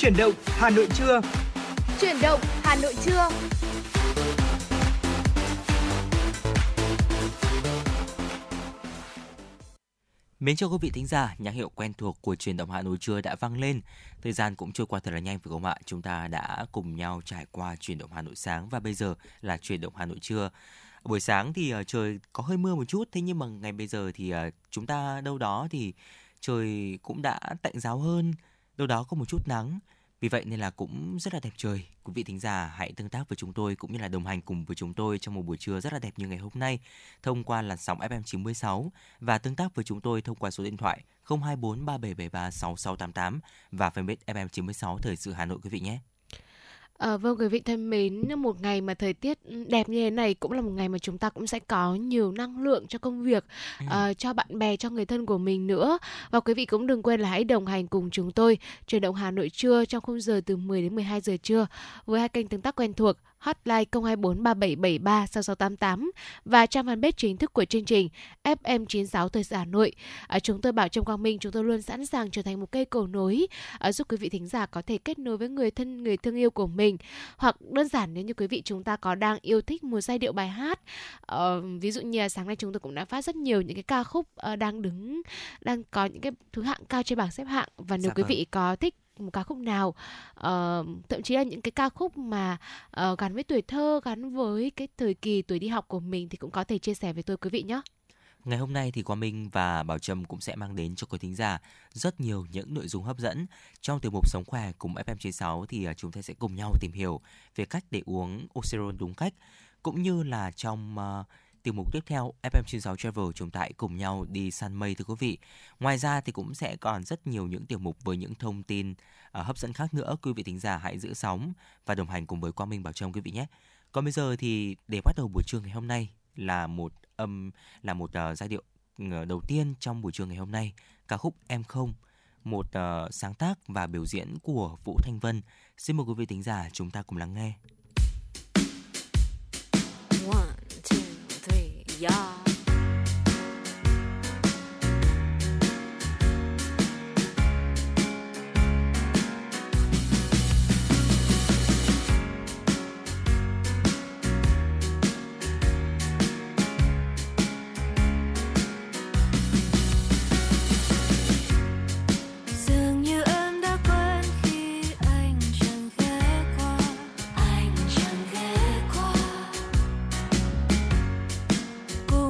Chuyển động Hà Nội trưa. Chuyển động Hà Nội trưa. Mến chào quý vị thính giả, nhạc hiệu quen thuộc của Chuyển động Hà Nội trưa đã vang lên. Thời gian cũng trôi qua thật là nhanh phải không ạ? Chúng ta đã cùng nhau trải qua Chuyển động Hà Nội sáng và bây giờ là Chuyển động Hà Nội trưa. Buổi sáng thì trời có hơi mưa một chút, thế nhưng mà ngày bây giờ thì chúng ta đâu đó thì trời cũng đã tạnh ráo hơn, đâu đó có một chút nắng. Vì vậy nên là cũng rất là đẹp trời. Quý vị thính giả hãy tương tác với chúng tôi cũng như là đồng hành cùng với chúng tôi trong một buổi trưa rất là đẹp như ngày hôm nay thông qua làn sóng FM 96 và tương tác với chúng tôi thông qua số điện thoại 02437736688 và fanpage FM 96 Thời sự Hà Nội quý vị nhé. Vâng quý vị thân mến, một ngày mà thời tiết đẹp như thế này cũng là một ngày mà chúng ta cũng sẽ có nhiều năng lượng cho công việc, cho bạn bè, cho người thân của mình nữa. Và quý vị cũng đừng quên là hãy đồng hành cùng chúng tôi Chuyển động Hà Nội trưa trong khung giờ từ 10 đến 12 giờ trưa với hai kênh tương tác quen thuộc hotline 02437736688 và trang fanpage chính thức của chương trình FM 96 Thời sự Hà Nội. Chúng tôi Bảo Trâm Quang Minh, chúng tôi luôn sẵn sàng trở thành một cây cầu nối giúp quý vị thính giả có thể kết nối với người thân, người thương yêu của mình, hoặc đơn giản nếu như quý vị chúng ta có đang yêu thích một giai điệu bài hát, ví dụ như sáng nay chúng tôi cũng đã phát rất nhiều những cái ca khúc đang có những cái thứ hạng cao trên bảng xếp hạng, và nếu quý vị có thích một ca khúc nào, thậm chí là những cái ca khúc mà gắn với tuổi thơ, gắn với cái thời kỳ tuổi đi học của mình thì cũng có thể chia sẻ với tôi quý vị nhé. Ngày hôm nay thì Quang Minh và Bảo Trâm cũng sẽ mang đến cho quý thính giả rất nhiều những nội dung hấp dẫn. Trong tiểu mục Sống khỏe cùng FM96 thì chúng ta sẽ cùng nhau tìm hiểu về cách để uống Oxyron đúng cách, cũng như là trong tiểu mục tiếp theo FM96 Travel chúng ta cùng nhau đi săn mây thưa quý vị. Ngoài ra thì cũng sẽ còn rất nhiều những tiểu mục với những thông tin hấp dẫn khác nữa. Quý vị thính giả hãy giữ sóng và đồng hành cùng với Quang Minh Bảo Trâm quý vị nhé. Còn bây giờ thì để bắt đầu buổi trưa ngày hôm nay là một giai điệu đầu tiên trong buổi trưa ngày hôm nay, ca khúc Em Không, một sáng tác và biểu diễn của Vũ Thanh Vân. Xin mời quý vị thính giả chúng ta cùng lắng nghe. 1, 2, 3, yeah. Cô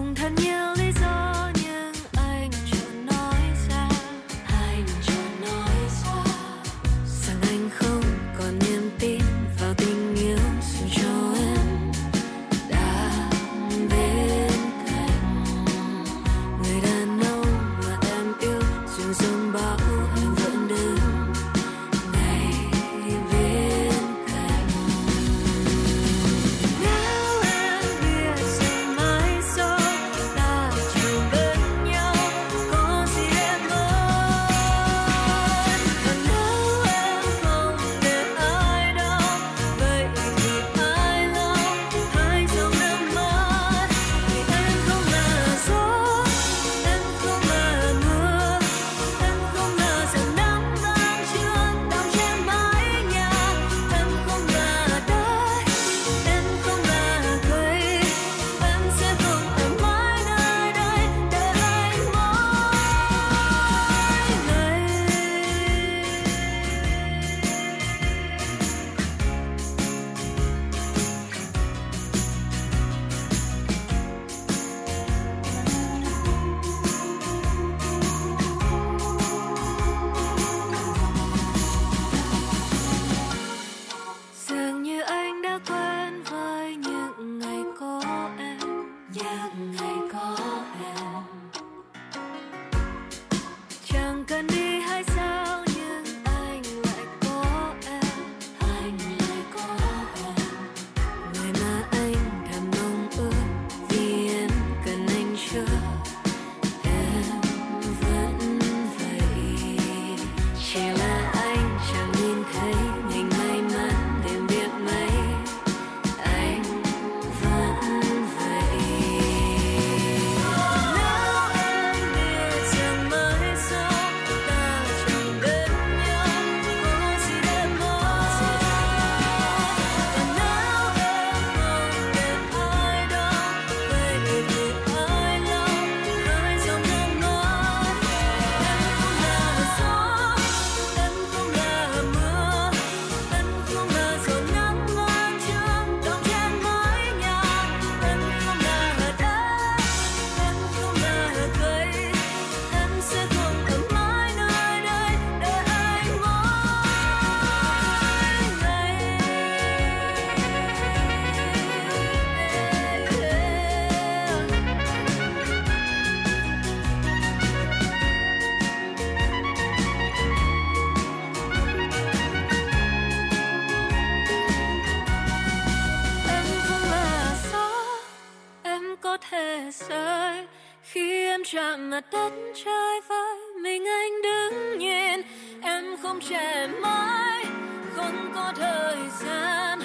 Tết chơi với mình anh đứng nhìn, em không trẻ mãi, không có thời gian,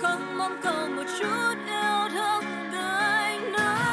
không mong cầu một chút yêu thương từ anh nữa.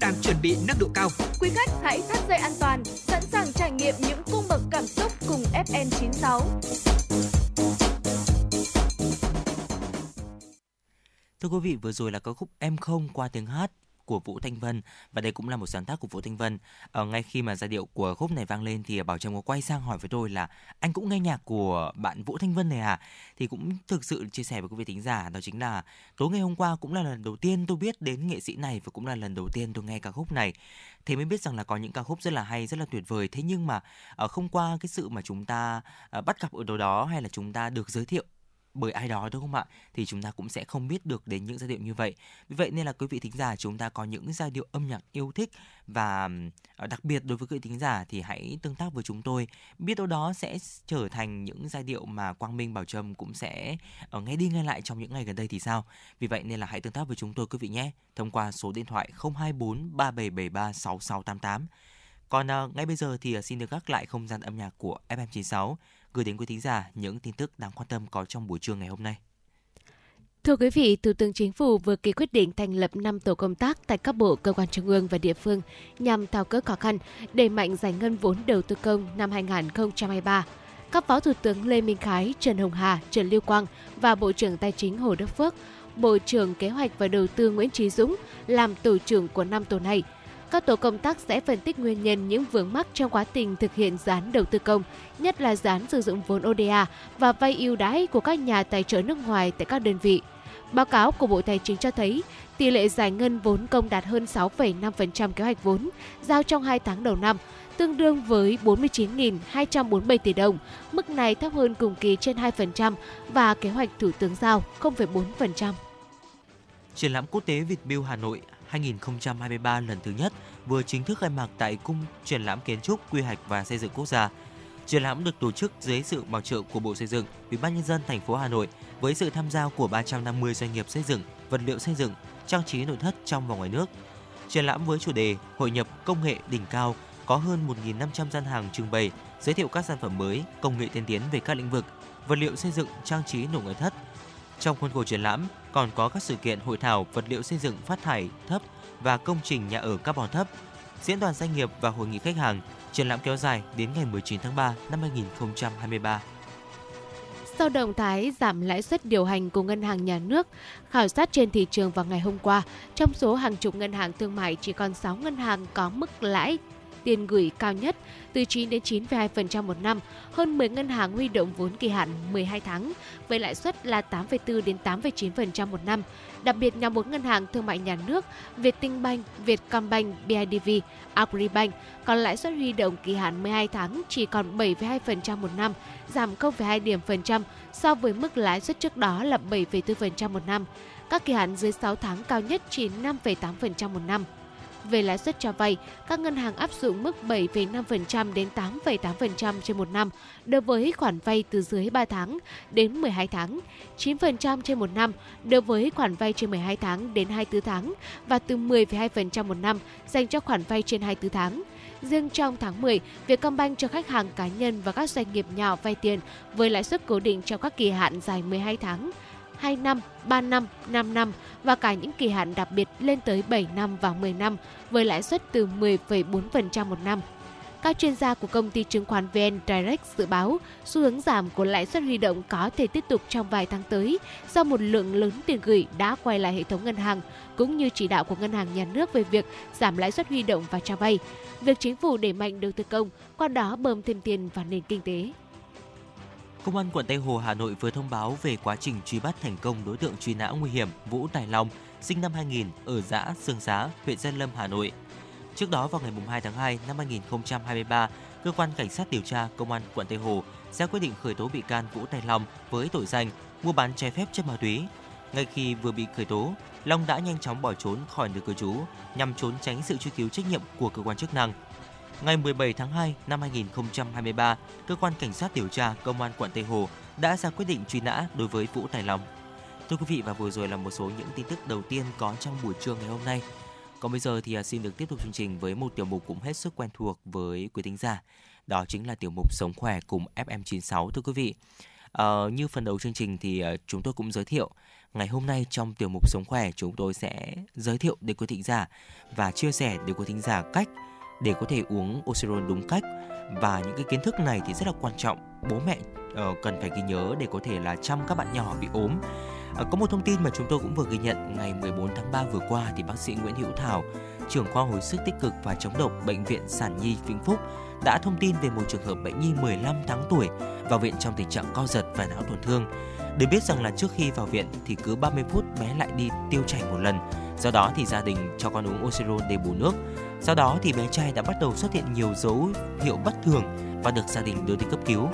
Đang chuẩn bị nâng độ cao. Quý khách hãy thắt dây an toàn, sẵn sàng trải nghiệm những cung bậc cảm xúc cùng FM 96. Thưa quý vị, vừa rồi là ca khúc Em Không qua tiếng hát của Vũ Thanh Vân, và đây cũng là một sáng tác của Vũ Thanh Vân. Ngay khi mà giai điệu của khúc này vang lên thì Bảo Trâm có quay sang hỏi với tôi là anh cũng nghe nhạc của bạn Vũ Thanh Vân này à? Thì cũng thực sự chia sẻ với quý vị thính giả, đó chính là tối ngày hôm qua cũng là lần đầu tiên tôi biết đến nghệ sĩ này, và cũng là lần đầu tiên tôi nghe ca khúc này. Thế mới biết rằng là có những ca khúc rất là hay, rất là tuyệt vời. Thế nhưng mà không qua cái sự mà chúng ta bắt gặp ở đâu đó, hay là chúng ta được giới thiệu bởi ai đó, đúng không ạ? Thì chúng ta cũng sẽ không biết được đến những giai điệu như vậy. Vì vậy nên là quý vị thính giả, chúng ta có những giai điệu âm nhạc yêu thích, và đặc biệt đối với quý vị thính giả thì hãy tương tác với chúng tôi. Biết đâu đó sẽ trở thành những giai điệu mà Quang Minh, Bảo Trâm cũng sẽ nghe đi nghe lại trong những ngày gần đây thì sao. Vì vậy nên là hãy tương tác với chúng tôi quý vị nhé, thông qua số điện thoại 024 3773 6688. Còn ngay bây giờ thì xin được gác lại không gian âm nhạc của FM96, gửi đến quý thính giả những tin tức đáng quan tâm có trong buổi trưa ngày hôm nay. Thưa quý vị, Thủ tướng Chính phủ vừa ký quyết định thành lập 5 tổ công tác tại các bộ, cơ quan trung ương và địa phương nhằm tháo gỡ khó khăn, đẩy mạnh giải ngân vốn đầu tư công năm 2023. Các Phó Thủ tướng Lê Minh Khái, Trần Hồng Hà, Trần Lưu Quang và Bộ trưởng Tài chính Hồ Đức Phước, Bộ trưởng Kế hoạch và Đầu tư Nguyễn Chí Dũng làm tổ trưởng của 5 tổ này. Các tổ công tác sẽ phân tích nguyên nhân những vướng mắc trong quá trình thực hiện dự án đầu tư công, nhất là dự án sử dụng vốn ODA và vay ưu đãi của các nhà tài trợ nước ngoài tại các đơn vị. Báo cáo của Bộ Tài chính cho thấy tỷ lệ giải ngân vốn công đạt hơn 6,5% kế hoạch vốn giao trong 2 tháng đầu năm, tương đương với 49.247 tỷ đồng. Mức này thấp hơn cùng kỳ trên 2% và kế hoạch Thủ tướng giao 0,4%. Triển lãm quốc tế Vietbuild Hà Nội 2023 lần thứ nhất vừa chính thức khai mạc tại Cung Triển lãm Kiến trúc, Quy hoạch và Xây dựng Quốc gia. Triển lãm được tổ chức dưới sự bảo trợ của Bộ Xây dựng, Ủy ban Nhân dân thành phố Hà Nội với sự tham gia của 350 doanh nghiệp xây dựng, vật liệu xây dựng, trang trí nội thất trong và ngoài nước. Triển lãm với chủ đề Hội nhập công nghệ đỉnh cao có hơn 1.500 gian hàng trưng bày, giới thiệu các sản phẩm mới, công nghệ tiên tiến về các lĩnh vực vật liệu xây dựng, trang trí nội thất. Trong khuôn khổ triển lãm còn có các sự kiện hội thảo vật liệu xây dựng phát thải thấp và công trình nhà ở carbon thấp, diễn đàn doanh nghiệp và hội nghị khách hàng. Triển lãm kéo dài đến ngày 19 tháng 3 năm 2023. Sau động thái giảm lãi suất điều hành của Ngân hàng Nhà nước, khảo sát trên thị trường vào ngày hôm qua, trong số hàng chục ngân hàng thương mại chỉ còn 6 ngân hàng có mức lãi tiền gửi cao nhất từ 9 đến 9,2% một năm, hơn 10 ngân hàng huy động vốn kỳ hạn 12 tháng với lãi suất là 8,4 đến 8,9% một năm. Đặc biệt nhóm 4 ngân hàng thương mại nhà nước Vietinbank, Vietcombank, BIDV, Agribank có lãi suất huy động kỳ hạn 12 tháng chỉ còn 7,2% một năm, giảm 0,2 điểm phần trăm so với mức lãi suất trước đó là 7,4% một năm. Các kỳ hạn dưới 6 tháng cao nhất chỉ 5,8% một năm. Về lãi suất cho vay, các ngân hàng áp dụng mức 7,5% đến 8,8% trên một năm đối với khoản vay từ dưới 3 tháng đến 12 tháng, 9% trên một năm đối với khoản vay trên 12 tháng đến 24 tháng và từ 10,2% một năm dành cho khoản vay trên 24 tháng. Riêng trong tháng 10, Vietcombank cho khách hàng cá nhân và các doanh nghiệp nhỏ vay tiền với lãi suất cố định trong các kỳ hạn dài 12 tháng, 2 năm, 3 năm, 5 năm và cả những kỳ hạn đặc biệt lên tới 7 năm và 10 năm với lãi suất từ 10,4% một năm. Các chuyên gia của công ty chứng khoán VN Direct dự báo xu hướng giảm của lãi suất huy động có thể tiếp tục trong vài tháng tới do một lượng lớn tiền gửi đã quay lại hệ thống ngân hàng, cũng như chỉ đạo của Ngân hàng Nhà nước về việc giảm lãi suất huy động và cho vay. Việc chính phủ đẩy mạnh đầu tư công, qua đó bơm thêm tiền vào nền kinh tế. Công an quận Tây Hồ, Hà Nội vừa thông báo về quá trình truy bắt thành công đối tượng truy nã nguy hiểm Vũ Tài Long, sinh năm 2000 ở xã Sương Xá, huyện Gia Lâm, Hà Nội. Trước đó vào ngày 2 tháng 2 năm 2023, Cơ quan Cảnh sát điều tra Công an quận Tây Hồ ra quyết định khởi tố bị can Vũ Tài Long với tội danh mua bán trái phép chất ma túy. Ngay khi vừa bị khởi tố, Long đã nhanh chóng bỏ trốn khỏi nơi cư trú nhằm trốn tránh sự truy cứu trách nhiệm của cơ quan chức năng. Ngày 17 tháng 2 năm 2023, Cơ quan Cảnh sát điều tra Công an quận Tây Hồ đã ra quyết định truy nã đối với Vũ Tài Long. Thưa quý vị, và vừa rồi là một số những tin tức đầu tiên có trong buổi trưa ngày hôm nay. Còn bây giờ thì xin được tiếp tục chương trình với một tiểu mục cũng hết sức quen thuộc với quý thính giả. Đó chính là tiểu mục Sống Khỏe cùng FM 96, thưa quý vị. Như phần đầu chương trình thì chúng tôi cũng giới thiệu, ngày hôm nay trong tiểu mục Sống Khỏe chúng tôi sẽ giới thiệu đến quý thính giả và chia sẻ đến quý thính giả cách để có thể uống Oxyron đúng cách. Và những cái kiến thức này thì rất là quan trọng, bố mẹ cần phải ghi nhớ để có thể là chăm các bạn nhỏ bị ốm. Có một thông tin mà chúng tôi cũng vừa ghi nhận ngày 14 tháng 3 vừa qua thì bác sĩ Nguyễn Hữu Thảo, trưởng khoa hồi sức tích cực và chống độc Bệnh viện Sản Nhi Vĩnh Phúc đã thông tin về một trường hợp bệnh nhi 15 tháng tuổi vào viện trong tình trạng co giật và não tổn thương. Được biết rằng là trước khi vào viện thì cứ 30 phút bé lại đi tiêu chảy một lần. Do đó thì gia đình cho con uống Oresol để bù nước. Sau đó thì bé trai đã bắt đầu xuất hiện nhiều dấu hiệu bất thường và được gia đình đưa đi cấp cứu.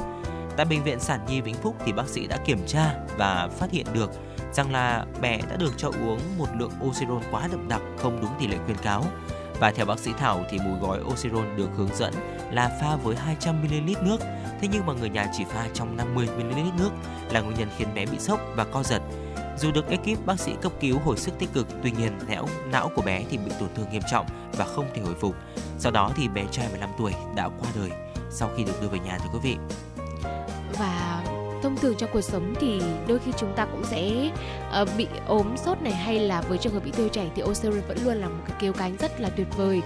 Tại Bệnh viện Sản Nhi Vĩnh Phúc thì bác sĩ đã kiểm tra và phát hiện được rằng là bé đã được cho uống một lượng Oxyron quá đậm đặc, không đúng tỷ lệ khuyến cáo. Và theo bác sĩ Thảo thì mùi gói Oxyron được hướng dẫn là pha với 200ml nước. Thế nhưng mà người nhà chỉ pha trong 50ml nước là nguyên nhân khiến bé bị sốc và co giật. Dù được ekip bác sĩ cấp cứu hồi sức tích cực, tuy nhiên não của bé thì bị tổn thương nghiêm trọng và không thể hồi phục. Sau đó thì bé trai 15 tuổi đã qua đời sau khi được đưa về nhà, thưa quý vị. Và thông thường trong cuộc sống thì đôi khi chúng ta cũng sẽ bị ốm sốt này, hay là với trường hợp bị tiêu chảy thì Oxyron vẫn luôn là một cái cứu cánh rất là tuyệt vời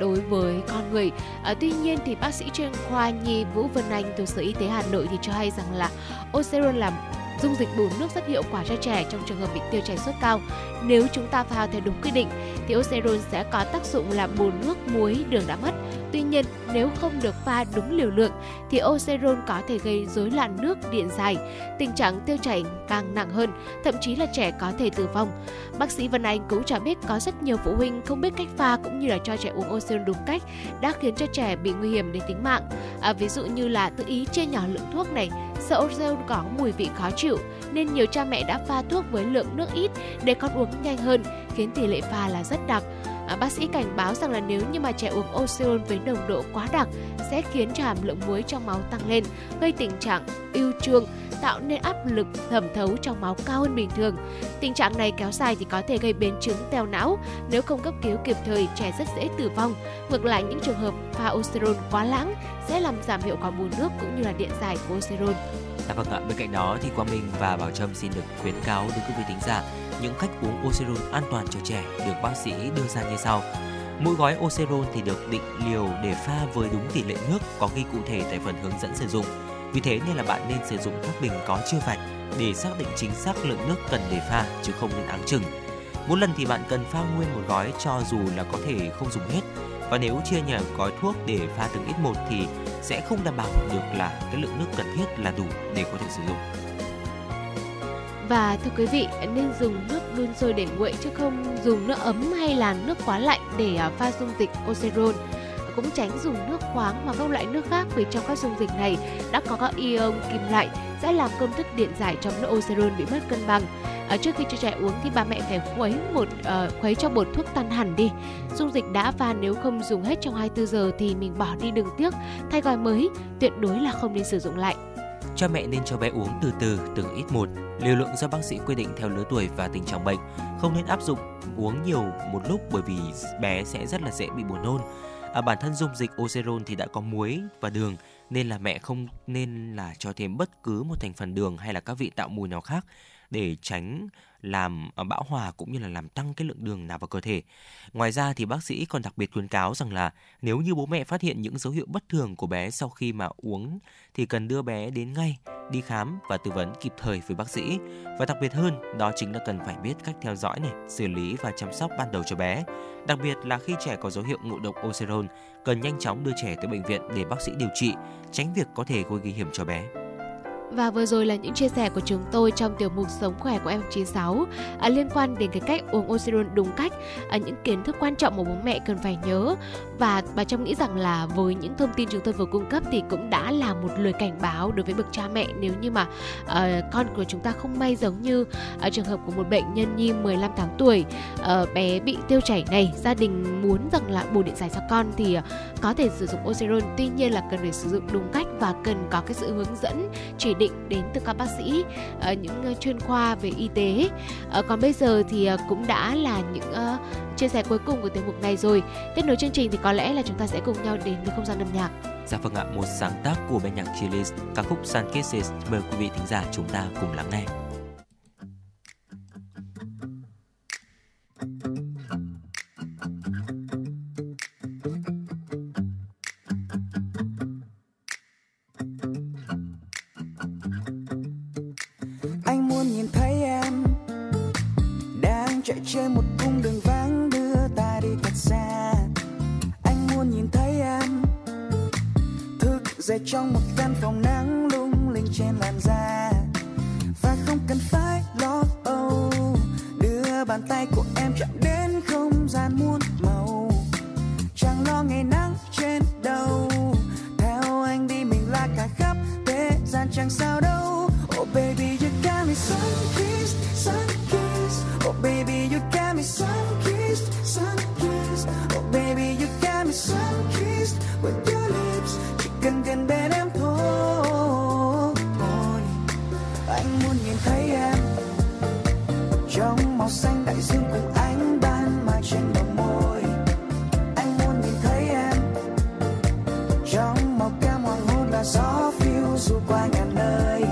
đối với con người. Tuy nhiên thì bác sĩ chuyên khoa nhi Vũ Vân Anh từ Sở Y tế Hà Nội thì cho hay rằng là Oxyron làm dung dịch bù nước rất hiệu quả cho trẻ trong trường hợp bị tiêu chảy sốt cao. Nếu chúng ta pha theo đúng quy định thì Oxyron sẽ có tác dụng là bù nước muối đường đã mất. Tuy nhiên, nếu không được pha đúng liều lượng thì Oxyron có thể gây rối loạn nước điện giải, tình trạng tiêu chảy càng nặng hơn, thậm chí là trẻ có thể tử vong. Bác sĩ Vân Anh cũng cho biết có rất nhiều phụ huynh không biết cách pha cũng như là cho trẻ uống Oxyron đúng cách đã khiến cho trẻ bị nguy hiểm đến tính mạng. Ví dụ như là tự ý chia nhỏ lượng thuốc này, sợ Oxyron có mùi vị khó chịu nên nhiều cha mẹ đã pha thuốc với lượng nước ít để con uống nhanh hơn, khiến tỷ lệ pha là rất đặc. Bác sĩ cảnh báo rằng là nếu như mà trẻ uống Oxyron với nồng độ quá đặc sẽ khiến cho hàm lượng muối trong máu tăng lên, gây tình trạng ưu trương, tạo nên áp lực thẩm thấu trong máu cao hơn bình thường. Tình trạng này kéo dài thì có thể gây biến chứng teo não, nếu không cấp cứu kịp thời trẻ rất dễ tử vong. Ngược lại, những trường hợp pha Oxyron quá lãng sẽ làm giảm hiệu quả bù nước cũng như là điện giải của Oxyron. Vâng ạ, bên cạnh đó thì Quang Minh và Bảo Trâm xin được khuyến cáo đến quý vị thính giả những cách uống Oxyron an toàn cho trẻ được bác sĩ đưa ra như sau. Mỗi gói Oxyron thì được định liều để pha với đúng tỷ lệ nước có ghi cụ thể tại phần hướng dẫn sử dụng. Vì thế nên là bạn nên sử dụng các bình có chưa vạch để xác định chính xác lượng nước cần để pha, chứ không nên áng chừng. Mỗi lần thì bạn cần pha nguyên một gói cho dù là có thể không dùng hết. Và nếu chia nhỏ gói thuốc để pha từng ít một thì sẽ không đảm bảo được là cái lượng nước cần thiết là đủ để có thể sử dụng. Và thưa quý vị, nên dùng nước đun sôi để nguội chứ không dùng nước ấm hay là nước quá lạnh để pha dung dịch Oxyron. Cũng tránh dùng nước khoáng hoặc các loại nước khác vì trong các dung dịch này đã có các ion kim loại sẽ làm công thức điện giải trong nước Oxyron bị mất cân bằng. Trước khi cho trẻ uống thì bà mẹ phải khuấy cho bột thuốc tan hẳn đi. Dung dịch đã pha nếu không dùng hết trong 24 giờ thì mình bỏ đi đừng tiếc, thay gói mới, tuyệt đối là không nên sử dụng lại. Cha mẹ nên cho bé uống từ từ, từng ít một, liều lượng do bác sĩ quy định theo lứa tuổi và tình trạng bệnh. Không nên áp dụng uống nhiều một lúc bởi vì bé sẽ rất là dễ bị buồn nôn. Bản thân dung dịch Oxyron thì đã có muối và đường, nên là mẹ không nên là cho thêm bất cứ một thành phần đường hay là các vị tạo mùi nào khác để tránh làm bão hòa cũng như là làm tăng cái lượng đường nạp vào cơ thể. Ngoài ra thì bác sĩ còn đặc biệt khuyến cáo rằng là nếu như bố mẹ phát hiện những dấu hiệu bất thường của bé sau khi mà uống thì cần đưa bé đến ngay đi khám và tư vấn kịp thời với bác sĩ. Và đặc biệt hơn đó chính là cần phải biết cách theo dõi này, xử lý và chăm sóc ban đầu cho bé. Đặc biệt là khi trẻ có dấu hiệu ngộ độc Oxyron, cần nhanh chóng đưa trẻ tới bệnh viện để bác sĩ điều trị, tránh việc có thể gây nguy hiểm cho bé. Và vừa rồi là những chia sẻ của chúng tôi trong tiểu mục Sống Khỏe của FM96 liên quan đến cái cách uống Oxyron đúng cách, những kiến thức quan trọng mà bố mẹ cần phải nhớ. Và bà Trâm nghĩ rằng là với những thông tin chúng tôi vừa cung cấp thì cũng đã là một lời cảnh báo đối với bậc cha mẹ, nếu như mà con của chúng ta không may giống như trường hợp của một bệnh nhân nhi 15 tháng tuổi, bé bị tiêu chảy này, gia đình muốn rằng là bù điện giải cho con thì có thể sử dụng Oxyron, tuy nhiên là cần phải sử dụng đúng cách và cần có cái sự hướng dẫn chỉ định đến từ các bác sĩ, những chuyên khoa về y tế. Còn bây giờ thì cũng đã là những chia sẻ cuối cùng của tiểu mục này rồi. Tiếp nối chương trình thì có lẽ là chúng ta sẽ cùng nhau đến với không gian âm nhạc. Dạ vâng ạ, một sáng tác của ban nhạc Chile, ca khúc Sun Kisses. Mời quý vị thính giả chúng ta cùng lắng nghe. Trên một cung đường vắng đưa ta đi thật xa, anh muốn nhìn thấy em thức dậy trong một căn phòng nắng lung linh trên làn da, và không cần phải lo âu, đưa bàn tay của em chạm đến không gian muôn màu, chẳng lo ngày nắng trên đầu, theo anh đi mình là cả khắp thế gian chẳng sao đâu. Oh baby you got me sun kiss, sun kiss. Oh baby, you got me sun kissed, sun kissed. Oh baby, you got me sun kissed with your lips. Chỉ cần gần bên em thôi. Anh muốn nhìn thấy em trong màu xanh đại dương cùng ánh ban mai trên bờ môi. Anh muốn nhìn thấy em trong màu cam hoàng hôn là gió phiêu du qua ngàn nơi.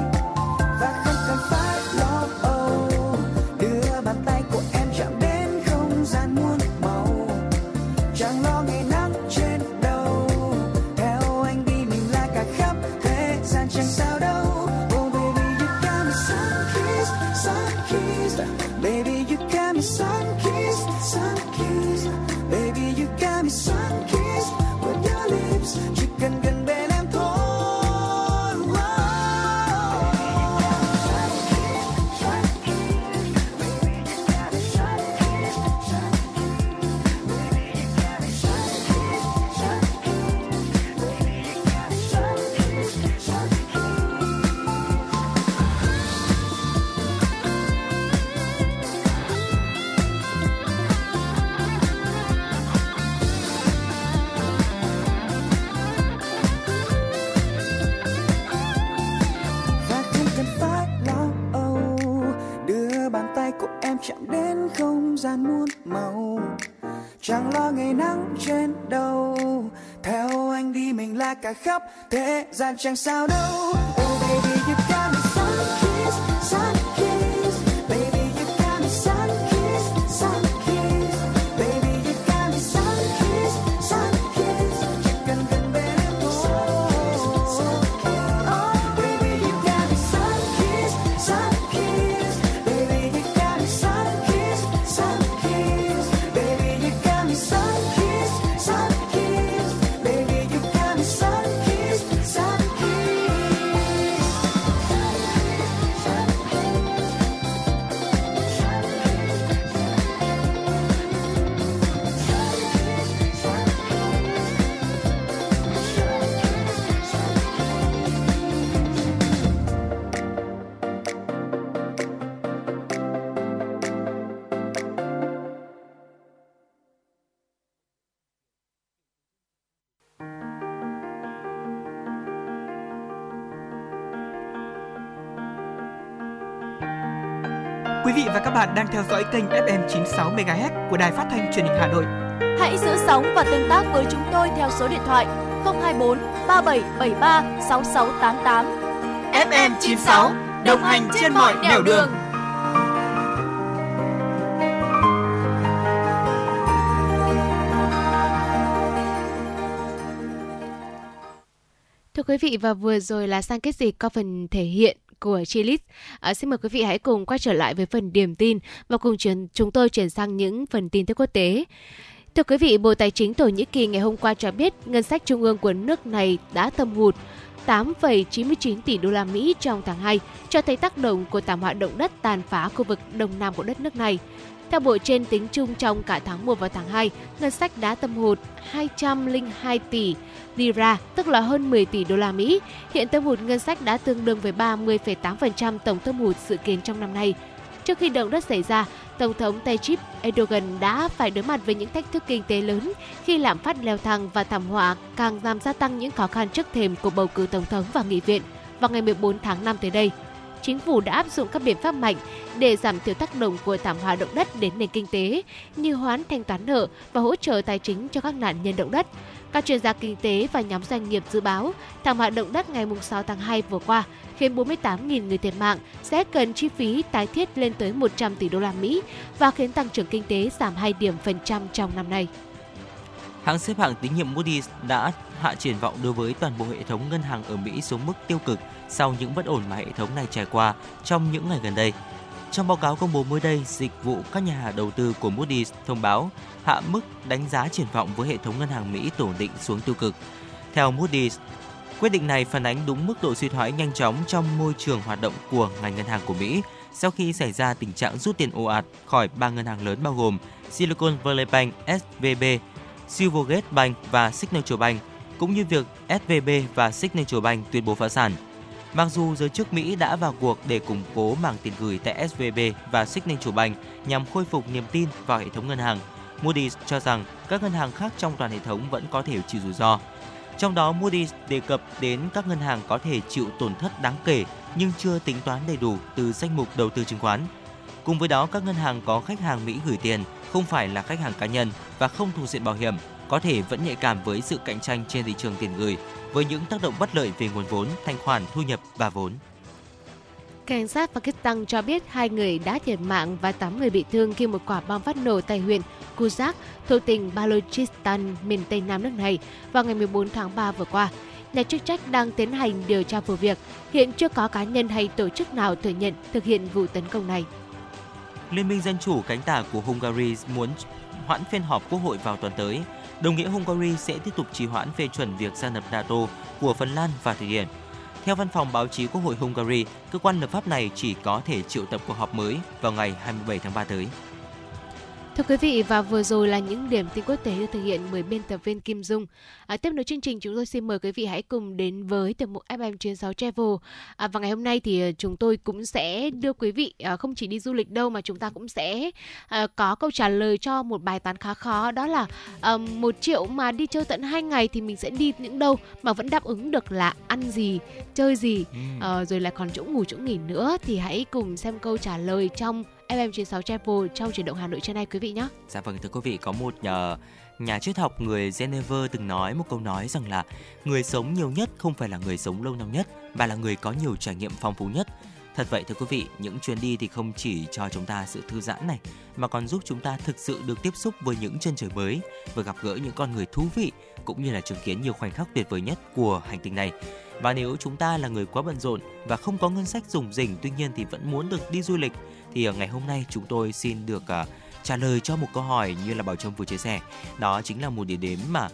Chẳng lo ngày nắng trên đầu, theo anh đi mình là cả khắp thế gian chẳng sao đâu. Oh baby you got me sun kiss, sun kiss. Baby you got me sun kiss, sun kiss. Quý vị và các bạn đang theo dõi kênh FM 96 MHz của Đài Phát thanh Truyền hình Hà Nội. Hãy giữ sóng và tương tác với chúng tôi theo số điện thoại 024 3773 6688. FM 96 đồng hành trên mọi nẻo đường. Thưa quý vị, và vừa rồi là sang kết dịch qua phần thể hiện của Chilis. Xin mời quý vị hãy cùng quay trở lại với phần điểm tin và cùng chúng tôi chuyển sang những phần tin tức quốc tế. Thưa quý vị, Bộ Tài chính Thổ Nhĩ Kỳ ngày hôm qua cho biết ngân sách trung ương của nước này đã thâm hụt 8,99 tỷ đô la Mỹ trong tháng 2, cho thấy tác động của thảm họa động đất tàn phá khu vực đông nam của đất nước này. Theo Bộ trên, tính chung trong cả tháng 1 và tháng 2, ngân sách đã thâm hụt 202 tỷ lira, tức là hơn 10 tỷ đô la Mỹ. Hiện thâm hụt ngân sách đã tương đương với 30,8% tổng thâm hụt dự kiến trong năm nay. Trước khi động đất xảy ra, Tổng thống Tayyip Erdogan đã phải đối mặt với những thách thức kinh tế lớn khi lạm phát leo thang và thảm họa càng làm gia tăng những khó khăn trước thềm của bầu cử tổng thống và nghị viện vào ngày 14 tháng 5 tới đây. Chính phủ đã áp dụng các biện pháp mạnh để giảm thiểu tác động của thảm họa động đất đến nền kinh tế, như hoãn thanh toán nợ và hỗ trợ tài chính cho các nạn nhân động đất. Các chuyên gia kinh tế và nhóm doanh nghiệp dự báo thảm họa động đất ngày 6 tháng 2 vừa qua khiến 48.000 người thiệt mạng sẽ cần chi phí tái thiết lên tới 100 tỷ đô la Mỹ và khiến tăng trưởng kinh tế giảm 2 điểm phần trăm trong năm nay. Hãng xếp hạng tín nhiệm Moody's đã hạ triển vọng đối với toàn bộ hệ thống ngân hàng ở Mỹ xuống mức tiêu cực sau những bất ổn mà hệ thống này trải qua trong những ngày gần đây. Trong báo cáo công bố mới đây, dịch vụ các nhà đầu tư của Moody's thông báo hạ mức đánh giá triển vọng với hệ thống ngân hàng Mỹ ổn định xuống tiêu cực. Theo Moody's, quyết định này phản ánh đúng mức độ suy thoái nhanh chóng trong môi trường hoạt động của ngành ngân hàng của Mỹ sau khi xảy ra tình trạng rút tiền ồ ạt khỏi ba ngân hàng lớn bao gồm Silicon Valley Bank (SVB), Silvergate Bank và Signature Bank, cũng như việc SVB và Signature Bank tuyên bố phá sản. Mặc dù giới chức Mỹ đã vào cuộc để củng cố mảng tiền gửi tại SVB và Signature Bank nhằm khôi phục niềm tin vào hệ thống ngân hàng, Moody's cho rằng các ngân hàng khác trong toàn hệ thống vẫn có thể chịu rủi ro. Trong đó, Moody's đề cập đến các ngân hàng có thể chịu tổn thất đáng kể nhưng chưa tính toán đầy đủ từ danh mục đầu tư chứng khoán. Cùng với đó, các ngân hàng có khách hàng Mỹ gửi tiền, không phải là khách hàng cá nhân và không thuộc diện bảo hiểm, có thể vẫn nhạy cảm với sự cạnh tranh trên thị trường tiền gửi, với những tác động bất lợi về nguồn vốn, thanh khoản, thu nhập và vốn. Cảnh sát Pakistan cho biết 2 người đã thiệt mạng và 8 người bị thương khi một quả bom phát nổ tại huyện Kuzak, thuộc tỉnh Balochistan, miền Tây Nam nước này, vào ngày 14 tháng 3 vừa qua. Nhà chức trách đang tiến hành điều tra vụ việc, hiện chưa có cá nhân hay tổ chức nào thừa nhận thực hiện vụ tấn công này. Liên minh Dân chủ cánh tả của Hungary muốn hoãn phiên họp quốc hội vào tuần tới. Đồng nghĩa Hungary sẽ tiếp tục trì hoãn phê chuẩn việc gia nhập NATO của Phần Lan và Thụy Điển. Theo văn phòng báo chí Quốc hội Hungary, cơ quan lập pháp này chỉ có thể triệu tập cuộc họp mới vào ngày 27 tháng 3 tới. Thưa quý vị, và vừa rồi là những điểm tin quốc tế được thực hiện bởi biên tập viên Kim Dung. Tiếp nối chương trình, chúng tôi xin mời quý vị hãy cùng đến với tiểu mục FM 96 Travel. Và ngày hôm nay thì chúng tôi cũng sẽ đưa quý vị không chỉ đi du lịch đâu, mà chúng ta cũng sẽ có câu trả lời cho một bài toán khá khó. Đó là 1 triệu mà đi chơi tận 2 ngày thì mình sẽ đi những đâu mà vẫn đáp ứng được là ăn gì, chơi gì, rồi lại còn chỗ ngủ, chỗ nghỉ nữa. Thì hãy cùng xem câu trả lời trong FM96 Travel trong Chuyển động Hà Nội trên nay quý vị nhé. Dạ vâng, thưa quý vị, có một nhà triết học người Geneva từng nói một câu nói rằng là người sống nhiều nhất không phải là người sống lâu năm nhất, mà là người có nhiều trải nghiệm phong phú nhất. Thật vậy thưa quý vị, những chuyến đi thì không chỉ cho chúng ta sự thư giãn này, mà còn giúp chúng ta thực sự được tiếp xúc với những chân trời mới, và gặp gỡ những con người thú vị, cũng như là chứng kiến nhiều khoảnh khắc tuyệt vời nhất của hành tinh này. Và nếu chúng ta là người quá bận rộn và không có ngân sách rủng rỉnh, tuy nhiên thì vẫn muốn được đi du lịch, thì ngày hôm nay chúng tôi xin được trả lời cho một câu hỏi như là Bảo Trâm vừa chia sẻ. Đó chính là một địa điểm mà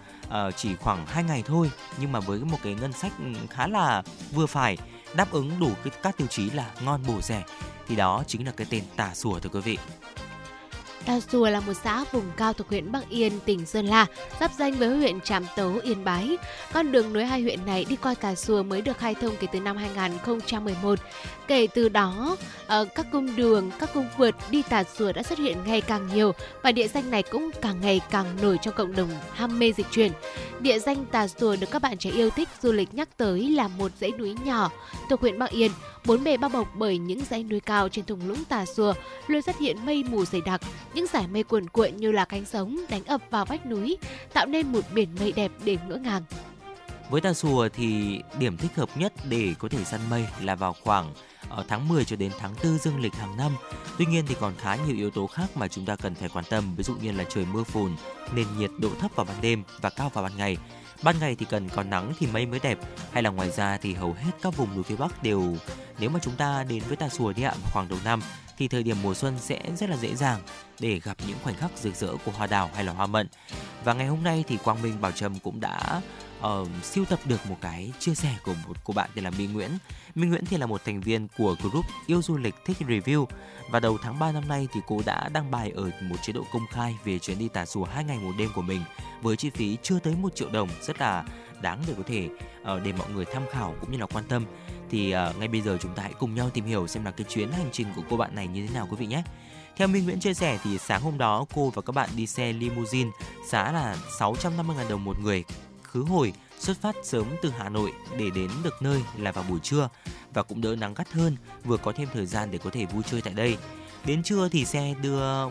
chỉ khoảng 2 ngày thôi, nhưng mà với một cái ngân sách khá là vừa phải, đáp ứng đủ các tiêu chí là ngon, bổ, rẻ, thì đó chính là cái tên Tà Xùa thưa quý vị. Tà Xùa là một xã vùng cao thuộc huyện Bắc Yên, tỉnh Sơn La, giáp ranh với huyện Trạm Tấu, Yên Bái. Con đường nối hai huyện này đi qua Tà Xùa mới được khai thông kể từ năm 2011. Kể từ đó, các cung đường, các cung vượt đi Tà Xùa đã xuất hiện ngày càng nhiều, và địa danh này cũng càng ngày càng nổi trong cộng đồng ham mê dịch chuyển. Địa danh Tà Xùa được các bạn trẻ yêu thích du lịch nhắc tới là một dãy núi nhỏ thuộc huyện Bắc Yên, Bốn bề bao bọc bởi những dãy núi cao trên thung lũng Tà Xùa, luôn xuất hiện mây mù dày đặc, những dải mây cuồn cuộn như là cánh sống đánh ập vào vách núi, tạo nên một biển mây đẹp đến ngỡ ngàng. Với Tà Xùa thì điểm thích hợp nhất để có thể săn mây là vào khoảng ở tháng 10 cho đến tháng 4 dương lịch hàng năm. Tuy nhiên thì còn khá nhiều yếu tố khác mà chúng ta cần phải quan tâm, ví dụ như là trời mưa phùn, nền nhiệt độ thấp vào ban đêm và cao vào ban ngày. Ban ngày thì cần có nắng thì mây mới đẹp, hay là ngoài ra thì hầu hết các vùng núi phía Bắc đều, nếu mà chúng ta đến với Tà Xùa đi ạ, khoảng đầu năm thì thời điểm mùa xuân sẽ rất là dễ dàng để gặp những khoảnh khắc rực rỡ của hoa đào hay là hoa mận. Và ngày hôm nay thì Quang Minh Bảo Trâm cũng đã siêu tập được một cái chia sẻ của một cô bạn tên là Mỹ Nguyễn. Mỹ Nguyễn thì là một thành viên của group Yêu Du Lịch Thích Review, và đầu tháng 3 năm nay thì cô đã đăng bài ở một chế độ công khai về chuyến đi Tà Xùa 2 ngày một đêm của mình với chi phí chưa tới 1 triệu đồng, rất là đáng để có thể để mọi người tham khảo cũng như là quan tâm. Thì ngay bây giờ chúng ta hãy cùng nhau tìm hiểu xem là cái chuyến hành trình của cô bạn này như thế nào quý vị nhé. Theo Minh Nguyễn chia sẻ thì sáng hôm đó cô và các bạn đi xe limousine giá là 650.000 đồng một người, khứ hồi, xuất phát sớm từ Hà Nội để đến được nơi là vào buổi trưa và cũng đỡ nắng gắt hơn, vừa có thêm thời gian để có thể vui chơi tại đây. Đến trưa thì xe đưa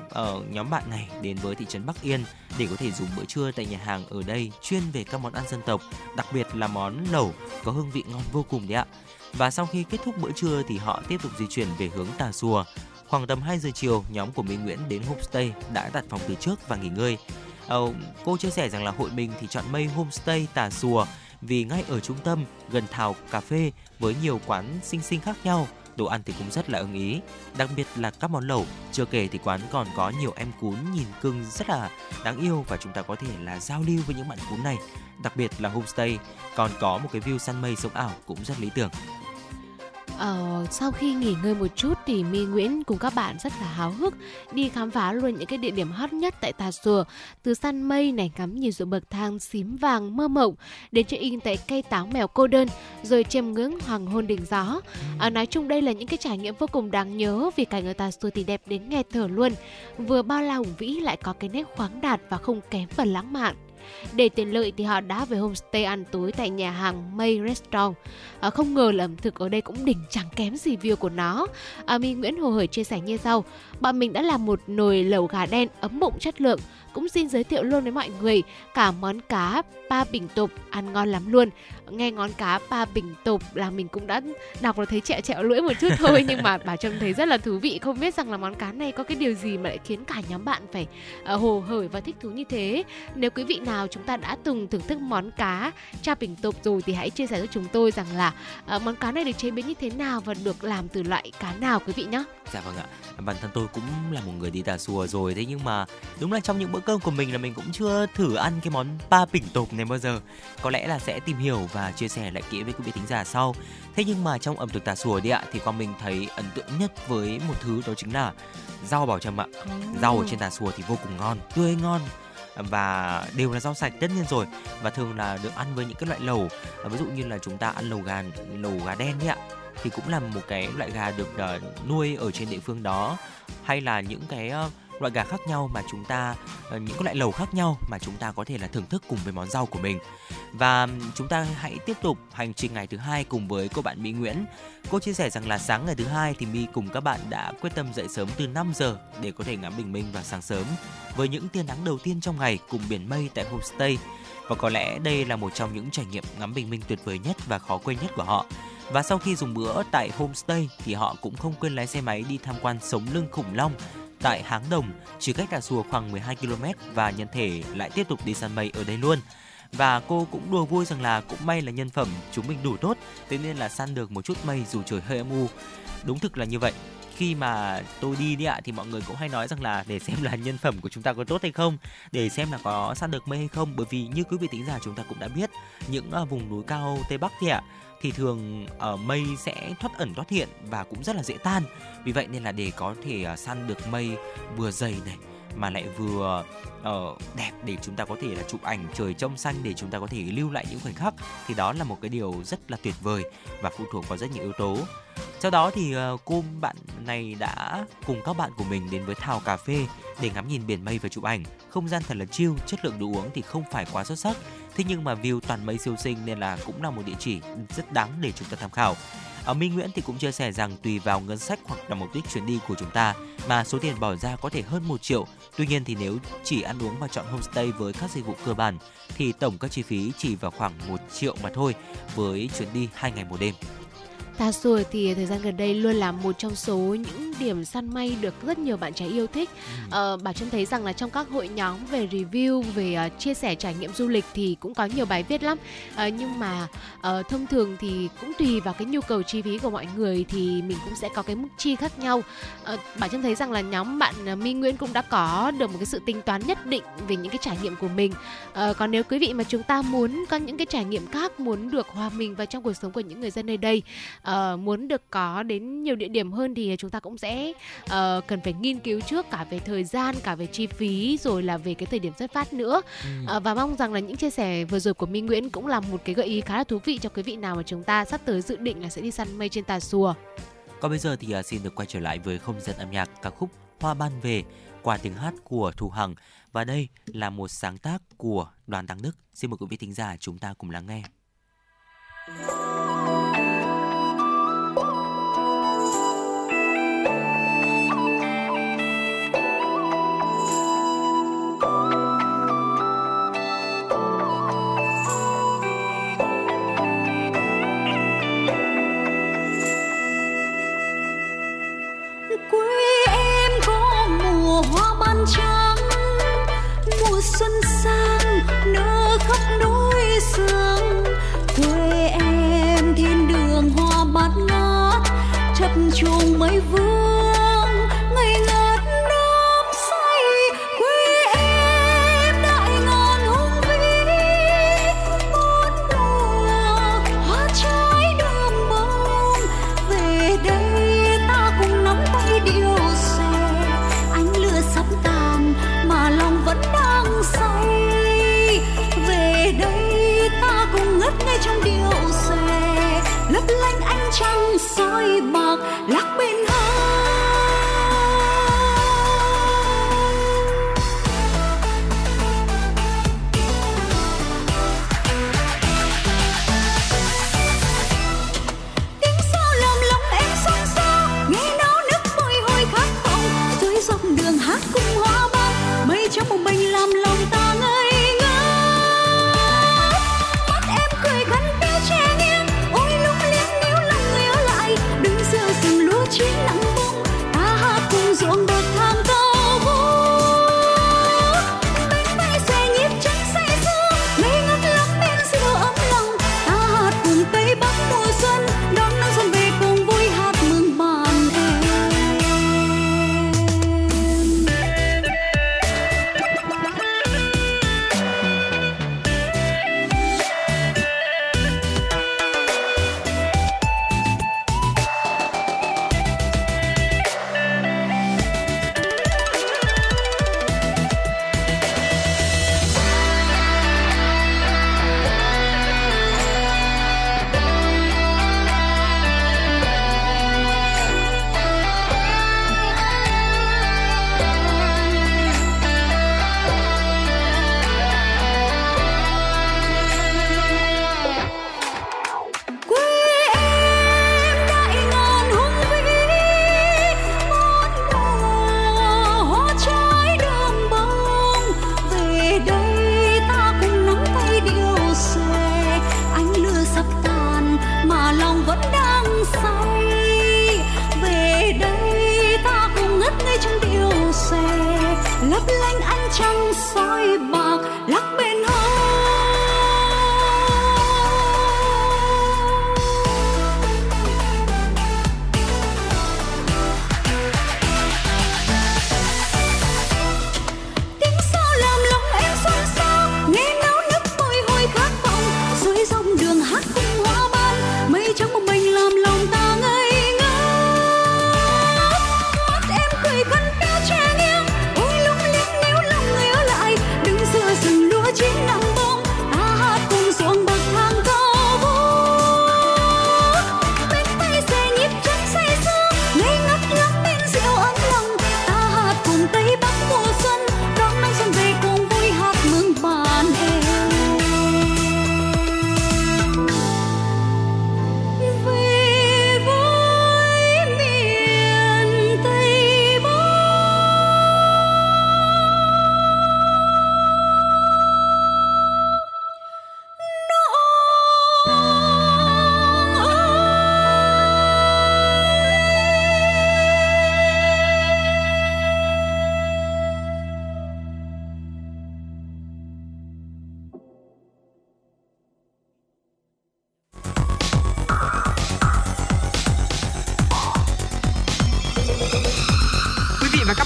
nhóm bạn này đến với thị trấn Bắc Yên để có thể dùng bữa trưa tại nhà hàng ở đây chuyên về các món ăn dân tộc, đặc biệt là món lẩu có hương vị ngon vô cùng đấy ạ. Và sau khi kết thúc bữa trưa thì họ tiếp tục di chuyển về hướng Tà Xùa. Khoảng tầm 2 giờ chiều, nhóm của Minh Nguyễn đến homestay đã đặt phòng từ trước và nghỉ ngơi. Cô chia sẻ rằng là hội mình thì chọn mây homestay Tà Xùa vì ngay ở trung tâm, gần Thảo Cà Phê với nhiều quán xinh xinh khác nhau, đồ ăn thì cũng rất là ưng ý, đặc biệt là các món lẩu. Chưa kể thì quán còn có nhiều em cún nhìn cưng rất là đáng yêu và chúng ta có thể là giao lưu với những bạn cún này. Đặc biệt là homestay còn có một cái view săn mây sống ảo cũng rất lý tưởng. Sau khi nghỉ ngơi một chút thì My Nguyễn cùng các bạn rất là háo hức đi khám phá luôn những cái địa điểm hot nhất tại Tà Xùa, từ săn mây này, ngắm nhìn ruộng bậc thang xím vàng mơ mộng, đến check in tại cây táo mèo cô đơn, rồi chiêm ngưỡng hoàng hôn đỉnh gió. Nói chung đây là những cái trải nghiệm vô cùng đáng nhớ vì cảnh ở Tà Xùa thì đẹp đến nghẹt thở luôn, vừa bao la hùng vĩ lại có cái nét khoáng đạt và không kém phần lãng mạn. Để tiện lợi thì họ đã về homestay ăn tối tại nhà hàng May Restaurant. Không ngờ là ẩm thực ở đây cũng đỉnh chẳng kém gì view của nó. Mỹ Nguyễn hồ hởi chia sẻ như sau: bọn mình đã làm một nồi lẩu gà đen ấm bụng chất lượng, cũng xin giới thiệu luôn với mọi người cả món cá pa bình tộp ăn ngon lắm luôn. Nghe ngón cá pa bình tộp là mình cũng đã đọc rồi thấy trẹo trẹo lưỡi một chút thôi, nhưng mà bà Trâm thấy rất là thú vị. Không biết rằng là món cá này có cái điều gì mà lại khiến cả nhóm bạn phải hồ hởi và thích thú như thế. Nếu quý vị nào chúng ta đã từng thưởng thức món cá cha bình tộp rồi thì hãy chia sẻ cho chúng tôi rằng là món cá này được chế biến như thế nào và được làm từ loại cá nào quý vị nhé. Dạ vâng ạ, bản thân tôi cũng là một người đi Tà Xùa rồi, thế nhưng mà đúng là trong những bữa cơm của mình là mình cũng chưa thử ăn cái món pa bình tộp này bao giờ. Có lẽ là sẽ tìm hiểu và chia sẻ lại kỹ với quý vị thính giả sau. Thế nhưng mà trong ẩm thực Tà Xùa đi ạ, thì con mình thấy ấn tượng nhất với một thứ đó chính là rau Bảo Trâm ạ. Rau ở trên Tà Xùa thì vô cùng ngon, tươi ngon và đều là rau sạch tất nhiên rồi, và thường là được ăn với những cái loại lẩu. Ví dụ như là chúng ta ăn lẩu gà đen đấy ạ, thì cũng là một cái loại gà được nuôi ở trên địa phương đó, hay là những cái loại gà khác nhau mà chúng ta, những loại lẩu khác nhau mà chúng ta có thể là thưởng thức cùng với món rau của mình. Và chúng ta hãy tiếp tục hành trình ngày thứ hai cùng với cô bạn Mỹ Nguyễn. Cô chia sẻ rằng là sáng ngày thứ hai thì My cùng các bạn đã quyết tâm dậy sớm từ 5 giờ để có thể ngắm bình minh vào sáng sớm với những tia nắng đầu tiên trong ngày cùng biển mây tại homestay. Và có lẽ đây là một trong những trải nghiệm ngắm bình minh tuyệt vời nhất và khó quên nhất của họ. Và sau khi dùng bữa tại homestay thì họ cũng không quên lái xe máy đi tham quan sống lưng khủng long tại Háng Đồng, chỉ cách Tà Xùa khoảng 12 km, và nhân thể lại tiếp tục đi săn mây ở đây luôn. Và cô cũng đùa vui rằng là cũng may là nhân phẩm chúng mình đủ tốt, thế nên là săn được một chút mây dù trời hơi âm u. Đúng thực là như vậy. Khi mà tôi đi đi ạ, thì mọi người cũng hay nói rằng là để xem là nhân phẩm của chúng ta có tốt hay không, để xem là có săn được mây hay không. Bởi vì như quý vị tính giả chúng ta cũng đã biết, những vùng núi cao Tây Bắc thì ạ, thì thường mây sẽ thoát ẩn thoát hiện và cũng rất là dễ tan. Vì vậy nên là để có thể săn được mây vừa dày này mà lại vừa đẹp để chúng ta có thể là chụp ảnh trời trong xanh, để chúng ta có thể lưu lại những khoảnh khắc, thì đó là một cái điều rất là tuyệt vời và phụ thuộc vào rất nhiều yếu tố. Sau đó thì cô bạn này đã cùng các bạn của mình đến với Thảo Cà Phê để ngắm nhìn biển mây và chụp ảnh. Không gian thật là chill, chất lượng đồ uống thì không phải quá xuất sắc, thế nhưng mà view toàn mây siêu xinh nên là cũng là một địa chỉ rất đáng để chúng ta tham khảo. Mỹ Nguyễn thì cũng chia sẻ rằng tùy vào ngân sách hoặc là mục đích chuyến đi của chúng ta mà số tiền bỏ ra có thể hơn 1 triệu. Tuy nhiên thì nếu chỉ ăn uống và chọn homestay với các dịch vụ cơ bản thì tổng các chi phí chỉ vào khoảng 1 triệu mà thôi với chuyến đi 2 ngày một đêm. Tà Xùa thì thời gian gần đây luôn là một trong số những điểm săn mây được rất nhiều bạn trẻ yêu thích. Bảo Trâm thấy rằng là trong các hội nhóm về review, về chia sẻ trải nghiệm du lịch thì cũng có nhiều bài viết lắm. Nhưng mà thông thường thì cũng tùy vào cái nhu cầu chi phí của mọi người thì mình cũng sẽ có cái mức chi khác nhau. Bảo Trâm thấy rằng là nhóm bạn Mỹ Nguyễn cũng đã có được một cái sự tính toán nhất định về những cái trải nghiệm của mình. Còn nếu quý vị mà chúng ta muốn có những cái trải nghiệm khác, muốn được hòa mình vào trong cuộc sống của những người dân nơi đây, muốn được có đến nhiều địa điểm hơn thì chúng ta cũng sẽ cần phải nghiên cứu trước cả về thời gian, cả về chi phí, rồi là về cái thời điểm xuất phát nữa. Và mong rằng là những chia sẻ vừa rồi của Minh Nguyễn cũng là một cái gợi ý khá là thú vị cho quý vị nào mà chúng ta sắp tới dự định là sẽ đi săn mây trên Tà Xùa. Còn bây giờ thì xin được quay trở lại với không gian âm nhạc ca khúc Hoa Ban Về qua tiếng hát của Thu Hằng. Và đây là một sáng tác của Đoàn Đăng Đức. Xin mời quý vị thính giả chúng ta cùng lắng nghe. Xuân sang nở khắp núi sương, quê em thiên đường hoa bát ngát, chập trùng mấy vương ngày ngát đắm say. Quê em đại ngàn hùng vĩ, bốn mùa hoa trái đơm bông. Về đây ta cùng nắm tay điệu xòe, ánh lửa sắp tàn mà lòng vẫn đang say. Về đây ta cùng ngất ngây trong điệu xòe, lấp lánh ánh trăng soi bạc lắc bên hai. Hãy subscribe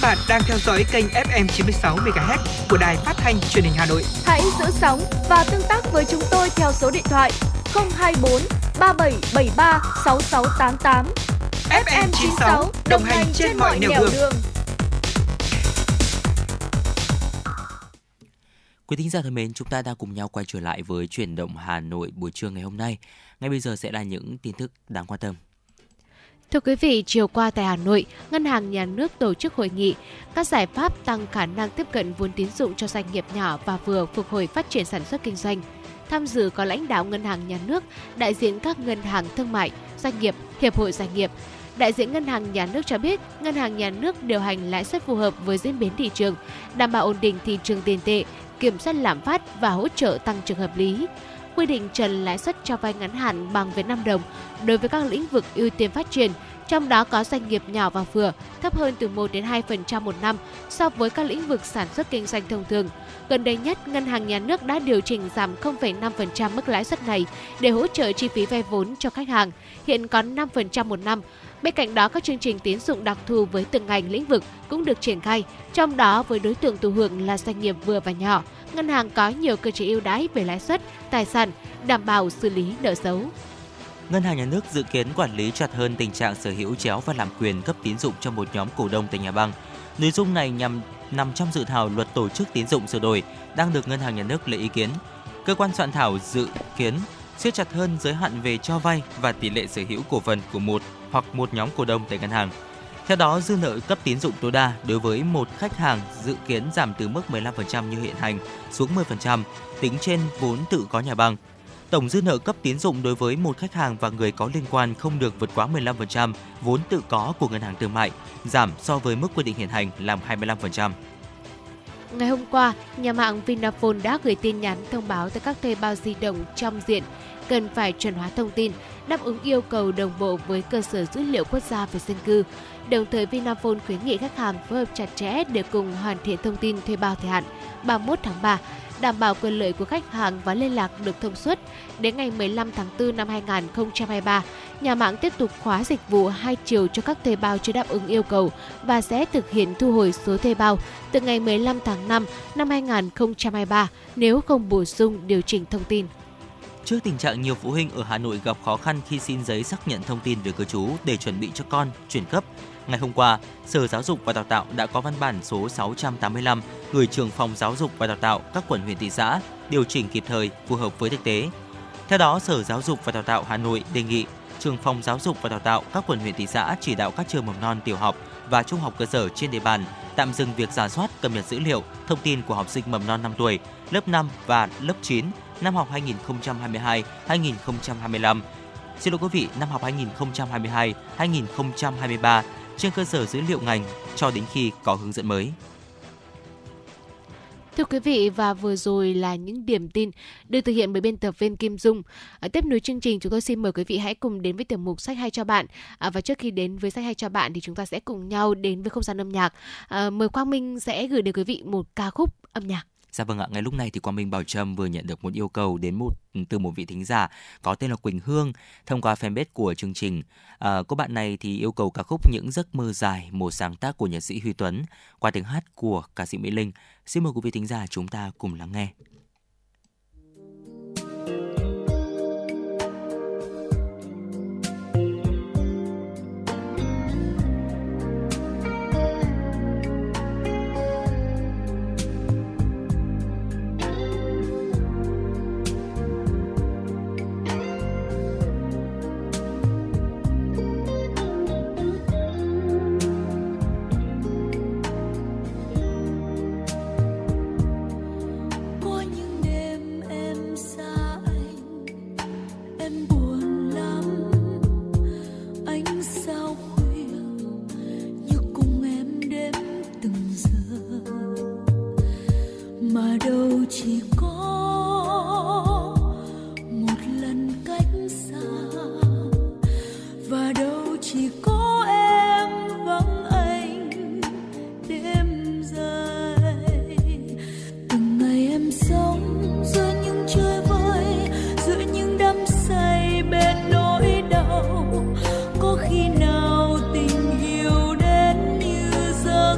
bạn đang theo dõi kênh FM 96 MHz của Đài Phát thanh Truyền hình Hà Nội. Hãy giữ sóng và tương tác với chúng tôi theo số điện thoại 024 3773 6688. FM 96 đồng hành trên mọi nẻo đường. Quý thính giả thân mến, chúng ta đang cùng nhau quay trở lại với Chuyển động Hà Nội buổi trưa ngày hôm nay. Ngay bây giờ sẽ là những tin tức đáng quan tâm. Thưa quý vị, chiều qua tại Hà Nội, Ngân hàng Nhà nước tổ chức hội nghị các giải pháp tăng khả năng tiếp cận vốn tín dụng cho doanh nghiệp nhỏ và vừa phục hồi phát triển sản xuất kinh doanh. Tham dự có lãnh đạo Ngân hàng Nhà nước, đại diện các ngân hàng thương mại, doanh nghiệp, hiệp hội doanh nghiệp. Đại diện Ngân hàng Nhà nước cho biết, Ngân hàng Nhà nước điều hành lãi suất phù hợp với diễn biến thị trường, đảm bảo ổn định thị trường tiền tệ, kiểm soát lạm phát và hỗ trợ tăng trưởng hợp lý. Quy định trần lãi suất cho vay ngắn hạn bằng Việt Nam đồng đối với các lĩnh vực ưu tiên phát triển, trong đó có doanh nghiệp nhỏ và vừa, thấp hơn từ 1 đến 2% một năm so với các lĩnh vực sản xuất kinh doanh thông thường. Gần đây nhất, Ngân hàng Nhà nước đã điều chỉnh giảm 0,5% mức lãi suất này để hỗ trợ chi phí vay vốn cho khách hàng, hiện còn 5% một năm. Bên cạnh đó, các chương trình tín dụng đặc thù với từng ngành lĩnh vực cũng được triển khai, trong đó với đối tượng thụ hưởng là doanh nghiệp vừa và nhỏ, ngân hàng có nhiều cơ chế ưu đãi về lãi suất, tài sản, đảm bảo xử lý nợ xấu. Ngân hàng Nhà nước dự kiến quản lý chặt hơn tình trạng sở hữu chéo và làm quyền cấp tín dụng cho một nhóm cổ đông tại nhà băng. Nội dung này nằm trong dự thảo luật tổ chức tín dụng sửa đổi đang được Ngân hàng Nhà nước lấy ý kiến. Cơ quan soạn thảo dự kiến siết chặt hơn giới hạn về cho vay và tỷ lệ sở hữu cổ phần của một hoặc một nhóm cổ đông tại ngân hàng. Theo đó, dư nợ cấp tín dụng tối đa đối với một khách hàng dự kiến giảm từ mức 15% như hiện hành xuống 10% tính trên vốn tự có nhà băng. Tổng dư nợ cấp tín dụng đối với một khách hàng và người có liên quan không được vượt quá 15% vốn tự có của ngân hàng thương mại, giảm so với mức quy định hiện hành làm 25%. Ngày hôm qua, nhà mạng Vinaphone đã gửi tin nhắn thông báo tới các thuê bao di động trong diện cần phải chuẩn hóa thông tin, đáp ứng yêu cầu đồng bộ với cơ sở dữ liệu quốc gia về dân cư. Đồng thời, Vinaphone khuyến nghị khách hàng phối hợp chặt chẽ để cùng hoàn thiện thông tin thuê bao thời hạn 31 tháng 3, đảm bảo quyền lợi của khách hàng và liên lạc được thông suốt. Đến ngày 15 tháng 4 năm 2023, nhà mạng tiếp tục khóa dịch vụ hai chiều cho các thuê bao chưa đáp ứng yêu cầu và sẽ thực hiện thu hồi số thuê bao từ ngày 15 tháng 5 năm 2023 nếu không bổ sung điều chỉnh thông tin. Trước tình trạng nhiều phụ huynh ở Hà Nội gặp khó khăn khi xin giấy xác nhận thông tin về cư trú để chuẩn bị cho con chuyển cấp, ngày hôm qua, Sở Giáo dục và Đào tạo đã có văn bản số 685 gửi Trưởng phòng Giáo dục và Đào tạo các quận, huyện, thị xã điều chỉnh kịp thời phù hợp với thực tế. Theo đó, Sở Giáo dục và Đào tạo Hà Nội đề nghị Trưởng phòng Giáo dục và Đào tạo các quận, huyện, thị xã chỉ đạo các trường mầm non, tiểu học và trung học cơ sở trên địa bàn tạm dừng việc rà soát, cập nhật dữ liệu, thông tin của học sinh mầm non 5 tuổi, lớp 5 và lớp 9 năm học 2022-2025. Xin lỗi quý vị, năm học 2022-2023 trên cơ sở dữ liệu ngành cho đến khi có hướng dẫn mới. Thưa quý vị, và vừa rồi là những điểm tin được thực hiện bởi biên tập viên Kim Dung. Tiếp nối chương trình, chúng tôi xin mời quý vị hãy cùng đến với tiểu mục Sách hay cho bạn. Và trước khi đến với Sách hay cho bạn thì chúng ta sẽ cùng nhau đến với không gian âm nhạc. Mời Quang Minh sẽ gửi đến quý vị một ca khúc âm nhạc. Dạ vâng ạ, ngay lúc này thì Quang Minh Bảo Trâm vừa nhận được một yêu cầu đến từ một vị thính giả có tên là Quỳnh Hương thông qua fanpage của chương trình. Cô bạn này thì yêu cầu ca khúc Những giấc mơ dài, một sáng tác của nhạc sĩ Huy Tuấn qua tiếng hát của ca sĩ Mỹ Linh. Xin mời quý vị thính giả chúng ta cùng lắng nghe. Khi nào tình yêu đến như giấc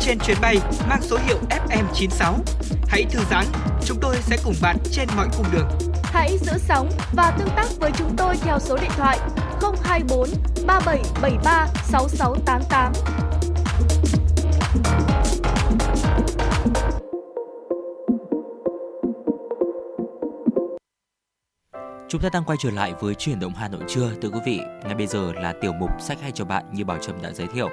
Trên chuyến bay mang số hiệu FM 96. Hãy thư giãn, chúng tôi sẽ cùng bạn trên mọi cung đường. Hãy giữ sóng và tương tác với chúng tôi theo số điện thoại 024 3773 6688. Chúng ta đang quay trở lại với Chuyển động Hà Nội trưa, thưa quý vị. Ngay bây giờ là tiểu mục Sách hay cho bạn như Bảo Trâm đã giới thiệu.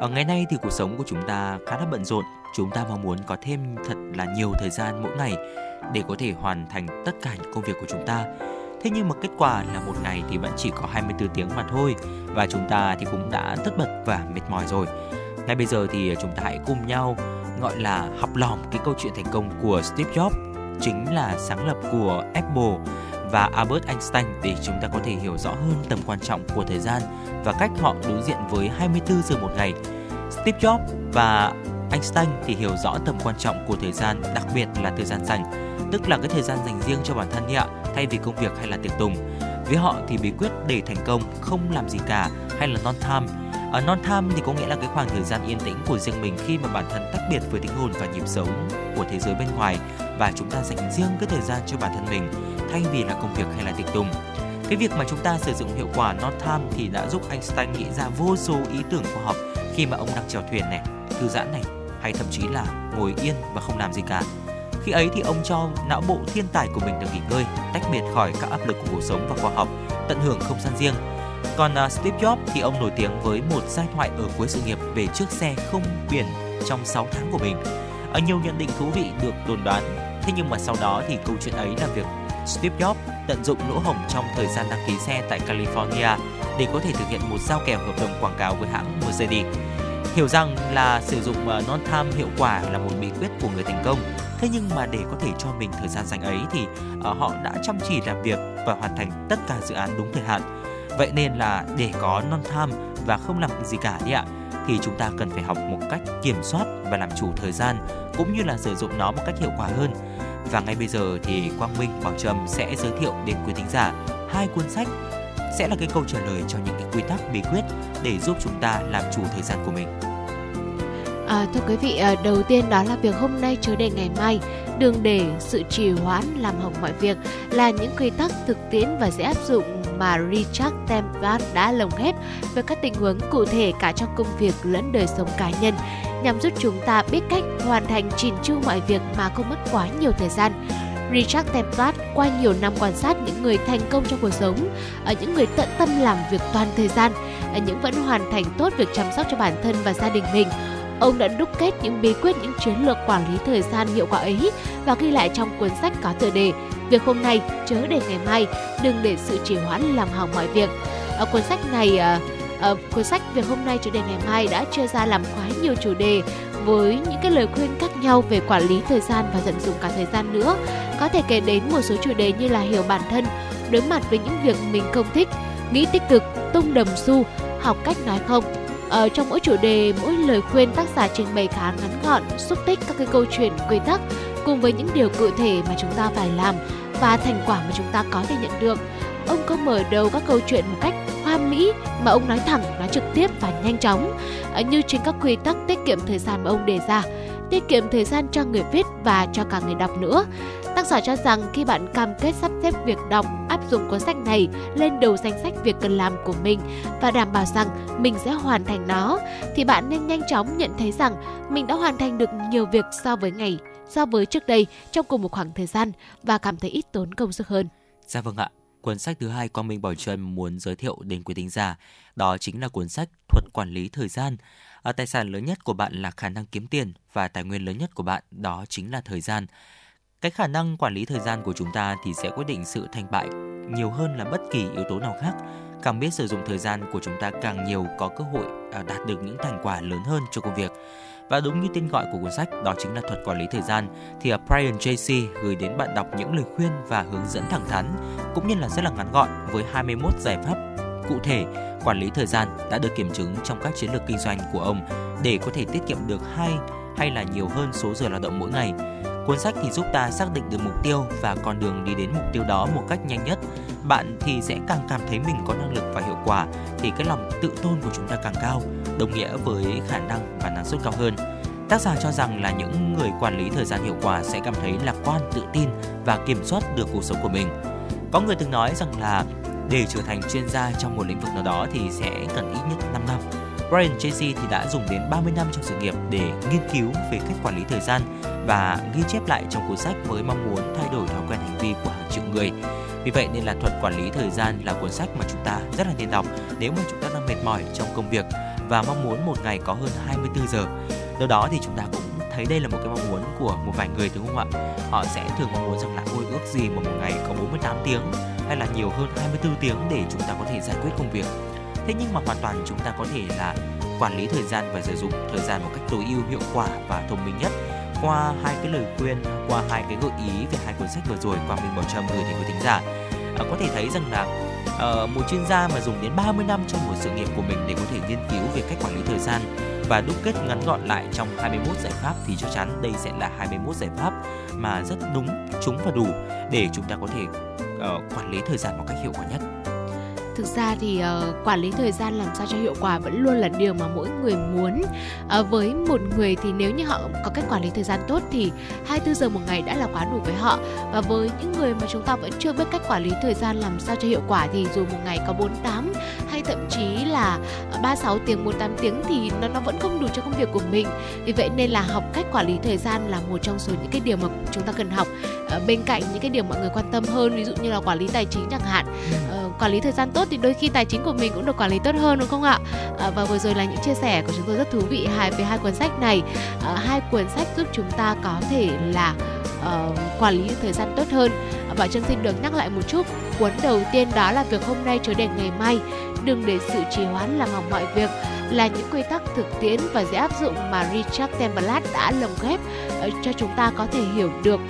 Ở ngày nay thì cuộc sống của chúng ta khá là bận rộn, chúng ta mong muốn có thêm thật là nhiều thời gian mỗi ngày để có thể hoàn thành tất cả những công việc của chúng ta. Thế nhưng mà kết quả là một ngày thì vẫn chỉ có 24 tiếng mà thôi, và chúng ta thì cũng đã tất bật và mệt mỏi rồi. Ngay bây giờ thì chúng ta hãy cùng nhau gọi là học lỏm cái câu chuyện thành công của Steve Jobs, chính là sáng lập của Apple, và Albert Einstein để chúng ta có thể hiểu rõ hơn tầm quan trọng của thời gian và cách họ đối diện với 24 giờ một ngày. Steve Jobs và Einstein thì hiểu rõ tầm quan trọng của thời gian, đặc biệt là thời gian rảnh, tức là cái thời gian dành riêng cho bản thân ạ, thay vì công việc hay là tiệc tùng. Với họ thì bí quyết để thành công không làm gì cả hay là non time thì có nghĩa là cái khoảng thời gian yên tĩnh của riêng mình khi mà bản thân tách biệt với tiếng ồn và nhịp sống của thế giới bên ngoài, và chúng ta dành riêng cái thời gian cho bản thân mình thay vì là công việc hay là tịch tùng. Cái việc mà chúng ta sử dụng hiệu quả non time thì đã giúp Einstein nghĩ ra vô số ý tưởng khoa học khi mà ông đang chèo thuyền này, thư giãn này, hay thậm chí là ngồi yên và không làm gì cả. Khi ấy thì ông cho não bộ thiên tài của mình được nghỉ ngơi, tách biệt khỏi các áp lực của cuộc sống và khoa học, tận hưởng không gian riêng. Còn Steve Jobs thì ông nổi tiếng với một giai thoại ở cuối sự nghiệp về chiếc xe không biển trong 6 tháng của mình. Ở nhiều nhận định thú vị được đồn đoán, thế nhưng mà sau đó thì câu chuyện ấy là việc Steve Jobs tận dụng lỗ hổng trong thời gian đăng ký xe tại California để có thể thực hiện một giao kèo hợp đồng quảng cáo với hãng Mercedes. Hiểu rằng là sử dụng non-time hiệu quả là một bí quyết của người thành công, thế nhưng mà để có thể cho mình thời gian dành ấy thì họ đã chăm chỉ làm việc và hoàn thành tất cả dự án đúng thời hạn. Vậy nên là để có non-time và không làm gì cả đi ạ, thì chúng ta cần phải học một cách kiểm soát và làm chủ thời gian, cũng như là sử dụng nó một cách hiệu quả hơn. Và ngay bây giờ thì Quang Minh, Bảo Trâm sẽ giới thiệu đến quý thính giả 2 cuốn sách sẽ là cái câu trả lời cho những cái quy tắc bí quyết để giúp chúng ta làm chủ thời gian của mình. Thưa quý vị, đầu tiên đó là việc hôm nay chớ để ngày mai, đừng để sự trì hoãn làm hỏng mọi việc, là những quy tắc thực tiễn và dễ áp dụng mà Richard Templar đã lồng ghép về các tình huống cụ thể cả trong công việc lẫn đời sống cá nhân, nhằm giúp chúng ta biết cách hoàn thành chỉn chu mọi việc mà không mất quá nhiều thời gian. Richard Templar qua nhiều năm quan sát những người thành công trong cuộc sống, những người tận tâm làm việc toàn thời gian, những vẫn hoàn thành tốt việc chăm sóc cho bản thân và gia đình mình. Ông đã đúc kết những bí quyết, những chiến lược quản lý thời gian hiệu quả ấy và ghi lại trong cuốn sách có tựa đề Việc hôm nay chớ để ngày mai, đừng để sự trì hoãn làm hỏng mọi việc. Cuốn sách Việc hôm nay chớ để ngày mai đã chia ra làm khá nhiều chủ đề với những cái lời khuyên khác nhau về quản lý thời gian và tận dụng cả thời gian nữa. Có thể kể đến một số chủ đề như là hiểu bản thân, đối mặt với những việc mình không thích, nghĩ tích cực, tung đầm xu, học cách nói không. Trong mỗi chủ đề, mỗi lời khuyên tác giả trình bày khá ngắn gọn, xúc tích các cái câu chuyện, quy tắc cùng với những điều cụ thể mà chúng ta phải làm và thành quả mà chúng ta có thể nhận được. Ông có mở đầu các câu chuyện một cách hoa mỹ mà ông nói thẳng, nói trực tiếp và nhanh chóng, như trên các quy tắc tiết kiệm thời gian mà ông đề ra. Tiết kiệm thời gian cho người viết và cho cả người đọc nữa. Tác giả cho rằng khi bạn cam kết sắp xếp việc đọc, áp dụng cuốn sách này lên đầu danh sách việc cần làm của mình và đảm bảo rằng mình sẽ hoàn thành nó, thì bạn nên nhanh chóng nhận thấy rằng mình đã hoàn thành được nhiều việc so với trước đây trong cùng một khoảng thời gian và cảm thấy ít tốn công sức hơn. Dạ vâng ạ. Cuốn sách thứ hai Quang Minh, Bảo Trâm muốn giới thiệu đến quý thính giả đó chính là cuốn sách Thuật quản lý thời gian. Tài sản lớn nhất của bạn là khả năng kiếm tiền và tài nguyên lớn nhất của bạn đó chính là thời gian. Cái khả năng quản lý thời gian của chúng ta thì sẽ quyết định sự thành bại nhiều hơn là bất kỳ yếu tố nào khác. Càng biết sử dụng thời gian của chúng ta càng nhiều, có cơ hội đạt được những thành quả lớn hơn cho công việc. Và đúng như tên gọi của cuốn sách, đó chính là Thuật quản lý thời gian, thì Brian JC gửi đến bạn đọc những lời khuyên và hướng dẫn thẳng thắn cũng như là rất là ngắn gọn với 21 giải pháp cụ thể quản lý thời gian đã được kiểm chứng trong các chiến lược kinh doanh của ông để có thể tiết kiệm được 2 hay là nhiều hơn số giờ lao động mỗi ngày. Cuốn sách thì giúp ta xác định được mục tiêu và con đường đi đến mục tiêu đó một cách nhanh nhất. Bạn thì sẽ càng cảm thấy mình có năng lực và hiệu quả thì cái lòng tự tôn của chúng ta càng cao, đồng nghĩa với khả năng và năng suất cao hơn. Tác giả cho rằng là những người quản lý thời gian hiệu quả sẽ cảm thấy lạc quan, tự tin và kiểm soát được cuộc sống của mình. Có người từng nói rằng là để trở thành chuyên gia trong một lĩnh vực nào đó thì sẽ cần ít nhất 5 năm. Brian Tracy thì đã dùng đến 30 năm trong sự nghiệp để nghiên cứu về cách quản lý thời gian và ghi chép lại trong cuốn sách với mong muốn thay đổi thói quen hành vi của hàng triệu người. Vì vậy nên là Thuật quản lý thời gian là cuốn sách mà chúng ta rất là nên đọc nếu mà chúng ta đang mệt mỏi trong công việc và mong muốn một ngày có hơn 24 giờ. Đâu đó thì chúng ta cũng thấy đây là một cái mong muốn của một vài người đúng không ạ? Họ sẽ thường mong muốn rằng là ôi ước gì mà một ngày có 48 tiếng hay là nhiều hơn 24 tiếng để chúng ta có thể giải quyết công việc. Thế nhưng mà hoàn toàn chúng ta có thể là quản lý thời gian và sử dụng thời gian một cách tối ưu, hiệu quả và thông minh nhất qua 2 cái lời khuyên, qua 2 cái gợi ý về 2 cuốn sách vừa rồi Quang Minh, Bảo Trâm gửi đến quý thính giả. Có thể thấy rằng là một chuyên gia mà dùng đến 30 năm trong một sự nghiệp của mình để có thể nghiên cứu về cách quản lý thời gian và đúc kết ngắn gọn lại trong 21 giải pháp thì chắc chắn đây sẽ là 21 giải pháp mà rất đúng, trúng và đủ để chúng ta có thể quản lý thời gian một cách hiệu quả nhất? Thực ra thì quản lý thời gian làm sao cho hiệu quả vẫn luôn là điều mà mỗi người muốn. Với một người thì nếu như họ có cách quản lý thời gian tốt thì 24 giờ một ngày đã là quá đủ với họ. Và với những người mà chúng ta vẫn chưa biết cách quản lý thời gian làm sao cho hiệu quả thì dù một ngày có 48 hay thậm chí là 36 tiếng, 48 tiếng thì nó vẫn không đủ cho công việc của mình. Vì vậy nên là học cách quản lý thời gian là một trong số những cái điều mà chúng ta cần học. Bên cạnh những cái điều mọi người quan tâm hơn, ví dụ như là quản lý tài chính chẳng hạn. Quản lý thời gian tốt thì đôi khi tài chính của mình cũng được quản lý tốt hơn, đúng không ạ? Và vừa rồi là những chia sẻ của chúng tôi rất thú vị về hai cuốn sách này. Hai cuốn sách giúp chúng ta có thể là quản lý thời gian tốt hơn. Bảo Trân xin được nhắc lại một chút. Cuốn đầu tiên đó là Việc hôm nay chớ để ngày mai, đừng để sự trì hoãn làm hỏng mọi việc, là những quy tắc thực tiễn và dễ áp dụng mà Richard Templar đã lồng ghép cho chúng ta có thể hiểu được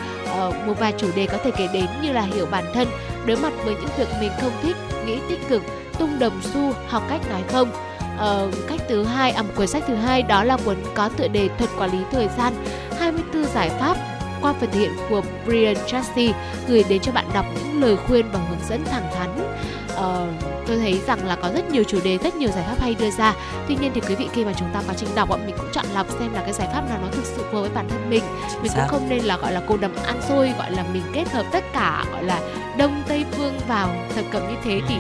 một vài chủ đề có thể kể đến như là hiểu bản thân, đối mặt với những việc mình không thích, nghĩ tích cực, tung đồng xu, học cách nói không. Cuốn sách thứ hai đó là cuốn có tựa đề Thuật quản lý thời gian 24 giải pháp, qua phần thể hiện của Brian Tracy, gửi đến cho bạn đọc những lời khuyên và hướng dẫn thẳng thắn. Tôi thấy rằng là có rất nhiều chủ đề, rất nhiều giải pháp hay đưa ra. Tuy nhiên thì quý vị khi mà chúng ta quá trình đọc, bọn mình cũng chọn lọc xem là cái giải pháp nào nó thực sự phù hợp với bản thân mình. Mình cũng không nên là gọi là cô đầm ăn xôi, gọi là mình kết hợp tất cả, gọi là Đông Tây Phương vào thập cẩm như thế thì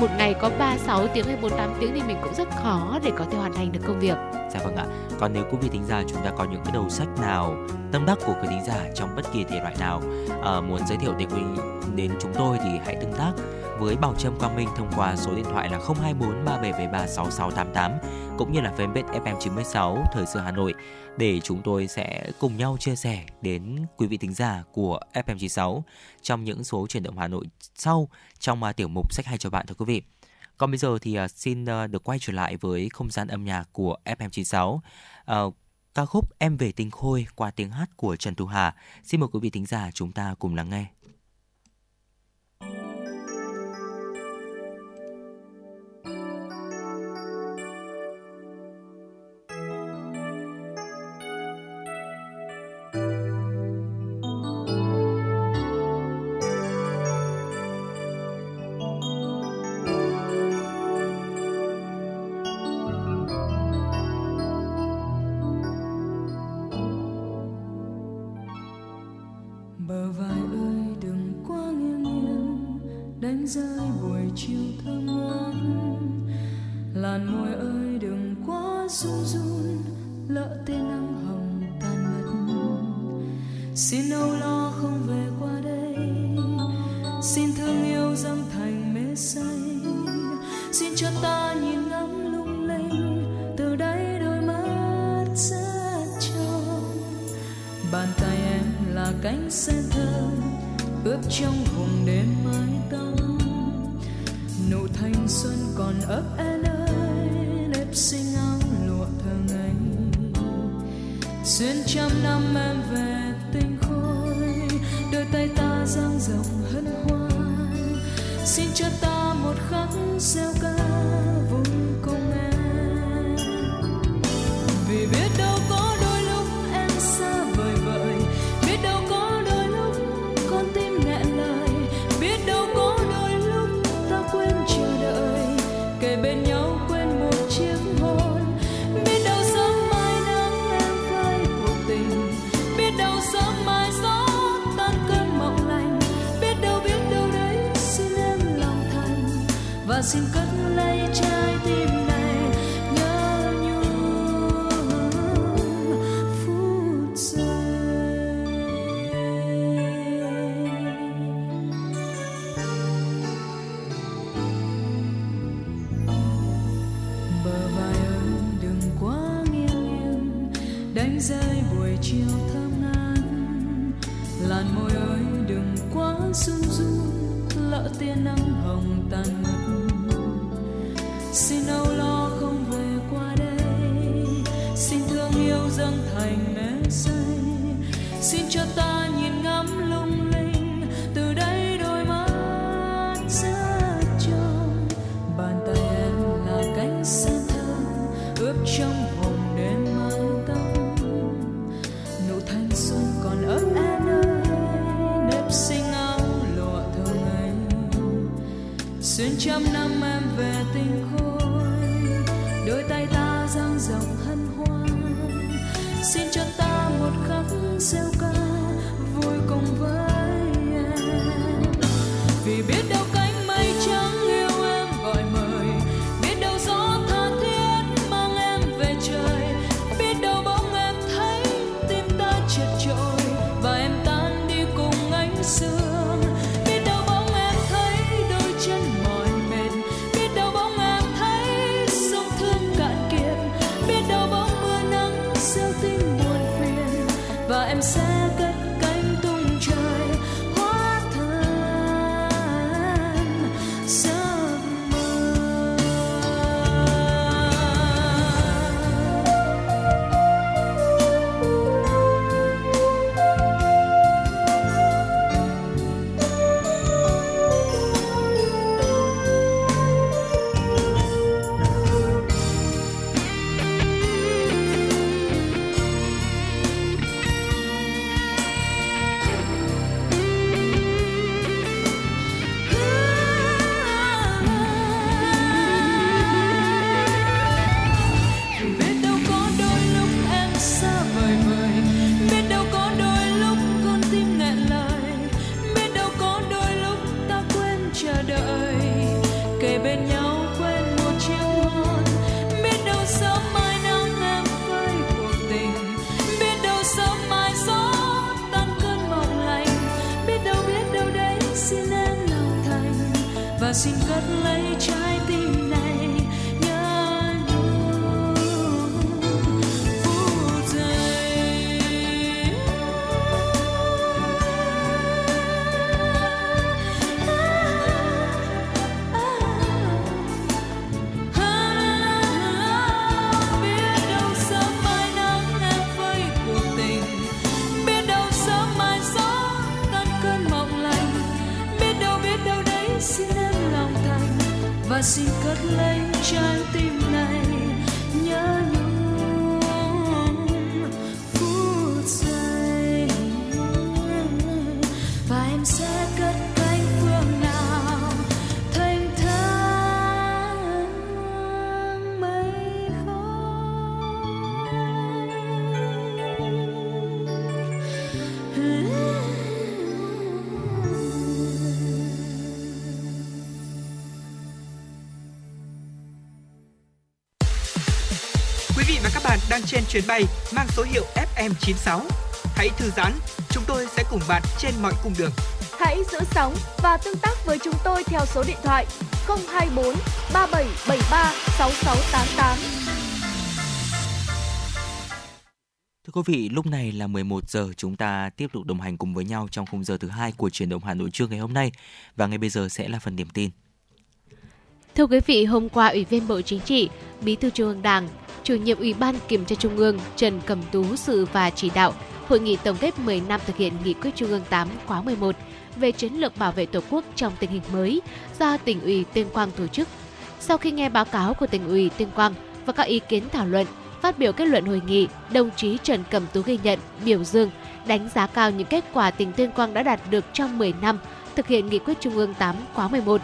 một ngày có 36 tiếng hay 48 tiếng thì mình cũng rất khó để có thể hoàn thành được công việc. Dạ vâng ạ. Còn nếu quý vị thính giả chúng ta có những cái đầu sách nào, tâm đắc của quý thính giả trong bất kỳ thể loại nào muốn giới thiệu đến chúng tôi thì hãy tương tác với Bảo Trâm, Quang Minh thông qua số điện thoại là 024 3773 6688 cũng như là fanpage FM 96 Thời sự Hà Nội để chúng tôi sẽ cùng nhau chia sẻ đến quý vị thính giả của FM 96 trong những số Chuyển động Hà Nội sau trong tiểu mục Sách hay cho bạn, thưa quý vị. Còn bây giờ thì xin được quay trở lại với không gian âm nhạc của FM 96. Ca khúc Em về tinh khôi qua tiếng hát của Trần Thu Hà. Xin mời quý vị thính giả chúng ta cùng lắng nghe. Nụ thanh xuân còn ấp em ơi, nếp sinh áo lụa thường ngày. xin cho ta một khắc reo ca vui cùng với em, vì biết đâu cánh mây trắng yêu em gọi mời, biết đâu gió tha thiết mang em về trời, biết đâu bỗng em thấy tim ta chợt trôi và em tan đi cùng ánh sương. Em sẽ cất cánh tung trời hóa thân giấc mơ. Xin cất lấy trái tim này nhớ nhung phút giây. Biết đâu sớm mai nắng em phơi cuộc tình, biết đâu sớm mai gió tan cơn mộng lành, biết đâu đấy xin em và xin cất lấy trái tim này nhớ nhung phút giây, và em sẽ cất cánh phương nào thanh thang mây khói. Đang trên chuyến bay mang số hiệu FM 96. Hãy thư giãn, chúng tôi sẽ cùng bạn trên mọi cung đường. Hãy giữ sóng và tương tác với chúng tôi theo số điện thoại 024 3773 6688. Thưa quý vị, lúc này là 11 giờ, chúng ta tiếp tục đồng hành cùng với nhau trong khung giờ thứ 2 của Chuyển động Hà Nội trưa ngày hôm nay. Và ngay bây giờ sẽ là phần điểm tin. Thưa quý vị, hôm qua Ủy viên Bộ Chính trị, Bí thư Trung ương Đảng, Chủ nhiệm Ủy ban Kiểm tra Trung ương Trần Cẩm Tú dự và chỉ đạo Hội nghị tổng kết 10 năm thực hiện Nghị quyết Trung ương 8 khóa 11 về chiến lược bảo vệ Tổ quốc trong tình hình mới do Tỉnh ủy Tuyên Quang tổ chức. Sau khi nghe báo cáo của Tỉnh ủy Tuyên Quang và các ý kiến thảo luận, phát biểu kết luận hội nghị, đồng chí Trần Cẩm Tú ghi nhận, biểu dương, đánh giá cao những kết quả tỉnh Tuyên Quang đã đạt được trong 10 năm thực hiện Nghị quyết Trung ương 8 khóa 11.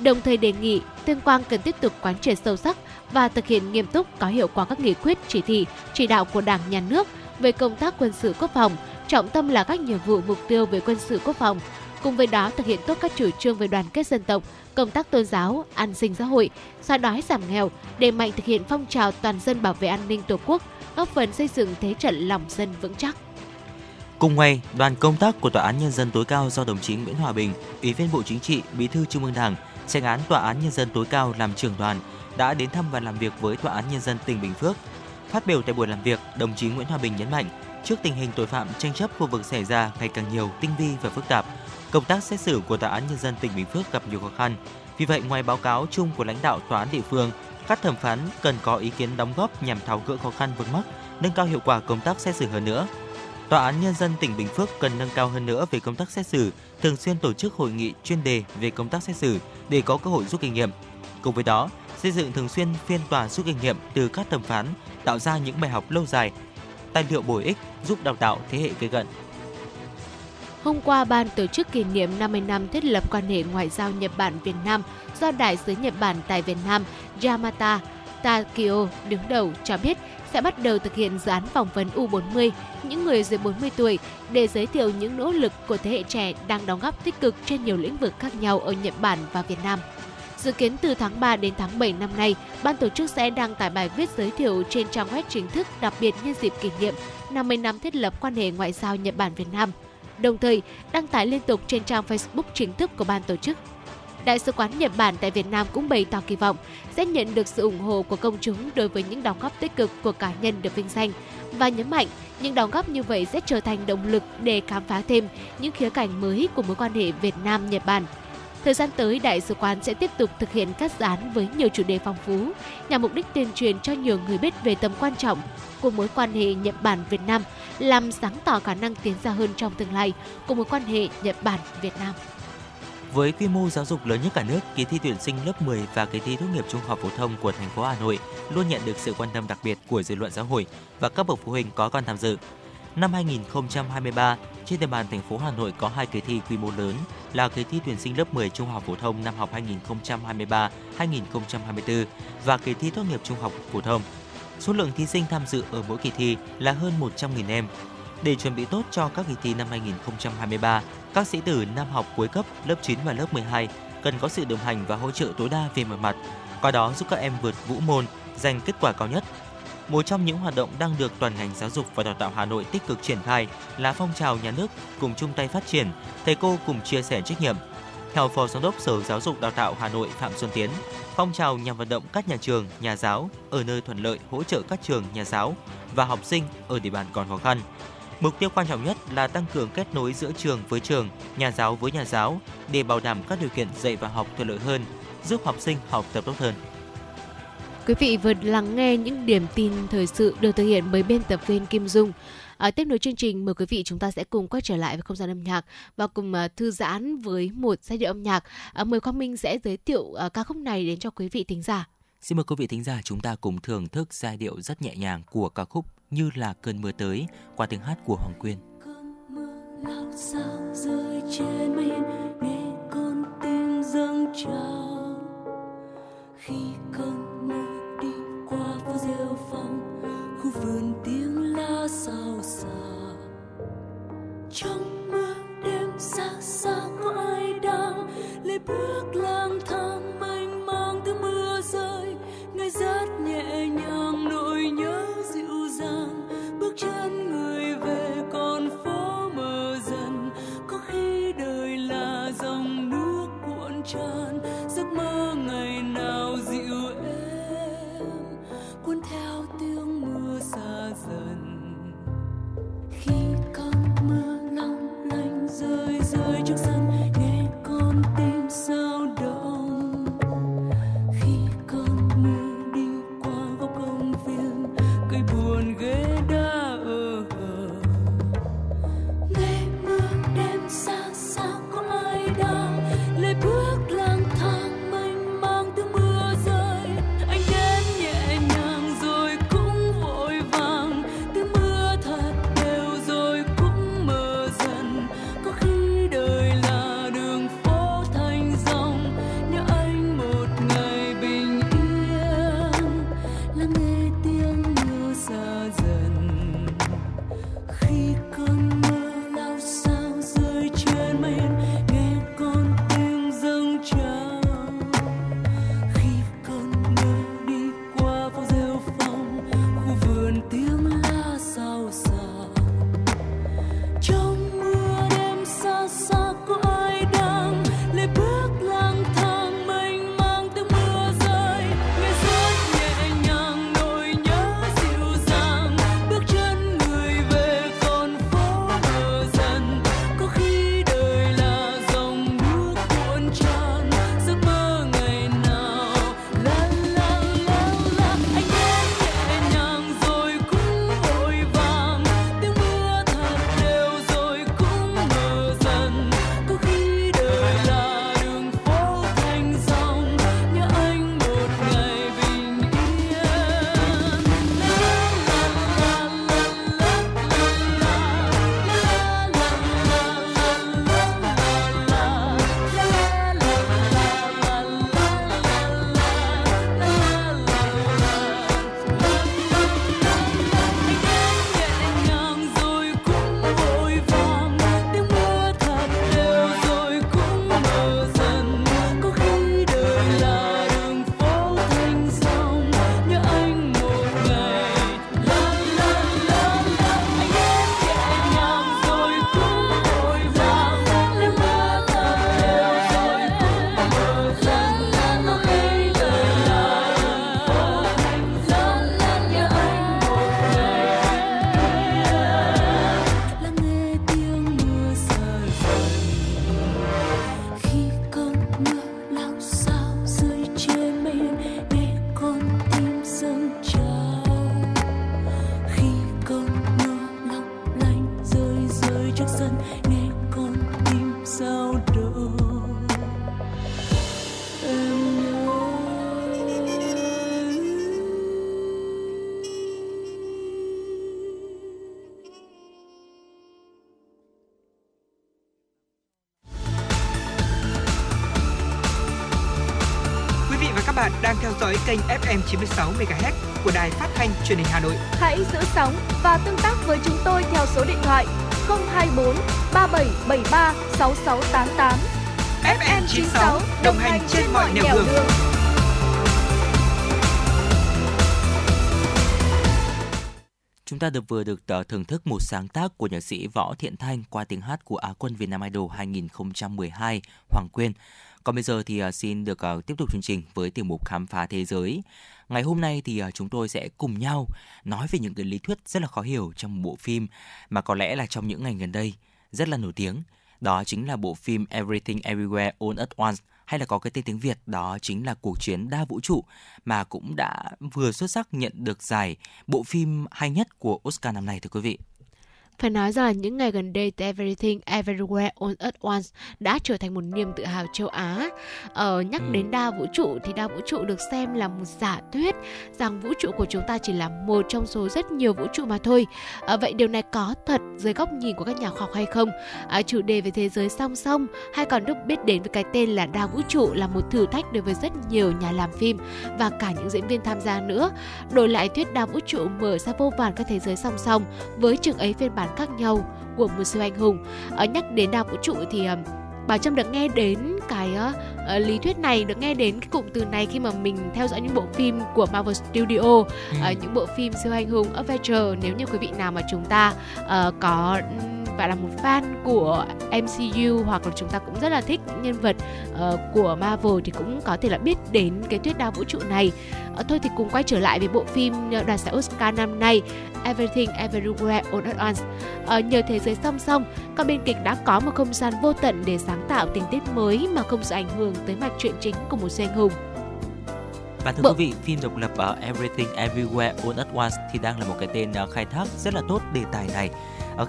Đồng thời đề nghị Tuyên Quang cần tiếp tục quán triệt sâu sắc và thực hiện nghiêm túc có hiệu quả các nghị quyết, chỉ thị, chỉ đạo của Đảng, Nhà nước về công tác quân sự quốc phòng, trọng tâm là các nhiệm vụ mục tiêu về quân sự quốc phòng. Cùng với đó thực hiện tốt các chủ trương về đoàn kết dân tộc, công tác tôn giáo, an sinh xã hội, xóa đói giảm nghèo, đẩy mạnh thực hiện phong trào toàn dân bảo vệ an ninh Tổ quốc, góp phần xây dựng thế trận lòng dân vững chắc. Cùng ngày, đoàn công tác của Tòa án Nhân dân tối cao do đồng chí Nguyễn Hòa Bình, Ủy viên Bộ Chính trị, Bí thư Trung ương Đảng, Chánh án Tòa án Nhân dân tối cao làm trưởng đoàn đã đến thăm và làm việc với Tòa án Nhân dân tỉnh Bình Phước. Phát biểu tại buổi làm việc, đồng chí Nguyễn Hòa Bình nhấn mạnh, trước tình hình tội phạm tranh chấp khu vực xảy ra ngày càng nhiều, tinh vi và phức tạp, công tác xét xử của Tòa án Nhân dân tỉnh Bình Phước gặp nhiều khó khăn. Vì vậy, ngoài báo cáo chung của lãnh đạo tòa án địa phương, các thẩm phán cần có ý kiến đóng góp nhằm tháo gỡ khó khăn vướng mắc, nâng cao hiệu quả công tác xét xử hơn nữa. Tòa án Nhân dân tỉnh Bình Phước cần nâng cao hơn nữa về công tác xét xử, thường xuyên tổ chức hội nghị chuyên đề về công tác xét xử để có cơ hội rút kinh nghiệm. Cùng với đó, xây dựng thường xuyên phiên tòa rút kinh nghiệm từ các thẩm phán, tạo ra những bài học lâu dài, tài liệu bổ ích giúp đào tạo thế hệ kế cận. Hôm qua, Ban tổ chức kỷ niệm 50 năm thiết lập quan hệ ngoại giao Nhật Bản - Việt Nam do Đại sứ Nhật Bản tại Việt Nam Yamata Takio đứng đầu cho biết sẽ bắt đầu thực hiện dự án phỏng vấn U40, những người dưới 40 tuổi, để giới thiệu những nỗ lực của thế hệ trẻ đang đóng góp tích cực trên nhiều lĩnh vực khác nhau ở Nhật Bản và Việt Nam. Dự kiến từ tháng 3 đến tháng 7 năm nay, ban tổ chức sẽ đăng tải bài viết giới thiệu trên trang web chính thức đặc biệt nhân dịp kỷ niệm 50 năm thiết lập quan hệ ngoại giao Nhật Bản-Việt Nam, đồng thời đăng tải liên tục trên trang Facebook chính thức của ban tổ chức. Đại sứ quán Nhật Bản tại Việt Nam cũng bày tỏ kỳ vọng sẽ nhận được sự ủng hộ của công chúng đối với những đóng góp tích cực của cá nhân được vinh danh, và nhấn mạnh những đóng góp như vậy sẽ trở thành động lực để khám phá thêm những khía cạnh mới của mối quan hệ Việt Nam-Nhật Bản. Thời gian tới, Đại sứ quán sẽ tiếp tục thực hiện các dự án với nhiều chủ đề phong phú, nhằm mục đích tuyên truyền cho nhiều người biết về tầm quan trọng của mối quan hệ Nhật Bản-Việt Nam, làm sáng tỏ khả năng tiến xa hơn trong tương lai của mối quan hệ Nhật Bản-Việt Nam. Với quy mô giáo dục lớn nhất cả nước, kỳ thi tuyển sinh lớp 10 và kỳ thi tốt nghiệp trung học phổ thông của thành phố Hà Nội luôn nhận được sự quan tâm đặc biệt của dư luận xã hội và các bậc phụ huynh có con tham dự. Năm 2023, trên địa bàn thành phố Hà Nội có 2 kỳ thi quy mô lớn là kỳ thi tuyển sinh lớp 10 trung học phổ thông năm học 2023-2024 và kỳ thi tốt nghiệp trung học phổ thông. Số lượng thí sinh tham dự ở mỗi kỳ thi là hơn 100.000 em. Để chuẩn bị tốt cho các kỳ thi năm 2023, các sĩ tử năm học cuối cấp, lớp 9 và lớp 12 cần có sự đồng hành và hỗ trợ tối đa về mọi mặt, qua đó giúp các em vượt vũ môn, giành kết quả cao nhất. Một trong những hoạt động đang được toàn ngành giáo dục và đào tạo Hà Nội tích cực triển khai là phong trào nhà nước cùng chung tay phát triển, thầy cô cùng chia sẻ trách nhiệm. Theo Phó Giám đốc Sở Giáo dục Đào tạo Hà Nội Phạm Xuân Tiến, phong trào nhằm vận động các nhà trường, nhà giáo ở nơi thuận lợi hỗ trợ các trường, nhà giáo và học sinh ở địa bàn còn khó khăn. Mục tiêu quan trọng nhất là tăng cường kết nối giữa trường với trường, nhà giáo với nhà giáo để bảo đảm các điều kiện dạy và học thuận lợi hơn, giúp học sinh học tập tốt hơn. Quý vị vừa lắng nghe những điểm tin thời sự được thực hiện bởi biên tập viên Kim Dung. Tiếp nối chương trình, mời quý vị chúng ta sẽ cùng quay trở lại với không gian âm nhạc và cùng thư giãn với một giai điệu âm nhạc. Mời Quang Minh sẽ giới thiệu ca khúc này đến cho quý vị thính giả. Xin mời quý vị thính giả chúng ta cùng thưởng thức giai điệu rất nhẹ nhàng của ca khúc Như Là Cơn Mưa Tới qua tiếng hát của Hoàng Quyên. Cơn mưa lao sao rơi trên mây, nghe con tim dâng trào. Khi cơn mưa đi qua phố rêu phong, khu vườn tiếng lá xao xạc. Trong mưa đêm xa xa có ai đang lê bước lang thang mênh mang tiếng mưa rơi, nghe rất nhẹ nhàng nỗi nhớ dịu dàng. Bước chân người về con phố mờ dần, có khi đời là dòng nước cuộn tràn giấc mơ ngày nào dịu êm. đang theo dõi kênh FM 96 MHz của Đài Phát thanh Truyền hình Hà Nội. Hãy giữ sóng và tương tác với chúng tôi theo số điện thoại 024 3773 6688. FM 96 đồng hành trên mọi nẻo đường. Chúng ta vừa được thưởng thức một sáng tác của nhạc sĩ Võ Thiện Thanh qua tiếng hát của Á quân Việt Nam Idol 2012 Hoàng Quyên. Còn bây giờ thì xin được tiếp tục chương trình với tiểu mục Khám phá thế giới. Ngày hôm nay thì chúng tôi sẽ cùng nhau nói về những cái lý thuyết rất là khó hiểu trong bộ phim mà có lẽ là trong những ngày gần đây rất là nổi tiếng. Đó chính là bộ phim Everything Everywhere All At Once, hay là có cái tên tiếng Việt đó chính là Cuộc chiến đa vũ trụ, mà cũng đã vừa xuất sắc nhận được giải bộ phim hay nhất của Oscar năm nay thưa quý vị. Phải nói rằng là những ngày gần đây Everything Everywhere All At Once đã trở thành một niềm tự hào châu Á. Nhắc đến đa vũ trụ thì đa vũ trụ được xem là một giả thuyết rằng vũ trụ của chúng ta chỉ là một trong số rất nhiều vũ trụ mà thôi. Vậy điều này có thật dưới góc nhìn của các nhà khoa học hay không? Chủ đề về thế giới song song hay còn được biết đến với cái tên là đa vũ trụ là một thử thách đối với rất nhiều nhà làm phim và cả những diễn viên tham gia nữa. Đổi lại thuyết đa vũ trụ mở ra vô vàn các thế giới song song với chừng ấy phiên bản khác nhau của một siêu anh hùng. Nhắc đến đa vũ trụ thì Bảo Trâm được nghe đến cái lý thuyết này, được nghe đến cái cụm từ này khi mà mình theo dõi những bộ phim của Marvel Studio, những bộ phim siêu anh hùng Avengers. Nếu như quý vị nào mà chúng ta có phải là một fan của MCU hoặc là chúng ta cũng rất là thích những nhân vật của Marvel thì cũng có thể là biết đến cái thuyết đa vũ trụ này. Thôi thì cùng quay trở lại với bộ phim đoạt giải Oscar năm nay Everything Everywhere All At Once. Nhờ thế giới song song, các biên kịch đã có một không gian vô tận để sáng tạo tình tiết mới mà không sự ảnh hưởng tới mạch truyện chính của một siêu anh hùng. Và thưa quý vị, phim độc lập Everything Everywhere All At Once thì đang là một cái tên khai thác rất là tốt đề tài này.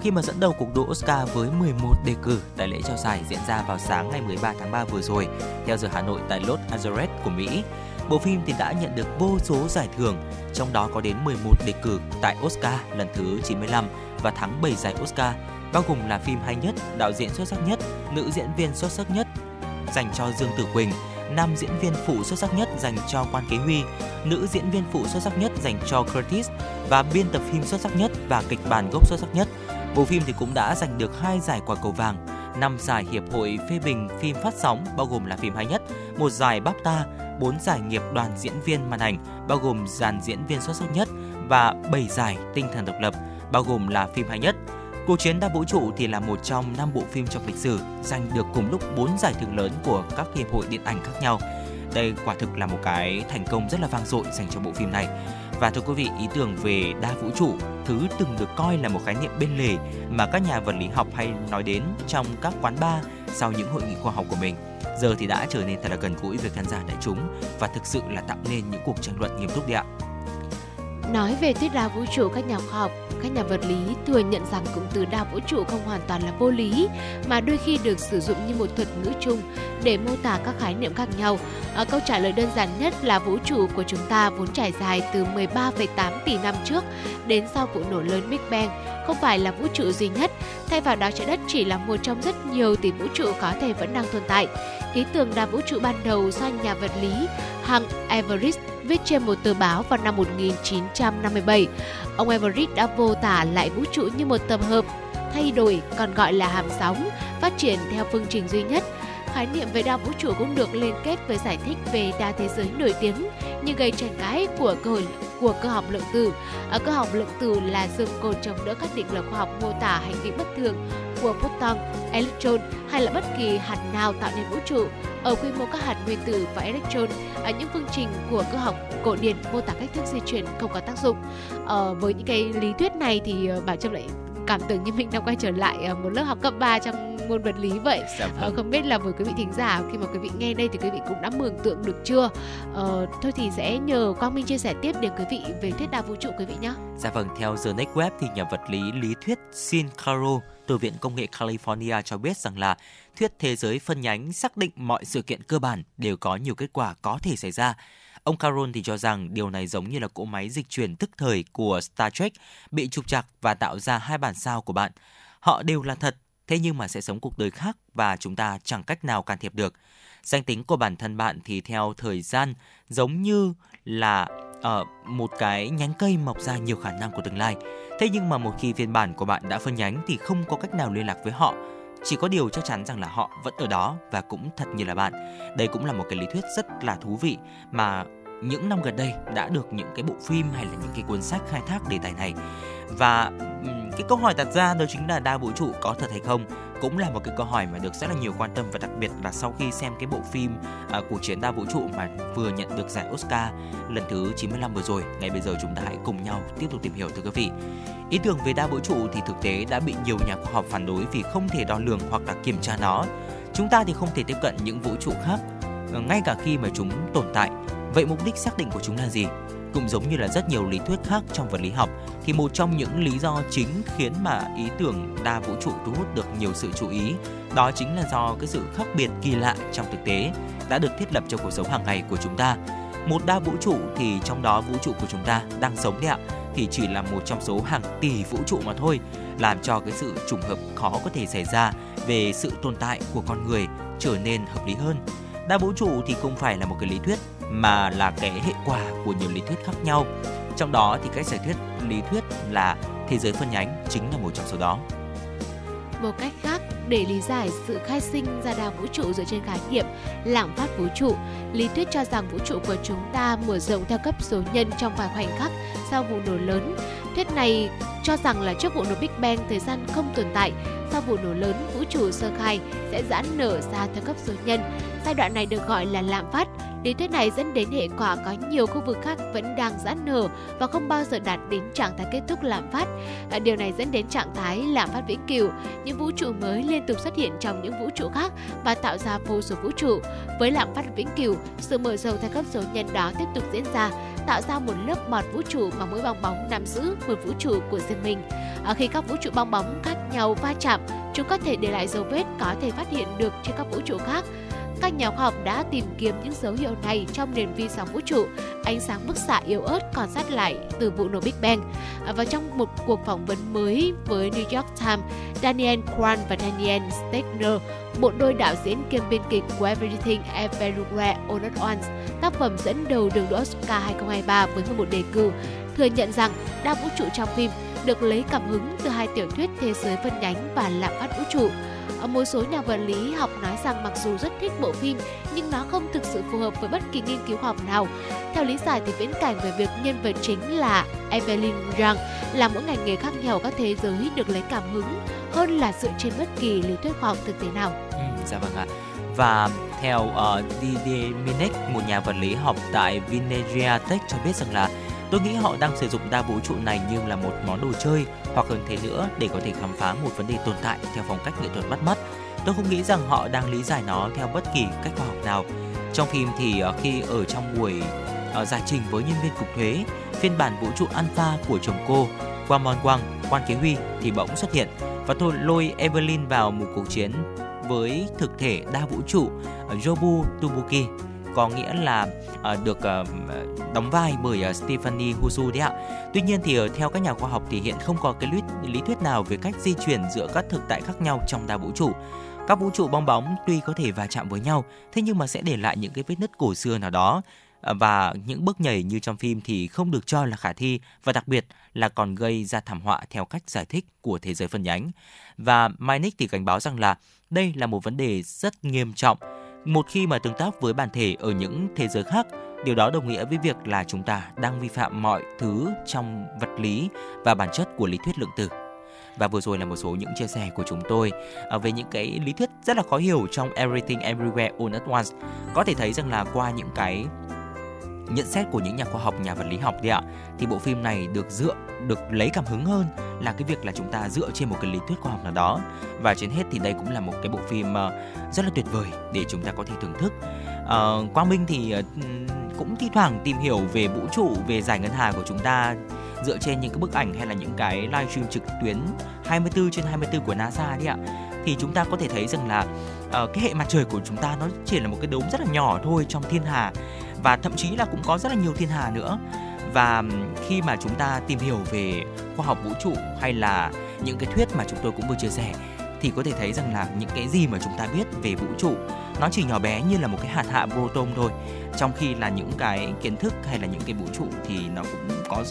Khi mà dẫn đầu cuộc đua Oscar với 11 đề cử, tại lễ trao giải diễn ra vào sáng ngày 13 tháng 3 vừa rồi, theo giờ Hà Nội tại Los Angeles của Mỹ. Bộ phim thì đã nhận được vô số giải thưởng, trong đó có đến 11 đề cử tại Oscar lần thứ 95 và thắng 7 giải Oscar, bao gồm là phim hay nhất, đạo diễn xuất sắc nhất, nữ diễn viên xuất sắc nhất dành cho Dương Tử Quỳnh, nam diễn viên phụ xuất sắc nhất dành cho Quan Kế Huy, nữ diễn viên phụ xuất sắc nhất dành cho Curtis và biên tập phim xuất sắc nhất và kịch bản gốc xuất sắc nhất. Bộ phim thì cũng đã giành được 2 giải Quả cầu vàng, 5 giải Hiệp hội phê bình phim phát sóng bao gồm là phim hay nhất, 1 giải BAFTA, 4 giải nghiệp đoàn diễn viên màn ảnh bao gồm dàn diễn viên xuất sắc nhất và 7 giải tinh thần độc lập bao gồm là phim hay nhất. Cuộc chiến đa vũ trụ thì là một trong 5 bộ phim trong lịch sử giành được cùng lúc 4 giải thưởng lớn của các hiệp hội điện ảnh khác nhau. Đây quả thực là một cái thành công rất là vang dội dành cho bộ phim này. Và thưa quý vị, ý tưởng về đa vũ trụ, thứ từng được coi là một khái niệm bên lề mà các nhà vật lý học hay nói đến trong các quán bar sau những hội nghị khoa học của mình, giờ thì đã trở nên thật là gần gũi với khán giả đại chúng và thực sự là tạo nên những cuộc tranh luận nghiêm túc đấy ạ. Nói về thuyết đa vũ trụ, các nhà khoa học, các nhà vật lý thừa nhận rằng cụm từ đa vũ trụ không hoàn toàn là vô lý, mà đôi khi được sử dụng như một thuật ngữ chung để mô tả các khái niệm khác nhau. Câu trả lời đơn giản nhất là vũ trụ của chúng ta vốn trải dài từ 13,8 tỷ năm trước đến sau vụ nổ lớn Big Bang, không phải là vũ trụ duy nhất. Thay vào đó, trái đất chỉ là một trong rất nhiều tỷ vũ trụ có thể vẫn đang tồn tại. Ý tưởng đa vũ trụ ban đầu do nhà vật lý Hằng Everett viết trên một tờ báo vào năm 1957. Ông Everett đã mô tả lại vũ trụ như một tập hợp thay đổi, còn gọi là hàm sóng, phát triển theo phương trình duy nhất. Khái niệm về đa vũ trụ cũng được liên kết với giải thích về đa thế giới nổi tiếng như gây tranh cãi của cơ học lượng tử. Cơ học lượng tử là dựng cột chống đỡ các định luật khoa học mô tả hành vi bất thường của photon, electron hay là bất kỳ hạt nào tạo nên vũ trụ ở quy mô các hạt nguyên tử và electron. Những phương trình của cơ học cổ điển mô tả cách thức di chuyển không có tác dụng. Với những cái lý thuyết này thì Bảo Trâm lại cảm tưởng như mình đang quay trở lại một lớp học cấp 3 trong môn vật lý vậy. Không biết là với quý vị thính giả, khi mà quý vị nghe đây thì quý vị cũng đã mường tượng được chưa? Thôi thì sẽ nhờ Quang Minh chia sẻ tiếp đến quý vị về thuyết đa vũ trụ quý vị nhé. Dạ vâng, theo The Next Web thì nhà vật lý lý thuyết Sin Caro từ Viện Công nghệ California cho biết rằng là thuyết thế giới phân nhánh xác định mọi sự kiện cơ bản đều có nhiều kết quả có thể xảy ra. Ông Caron thì cho rằng điều này giống như là cỗ máy dịch chuyển tức thời của Star Trek bị trục trặc và tạo ra 2 bản sao của bạn. Họ đều là thật, thế nhưng mà sẽ sống cuộc đời khác và chúng ta chẳng cách nào can thiệp được. danh tính của bản thân bạn thì theo thời gian, giống như là một cái nhánh cây mọc ra nhiều khả năng của tương lai. Thế nhưng mà một khi phiên bản của bạn đã phân nhánh thì không có cách nào liên lạc với họ. Chỉ có điều chắc chắn rằng là họ vẫn ở đó và cũng thật như là bạn. Đây cũng là một cái lý thuyết rất là thú vị mà những năm gần đây đã được những cái bộ phim hay là những cái cuốn sách khai thác đề tài này. Và cái câu hỏi đặt ra đó chính là đa vũ trụ có thật hay không, cũng là một cái câu hỏi mà được rất là nhiều quan tâm, và đặc biệt là sau khi xem cái bộ phim Cuộc chiến đa vũ trụ mà vừa nhận được giải Oscar lần thứ 95 vừa rồi. Ngay bây giờ chúng ta hãy cùng nhau tiếp tục tìm hiểu thưa quý vị. Ý tưởng về đa vũ trụ thì thực tế đã bị nhiều nhà khoa học phản đối vì không thể đo lường hoặc là kiểm tra nó. Chúng ta thì không thể tiếp cận những vũ trụ khác ngay cả khi mà chúng tồn tại. Vậy mục đích xác định của chúng là gì? Cũng giống như là rất nhiều lý thuyết khác trong vật lý học, thì một trong những lý do chính khiến mà ý tưởng đa vũ trụ thu hút được nhiều sự chú ý, đó chính là do cái sự khác biệt kỳ lạ trong thực tế đã được thiết lập trong cuộc sống hàng ngày của chúng ta. Một đa vũ trụ thì trong đó vũ trụ của chúng ta đang sống đấy ạ, thì chỉ là một trong số hàng tỷ vũ trụ mà thôi, làm cho cái sự trùng hợp khó có thể xảy ra về sự tồn tại của con người trở nên hợp lý hơn. Đa vũ trụ thì không phải là một cái lý thuyết, mà là cái hệ quả của nhiều lý thuyết khác nhau. Trong đó thì cái giải thuyết lý thuyết là thế giới phân nhánh chính là một trong số đó. Một cách khác để lý giải sự khai sinh ra đa vũ trụ dựa trên khái niệm lạm phát vũ trụ, lý thuyết cho rằng vũ trụ của chúng ta mở rộng theo cấp số nhân trong vài khoảnh khắc sau vụ nổ lớn. Thuyết này cho rằng là trước vụ nổ Big Bang thời gian không tồn tại, sau vụ nổ lớn vũ trụ sơ khai sẽ giãn nở ra theo cấp số nhân. Giai đoạn này được gọi là lạm phát. Lý thuyết này dẫn đến hệ quả có nhiều khu vực khác vẫn đang giãn nở và không bao giờ đạt đến trạng thái kết thúc lạm phát. Điều này dẫn đến trạng thái lạm phát vĩnh cửu. Những vũ trụ mới liên tục xuất hiện trong những vũ trụ khác và tạo ra vô số vũ trụ. Với lạm phát vĩnh cửu, sự mở rộng theo cấp số nhân đó tiếp tục diễn ra, tạo ra một lớp bọt vũ trụ mà mỗi bong bóng nắm giữ một vũ trụ của riêng mình. Khi các vũ trụ bong bóng khác nhau va chạm, chúng có thể để lại dấu vết có thể phát hiện được trên các vũ trụ khác. Các nhà khoa học đã tìm kiếm những dấu hiệu này trong nền vi sóng vũ trụ, ánh sáng bức xạ yếu ớt còn sót lại từ vụ nổ Big Bang. Và trong một cuộc phỏng vấn mới với New York Times, Daniel Kwan và Daniel Stegner, bộ đôi đạo diễn kiêm biên kịch của Everything Everywhere All At Once, tác phẩm dẫn đầu đường đua Oscar 2023 với 11 đề cử, thừa nhận rằng đa vũ trụ trong phim được lấy cảm hứng từ hai tiểu thuyết thế giới phân nhánh và lạm phát vũ trụ. Một số nhà vật lý học nói rằng mặc dù rất thích bộ phim nhưng nó không thực sự phù hợp với bất kỳ nghiên cứu khoa học nào. Theo lý giải thì viễn cảnh về việc nhân vật chính là Evelyn Young là mỗi ngành nghề khác nhau các thế giới được lấy cảm hứng hơn là dựa trên bất kỳ lý thuyết khoa học thực tế nào. Dạ vâng ạ. Và theo Didier Minet, một nhà vật lý học tại Vinegria Tech cho biết rằng là tôi nghĩ họ đang sử dụng đa vũ trụ này như là một món đồ chơi hoặc hơn thế nữa để có thể khám phá một vấn đề tồn tại theo phong cách nghệ thuật bắt mắt. Tôi không nghĩ rằng họ đang lý giải nó theo bất kỳ cách khoa học nào. Trong phim thì khi ở trong buổi giải trình với nhân viên cục thuế, phiên bản vũ trụ Alpha của chồng cô, Quan Kế Huy thì bỗng xuất hiện và tôi lôi Evelyn vào một cuộc chiến với thực thể đa vũ trụ Yobu Tubuki, có nghĩa là được đóng vai bởi Stephanie Husu đấy ạ. Tuy nhiên thì theo các nhà khoa học thì hiện không có cái lý thuyết nào về cách di chuyển giữa các thực tại khác nhau trong đa vũ trụ. Các vũ trụ bong bóng tuy có thể va chạm với nhau, thế nhưng mà sẽ để lại những cái vết nứt cổ xưa nào đó. Và những bước nhảy như trong phim thì không được cho là khả thi và đặc biệt là còn gây ra thảm họa theo cách giải thích của thế giới phân nhánh. Và Minnick thì cảnh báo rằng là đây là một vấn đề rất nghiêm trọng. Một khi mà tương tác với bản thể ở những thế giới khác, điều đó đồng nghĩa với việc là chúng ta đang vi phạm mọi thứ trong vật lý và bản chất của lý thuyết lượng tử. Và vừa rồi là một số những chia sẻ của chúng tôi về những cái lý thuyết rất là khó hiểu trong Everything Everywhere All At Once. Có thể thấy rằng là qua những cái nhận xét của những nhà khoa học, nhà vật lý học đấy ạ, thì bộ phim này được lấy cảm hứng hơn là cái việc là chúng ta dựa trên một cái lý thuyết khoa học nào đó. Và trên hết thì đây cũng là một cái bộ phim rất là tuyệt vời để chúng ta có thể thưởng thức. Quang Minh thì cũng thi thoảng tìm hiểu về vũ trụ, về giải ngân hà của chúng ta dựa trên những cái bức ảnh hay là những cái livestream trực tuyến 24/24 của NASA đấy ạ. Thì chúng ta có thể thấy rằng là cái hệ mặt trời của chúng ta nó chỉ là một cái đốm rất là nhỏ thôi trong thiên hà, và thậm chí là cũng có rất là nhiều thiên hà nữa. Và khi mà chúng ta tìm hiểu về khoa học vũ trụ hay là những cái thuyết mà chúng tôi cũng vừa chia sẻ thì có thể thấy rằng là những cái gì mà chúng ta biết về vũ trụ Nó chỉ nhỏ bé như là một cái hạt hạ proton thôi. Trong khi là những cái kiến thức hay là những cái vũ trụ thì nó cũng có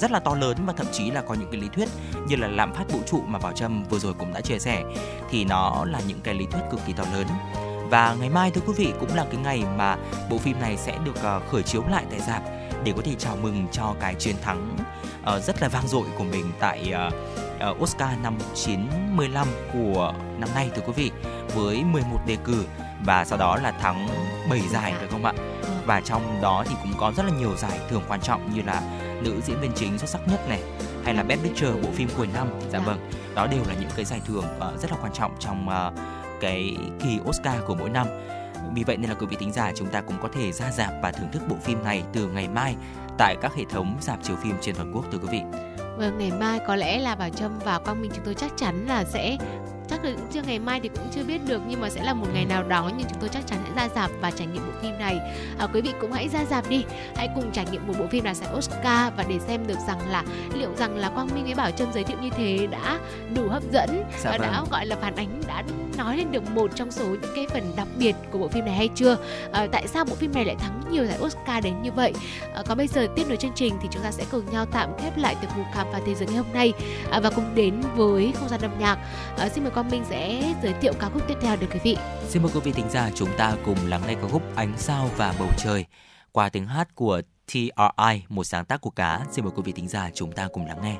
rất là to lớn, và thậm chí là có những cái lý thuyết như là lạm phát vũ trụ mà Bảo Trâm vừa rồi cũng đã chia sẻ, thì nó là những cái lý thuyết cực kỳ to lớn. Và ngày mai thưa quý vị cũng là cái ngày mà bộ phim này sẽ được khởi chiếu lại tại rạp để có thể chào mừng cho cái chiến thắng rất là vang dội của mình tại Oscar năm 1995 của năm nay thưa quý vị, với 11 đề cử và sau đó là thắng 7 giải phải không ạ? Và trong đó thì cũng có rất là nhiều giải thưởng quan trọng như là nữ diễn viên chính xuất sắc nhất này, hay là Best Picture bộ phim cuối năm. Dạ vâng, đó đều là những cái giải thưởng rất là quan trọng trong cái kỳ Oscar của mỗi năm. Vì vậy nên là quý vị thính giả chúng ta cũng có thể ra rạp và thưởng thức bộ phim này từ ngày mai tại các hệ thống rạp chiếu phim trên toàn quốc thưa quý vị. Vâng, ngày mai có lẽ là Bảo Trâm và Quang Minh chúng tôi chắc chắn là sẽ, chắc là cũng chưa ngày mai thì cũng chưa biết được, nhưng mà sẽ là một ngày nào đó, nhưng chúng tôi chắc chắn sẽ ra rạp và trải nghiệm bộ phim này. Quý vị cũng hãy ra rạp đi, hãy cùng trải nghiệm một bộ phim là giải Oscar, và để xem được rằng là liệu rằng là Quang Minh với Bảo Trâm giới thiệu như thế đã đủ hấp dẫn, và đã gọi là phản ánh, đã nói lên được một trong số những cái phần đặc biệt của bộ phim này hay chưa. Tại sao bộ phim này lại thắng nhiều giải Oscar đến như vậy? Còn bây giờ tiếp nối chương trình thì chúng ta sẽ cùng nhau tạm khép lại từ cuộc khám phá thế giới ngày hôm nay, và cùng đến với không gian âm nhạc. Xin mời Minh sẽ giới thiệu ca khúc tiếp theo được quý vị. Xin mời quý vị thính giả chúng ta cùng lắng nghe ca khúc Ánh Sao Và Bầu Trời qua tiếng hát của TRI, một sáng tác của Cá. Xin mời quý vị thính giả chúng ta cùng lắng nghe.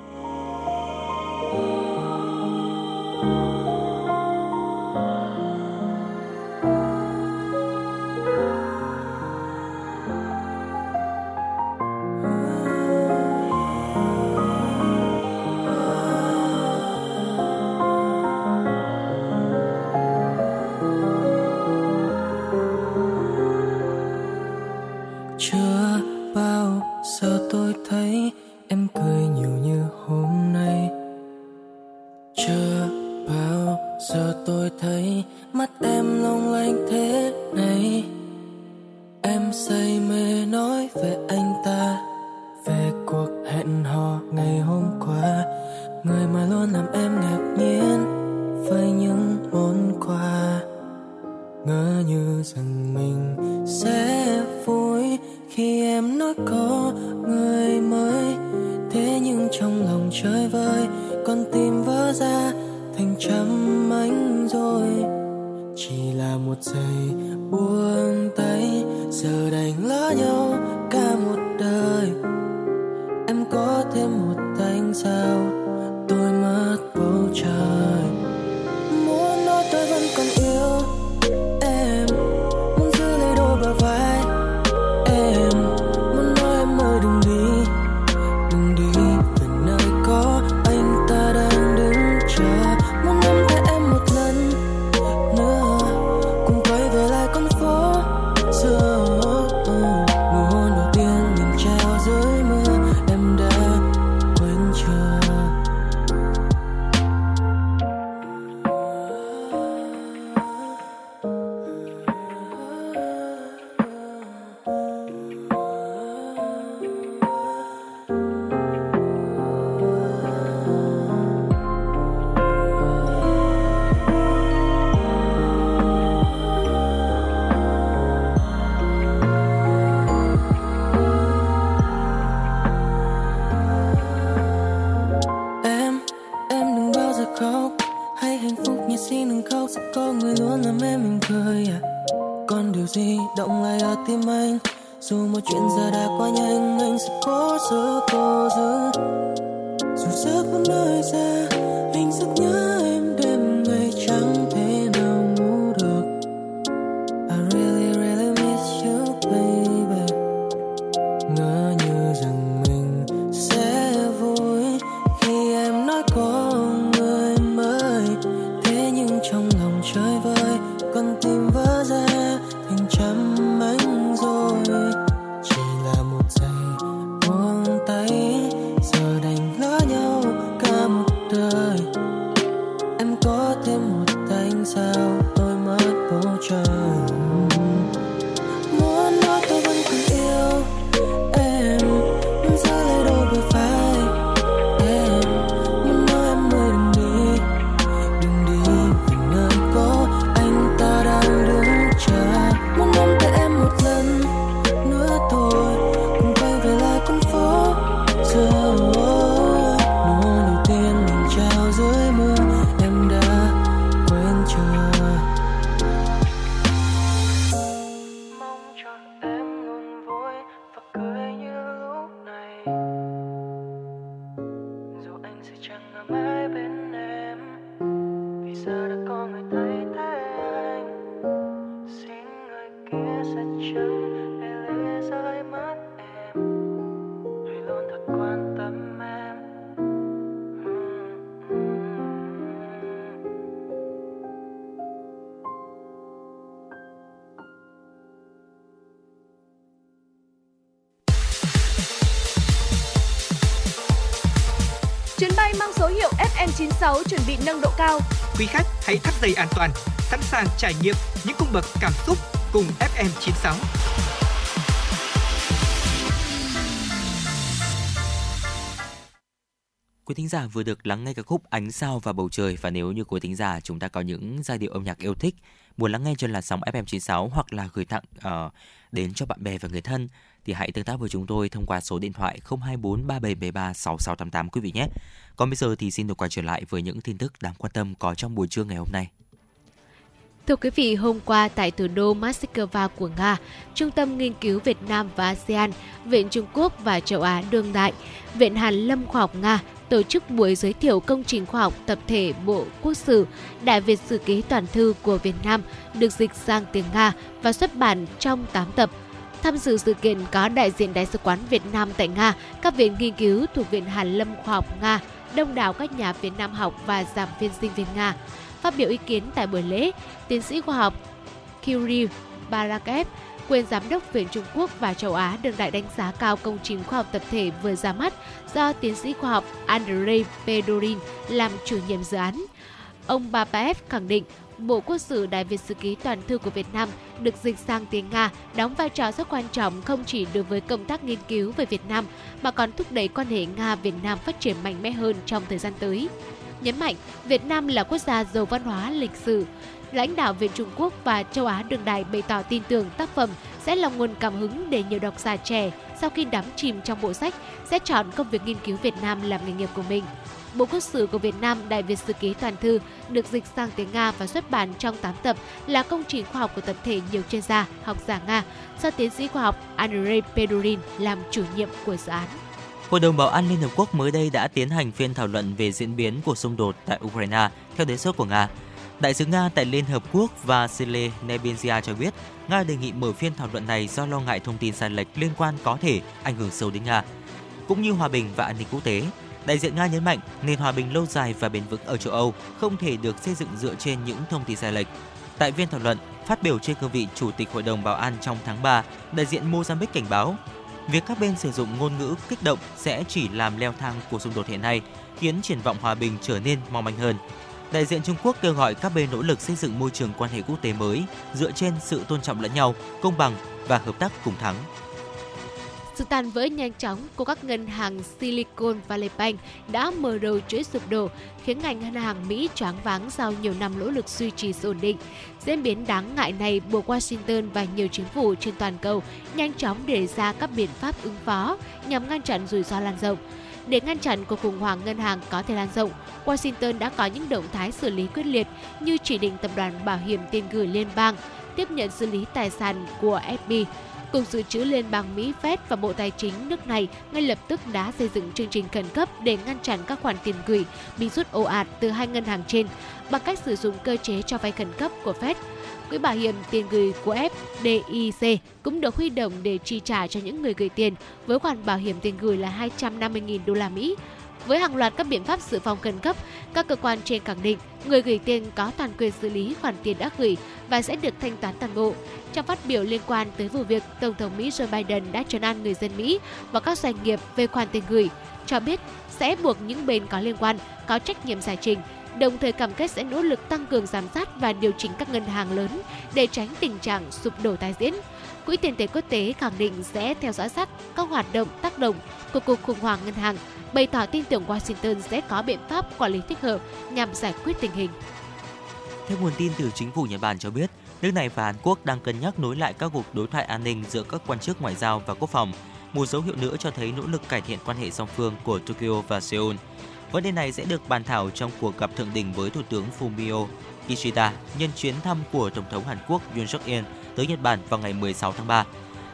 bay mang số hiệu FM 96 chuẩn bị nâng độ cao. Quý khách hãy thắt dây an toàn, sẵn sàng trải nghiệm những cung bậc cảm xúc cùng FM 96. Quý thính giả vừa được lắng nghe ca khúc Ánh Sao và Bầu Trời, và nếu như quý thính giả chúng ta có những giai điệu âm nhạc yêu thích muốn lắng nghe trên làn sóng FM 96 hoặc là gửi tặng đến cho bạn bè và người thân thì hãy tương tác với chúng tôi thông qua số điện thoại 024 3773 6688 quý vị nhé. Còn bây giờ thì xin được quay trở lại với những tin tức đáng quan tâm có trong buổi trưa ngày hôm nay. Thưa quý vị, hôm qua tại thủ đô Moscow của Nga, Trung tâm Nghiên cứu Việt Nam và ASEAN, Viện Trung Quốc và Châu Á Đương Đại, Viện Hàn Lâm Khoa học Nga tổ chức buổi giới thiệu công trình khoa học tập thể Bộ Quốc sử Đại Việt Sử Ký Toàn Thư của Việt Nam được dịch sang tiếng Nga và xuất bản trong 8 tập. Tham dự sự kiện có đại diện Đại sứ quán Việt Nam tại Nga, các viện nghiên cứu thuộc Viện Hàn Lâm Khoa học Nga, đông đảo các nhà Việt Nam học và giảng viên sinh viên Nga. Phát biểu ý kiến tại buổi lễ, tiến sĩ khoa học Kirill Barakev, quyền giám đốc Viện Trung Quốc và Châu Á Đương Đại đánh giá cao công trình khoa học tập thể vừa ra mắt do tiến sĩ khoa học Andrei Fedorin làm chủ nhiệm dự án. Ông Barakev khẳng định Bộ Quốc sử Đại Việt Sử Ký Toàn Thư của Việt Nam được dịch sang tiếng Nga đóng vai trò rất quan trọng không chỉ đối với công tác nghiên cứu về Việt Nam mà còn thúc đẩy quan hệ Nga-Việt Nam phát triển mạnh mẽ hơn trong thời gian tới. Nhấn mạnh Việt Nam là quốc gia giàu văn hóa, lịch sử. Lãnh đạo Viện Trung Quốc và Châu Á Đương Đại bày tỏ tin tưởng tác phẩm sẽ là nguồn cảm hứng để nhiều độc giả trẻ sau khi đắm chìm trong bộ sách sẽ chọn công việc nghiên cứu Việt Nam làm nghề nghiệp của mình. Bộ Quốc sử của Việt Nam Đại Việt Sử Ký Toàn Thư được dịch sang tiếng Nga và xuất bản trong 8 tập là công trình khoa học của tập thể nhiều chuyên gia, học giả Nga do tiến sĩ khoa học Andrei Fedorin làm chủ nhiệm của dự án. Hội đồng Bảo an Liên Hợp Quốc mới đây đã tiến hành phiên thảo luận về diễn biến của xung đột tại Ukraine theo đề xuất của Nga. Đại sứ Nga tại Liên Hợp Quốc Vasily Nebenzia cho biết Nga đề nghị mở phiên thảo luận này do lo ngại thông tin sai lệch liên quan có thể ảnh hưởng sâu đến Nga, cũng như hòa bình và an ninh quốc tế. Đại diện Nga nhấn mạnh nền hòa bình lâu dài và bền vững ở châu Âu không thể được xây dựng dựa trên những thông tin sai lệch. Tại phiên thảo luận, phát biểu trên cương vị Chủ tịch Hội đồng Bảo an trong tháng 3, đại diện Mozambique cảnh báo việc các bên sử dụng ngôn ngữ kích động sẽ chỉ làm leo thang cuộc xung đột hiện nay, khiến triển vọng hòa bình trở nên mong manh hơn. Đại diện Trung Quốc kêu gọi các bên nỗ lực xây dựng môi trường quan hệ quốc tế mới dựa trên sự tôn trọng lẫn nhau, công bằng và hợp tác cùng thắng. Sự tàn vỡ nhanh chóng của các ngân hàng Silicon Valley Bank đã mở đầu chuỗi sụp đổ, khiến ngành ngân hàng Mỹ choáng váng sau nhiều năm nỗ lực duy trì sự ổn định. Diễn biến đáng ngại này buộc Washington và nhiều chính phủ trên toàn cầu nhanh chóng đề ra các biện pháp ứng phó nhằm ngăn chặn rủi ro lan rộng. Để ngăn chặn cuộc khủng hoảng ngân hàng có thể lan rộng, Washington đã có những động thái xử lý quyết liệt như chỉ định Tập đoàn Bảo hiểm Tiền gửi Liên bang tiếp nhận xử lý tài sản của FB. Cục Dự trữ Liên bang Mỹ Fed và Bộ Tài chính nước này ngay lập tức đã xây dựng chương trình khẩn cấp để ngăn chặn các khoản tiền gửi bị rút ồ ạt từ hai ngân hàng trên bằng cách sử dụng cơ chế cho vay khẩn cấp của Fed. Quỹ bảo hiểm tiền gửi của FDIC cũng được huy động để chi trả cho những người gửi tiền với khoản bảo hiểm tiền gửi là $250.000. Với hàng loạt các biện pháp dự phòng khẩn cấp, các cơ quan trên khẳng định người gửi tiền có toàn quyền xử lý khoản tiền đã gửi và sẽ được thanh toán toàn bộ. Trong phát biểu liên quan tới vụ việc, Tổng thống Mỹ Joe Biden đã trấn an người dân Mỹ và các doanh nghiệp về khoản tiền gửi, cho biết sẽ buộc những bên có liên quan có trách nhiệm giải trình, đồng thời cam kết sẽ nỗ lực tăng cường giám sát và điều chỉnh các ngân hàng lớn để tránh tình trạng sụp đổ tái diễn. Quỹ tiền tệ quốc tế khẳng định sẽ theo dõi sát các hoạt động tác động của cuộc khủng hoảng ngân hàng, bày tỏ tin tưởng Washington sẽ có biện pháp quản lý thích hợp nhằm giải quyết tình hình. Theo nguồn tin từ chính phủ Nhật Bản cho biết, nước này và Hàn Quốc đang cân nhắc nối lại các cuộc đối thoại an ninh giữa các quan chức ngoại giao và quốc phòng, một dấu hiệu nữa cho thấy nỗ lực cải thiện quan hệ song phương của Tokyo và Seoul. Vấn đề này sẽ được bàn thảo trong cuộc gặp thượng đỉnh với Thủ tướng Fumio Kishida nhân chuyến thăm của Tổng thống Hàn Quốc Yoon Suk Yeol tới Nhật Bản vào ngày 16 tháng 3.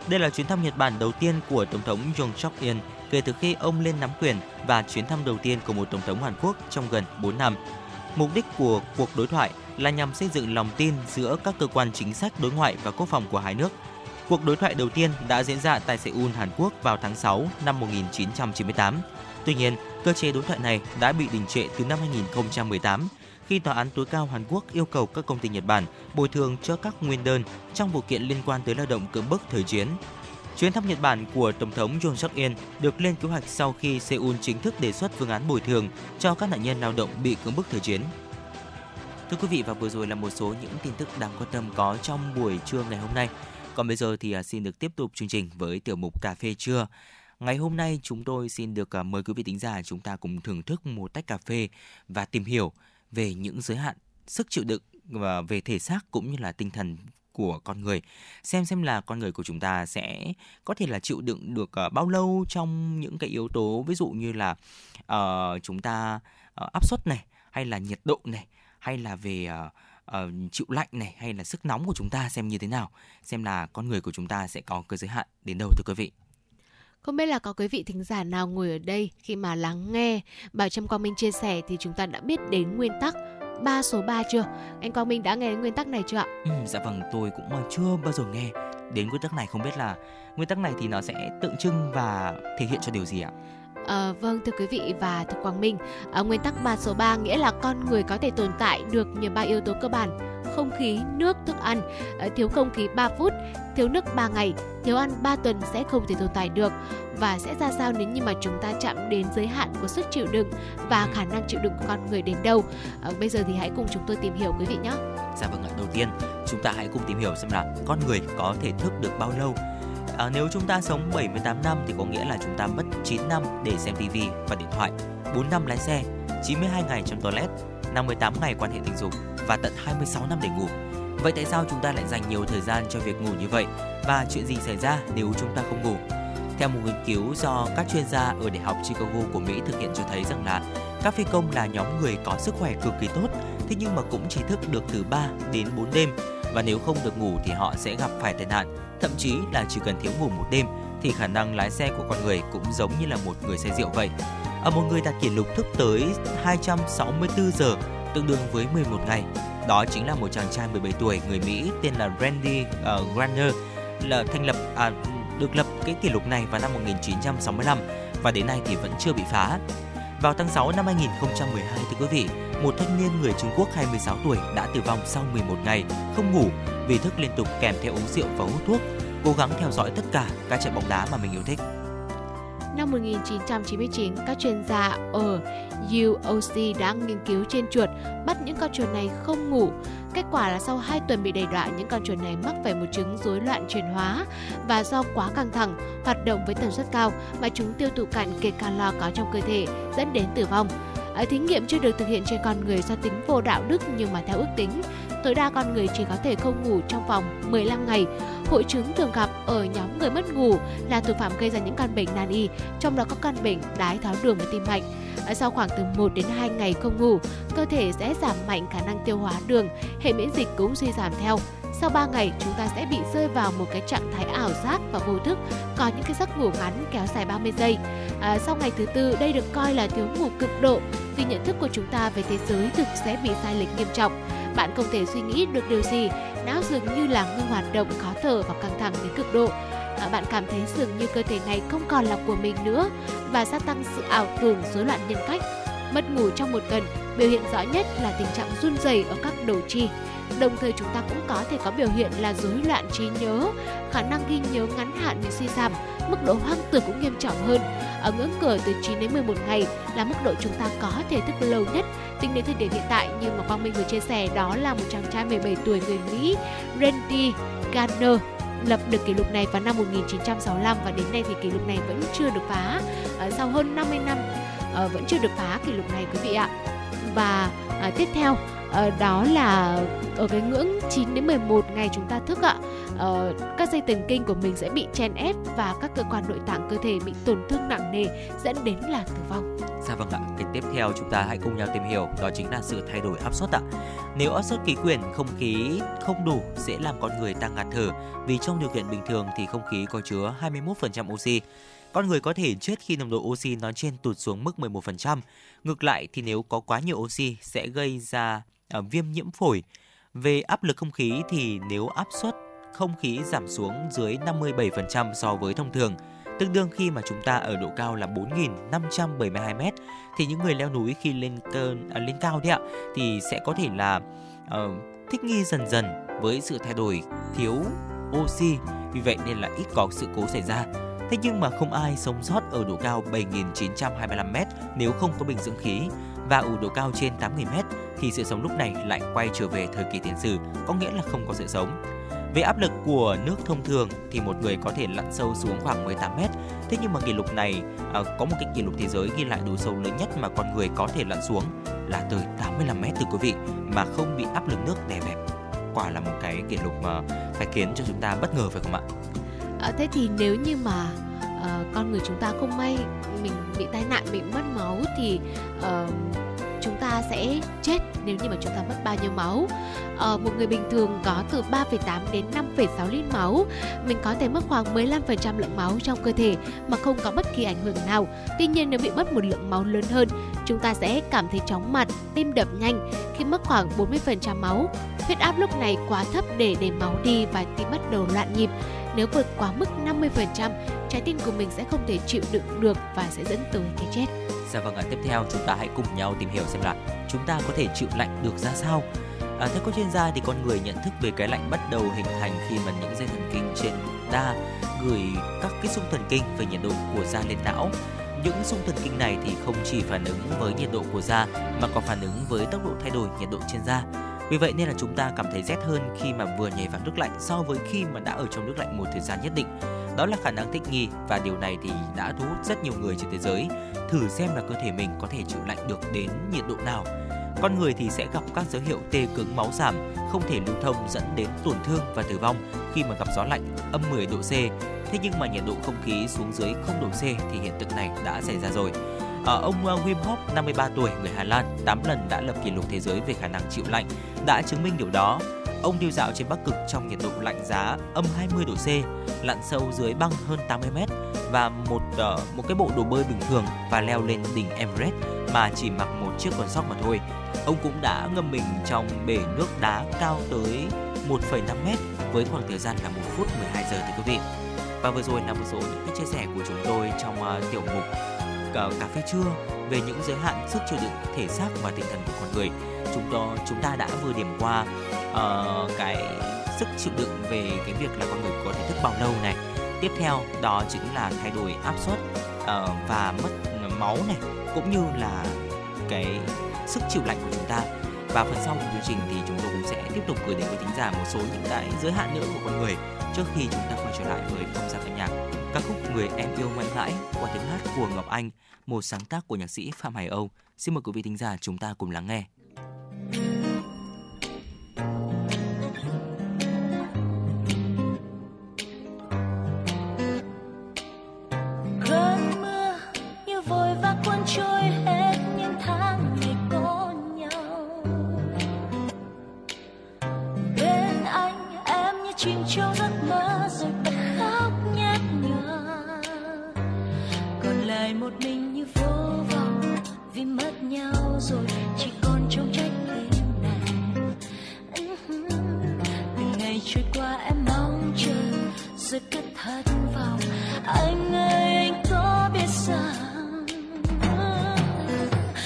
Đây là chuyến thăm Nhật Bản đầu tiên của Tổng thống Yoon Suk Yeol kể từ khi ông lên nắm quyền và chuyến thăm đầu tiên của một Tổng thống Hàn Quốc trong gần 4 năm. Mục đích của cuộc đối thoại là nhằm xây dựng lòng tin giữa các cơ quan chính sách đối ngoại và quốc phòng của hai nước. Cuộc đối thoại đầu tiên đã diễn ra tại Seoul, Hàn Quốc vào tháng 6 năm 1998. Tuy nhiên, cơ chế đối thoại này đã bị đình trệ từ năm 2018 khi Tòa án tối cao Hàn Quốc yêu cầu các công ty Nhật Bản bồi thường cho các nguyên đơn trong vụ kiện liên quan tới lao động cưỡng bức thời chiến. Chuyến thăm Nhật Bản của Tổng thống Yoon Suk Yeol được lên kế hoạch sau khi Seoul chính thức đề xuất phương án bồi thường cho các nạn nhân lao động bị cưỡng bức thời chiến. Thưa quý vị, và vừa rồi là một số những tin tức đáng quan tâm có trong buổi trưa ngày hôm nay. Còn bây giờ thì xin được tiếp tục chương trình với tiểu mục Cà phê trưa. Ngày hôm nay chúng tôi xin được mời quý vị thính giả chúng ta cùng thưởng thức một tách cà phê và tìm hiểu về những giới hạn, sức chịu đựng và về thể xác cũng như là tinh thần của con người. Xem là con người của chúng ta sẽ có thể là chịu đựng được bao lâu trong những cái yếu tố ví dụ như là chúng ta áp suất này, hay là nhiệt độ này, hay là về chịu lạnh này, hay là sức nóng của chúng ta xem như thế nào. Xem là con người của chúng ta sẽ có cái giới hạn đến đâu thưa quý vị. Không biết là có quý vị thính giả nào ngồi ở đây khi mà lắng nghe Bảo Trâm Quang Minh chia sẻ thì chúng ta đã biết đến nguyên tắc 3 số 3 chưa? Anh Quang Minh đã nghe đến nguyên tắc này chưa ạ? Dạ vâng, tôi cũng chưa bao giờ nghe đến nguyên tắc này. Không biết là nguyên tắc này thì nó sẽ tượng trưng và thể hiện cho điều gì ạ? Vâng, thưa quý vị và thưa Quang Minh, nguyên tắc 3 số 3 nghĩa là con người có thể tồn tại được nhờ 3 yếu tố cơ bản: không khí, nước, thức ăn. Thiếu không khí 3 phút, thiếu nước 3 ngày, thiếu ăn 3 tuần sẽ không thể tồn tại được. Và sẽ ra sao nếu như mà chúng ta chạm đến giới hạn của sức chịu đựng và khả năng chịu đựng của con người đến đâu? Bây giờ thì hãy cùng chúng tôi tìm hiểu quý vị nhé. Dạ vâng ạ, đầu tiên chúng ta hãy cùng tìm hiểu xem là con người có thể thức được bao lâu. Nếu chúng ta sống 78 năm thì có nghĩa là chúng ta mất 9 năm để xem tivi và điện thoại, 4 năm lái xe, 92 ngày trong toilet, 58 ngày quan hệ tình dục và tận 26 năm để ngủ. Vậy tại sao chúng ta lại dành nhiều thời gian cho việc ngủ như vậy? Và chuyện gì xảy ra nếu chúng ta không ngủ? Theo một nghiên cứu do các chuyên gia ở Đại học Chicago của Mỹ thực hiện cho thấy rằng là các phi công là nhóm người có sức khỏe cực kỳ tốt, thế nhưng mà cũng chỉ thức được từ 3 đến 4 đêm. Và nếu không được ngủ thì họ sẽ gặp phải tai nạn, thậm chí là chỉ cần thiếu ngủ một đêm thì khả năng lái xe của con người cũng giống như là một người say rượu vậy. Một người đạt kỷ lục thức tới 264 giờ, tương đương với 11 ngày. Đó chính là một chàng trai 17 tuổi người Mỹ tên là Randy Granger, là được lập cái kỷ lục này vào năm 1965 và đến nay thì vẫn chưa bị phá. Vào tháng 6 năm 2012 thưa quý vị, một thanh niên người Trung Quốc 26 tuổi đã tử vong sau 11 ngày không ngủ vì thức liên tục kèm theo uống rượu và hút thuốc, cố gắng theo dõi tất cả các trận bóng đá mà mình yêu thích. Năm 1999, các chuyên gia ở UOC đã nghiên cứu trên chuột, bắt những con chuột này không ngủ. Kết quả là sau 2 tuần bị đày đọa, những con chuột này mắc phải một chứng rối loạn chuyển hóa và do quá căng thẳng, hoạt động với tần suất cao mà chúng tiêu thụ cạn kiệt calo có trong cơ thể, dẫn đến tử vong. Thí nghiệm chưa được thực hiện trên con người do tính vô đạo đức, nhưng mà theo ước tính, tối đa con người chỉ có thể không ngủ trong vòng 15 ngày. Hội chứng thường gặp ở nhóm người mất ngủ là thủ phạm gây ra những căn bệnh nan y, trong đó có căn bệnh đái tháo đường và tim mạch. Sau khoảng từ 1 đến 2 ngày không ngủ, cơ thể sẽ giảm mạnh khả năng tiêu hóa đường, hệ miễn dịch cũng suy giảm theo. Sau 3 ngày, chúng ta sẽ bị rơi vào một cái trạng thái ảo giác và vô thức, có những cái giấc ngủ ngắn kéo dài 30 giây. Sau ngày thứ 4, đây được coi là thiếu ngủ cực độ, vì nhận thức của chúng ta về thế giới thực sẽ bị sai lệch nghiêm trọng. Bạn không thể suy nghĩ được điều gì, não dường như là ngưng hoạt động, khó thở và căng thẳng đến cực độ. Bạn cảm thấy dường như cơ thể này không còn là của mình nữa và gia tăng sự ảo tưởng, rối loạn nhân cách. Mất ngủ trong một tuần, biểu hiện rõ nhất là tình trạng run rẩy ở các đầu chi. Đồng thời chúng ta cũng có thể có biểu hiện là rối loạn trí nhớ, khả năng ghi nhớ ngắn hạn bị suy giảm, mức độ hoang tưởng cũng nghiêm trọng hơn. Ở ngưỡng cửa từ 9 đến 11 ngày là mức độ chúng ta có thể thức lâu nhất tính đến thời điểm hiện tại, nhưng mà Quang Minh vừa chia sẻ đó là một chàng trai 17 tuổi người Mỹ Randy Garner lập được kỷ lục này vào năm 1965 và đến nay thì kỷ lục này vẫn chưa được phá. Sau hơn 50 năm vẫn chưa được phá kỷ lục này quý vị ạ. Và tiếp theo đó là ở cái ngưỡng 9 đến 11 ngày chúng ta thức ạ, các dây thần kinh của mình sẽ bị chèn ép và các cơ quan nội tạng cơ thể bị tổn thương nặng nề, dẫn đến là tử vong. Dạ vâng ạ, cái tiếp theo chúng ta hãy cùng nhau tìm hiểu đó chính là sự thay đổi áp suất ạ. Nếu áp suất khí quyển không khí không đủ sẽ làm con người tăng ngạt thở, vì trong điều kiện bình thường thì không khí có chứa 21% oxy. Con người có thể chết khi nồng độ oxy nó trên tụt xuống mức 11%. Ngược lại thì nếu có quá nhiều oxy sẽ gây ra viêm nhiễm phổi. Về áp lực không khí thì nếu áp suất không khí giảm xuống dưới 57% so với thông thường, tương đương khi mà chúng ta ở độ cao là 4.572m, thì những người leo núi khi lên cao đấy ạ, thì sẽ có thể là thích nghi dần dần với sự thay đổi thiếu oxy, vì vậy nên là ít có sự cố xảy ra. Thế nhưng mà không ai sống sót ở độ cao 7.925m nếu không có bình dưỡng khí, và ở độ cao trên 8.000m thì sự sống lúc này lại quay trở về thời kỳ tiền sử, có nghĩa là không có sự sống. Về áp lực của nước thông thường thì một người có thể lặn sâu xuống khoảng 18m. Thế nhưng mà kỷ lục này có một cái kỷ lục thế giới ghi lại độ sâu lớn nhất mà con người có thể lặn xuống là tới 85m thưa quý vị, mà không bị áp lực nước đè bẹp. Quả là một cái kỷ lục mà phải khiến cho chúng ta bất ngờ phải không ạ? Thế thì nếu như mà con người chúng ta không may mình bị tai nạn, bị mất máu thì chúng ta sẽ chết nếu như mà chúng ta mất bao nhiêu máu. Một người bình thường có từ 3,8 đến 5,6 lít máu. Mình có thể mất khoảng 15% lượng máu trong cơ thể mà không có bất kỳ ảnh hưởng nào. Tuy nhiên nếu bị mất một lượng máu lớn hơn, chúng ta sẽ cảm thấy chóng mặt, tim đập nhanh khi mất khoảng 40% máu. Huyết áp lúc này quá thấp để máu đi và tim bắt đầu loạn nhịp. Nếu vượt quá mức 50%, trái tim của mình sẽ không thể chịu đựng được và sẽ dẫn tới cái chết. Dạ vâng ạ, tiếp theo chúng ta hãy cùng nhau tìm hiểu xem là chúng ta có thể chịu lạnh được ra sao. Theo các chuyên gia thì con người nhận thức về cái lạnh bắt đầu hình thành khi mà những dây thần kinh trên da gửi các cái xung thần kinh về nhiệt độ của da lên não. Những xung thần kinh này thì không chỉ phản ứng với nhiệt độ của da mà còn phản ứng với tốc độ thay đổi nhiệt độ trên da. Vì vậy nên là chúng ta cảm thấy rét hơn khi mà vừa nhảy vào nước lạnh so với khi mà đã ở trong nước lạnh một thời gian nhất định. Đó là khả năng thích nghi, và điều này thì đã thu hút rất nhiều người trên thế giới thử xem là cơ thể mình có thể chịu lạnh được đến nhiệt độ nào. Con người thì sẽ gặp các dấu hiệu tê cứng, máu giảm, không thể lưu thông dẫn đến tổn thương và tử vong khi mà gặp gió lạnh âm 10 độ C. Thế nhưng mà nhiệt độ không khí xuống dưới 0 độ C thì hiện tượng này đã xảy ra rồi. Ông Wim Hof, 53 tuổi, người Hà Lan, 8 lần đã lập kỷ lục thế giới về khả năng chịu lạnh, đã chứng minh điều đó. Ông điêu dạo trên Bắc Cực trong nhiệt độ lạnh giá âm 20 độ C, lặn sâu dưới băng hơn 80m và một cái bộ đồ bơi bình thường và leo lên đỉnh Everest mà chỉ mặc một chiếc quần sóc mà thôi. Ông cũng đã ngâm mình trong bể nước đá cao tới 1,5m với khoảng thời gian là 1 phút 12 giờ thưa quý vị. Và vừa rồi là một số những cái chia sẻ của chúng tôi trong tiểu mục Cà phê trưa về những giới hạn sức chịu đựng thể xác và tinh thần của con người. Chúng ta đã vừa điểm qua cái sức chịu đựng về cái việc là con người có thể thức bao lâu này. Tiếp theo đó chính là thay đổi áp suất và mất máu này, cũng như là cái sức chịu lạnh của chúng ta. Và phần sau của chương trình thì chúng tôi cũng sẽ tiếp tục gửi đến với thính giả một số những cái giới hạn nữa của con người trước khi chúng ta quay trở lại với không gian âm nhạc. Ca khúc Người Em Yêu Mãi Mãi qua tiếng hát của Ngọc Anh, một sáng tác của nhạc sĩ Phạm Hải Âu. Xin mời quý vị thính giả chúng ta cùng lắng nghe. Cơn mưa như vội vã cuốn trôi hết những tháng ngày có nhau. Bên anh em như chim trong giấc mơ rồi bật khóc nhạt nhòa. Còn lại một mình như vô vọng vì mất nhau rồi chỉ còn trong trái tim này. Từng ngày trôi qua em mong chờ rồi cất thất vọng. Anh ơi anh có biết rằng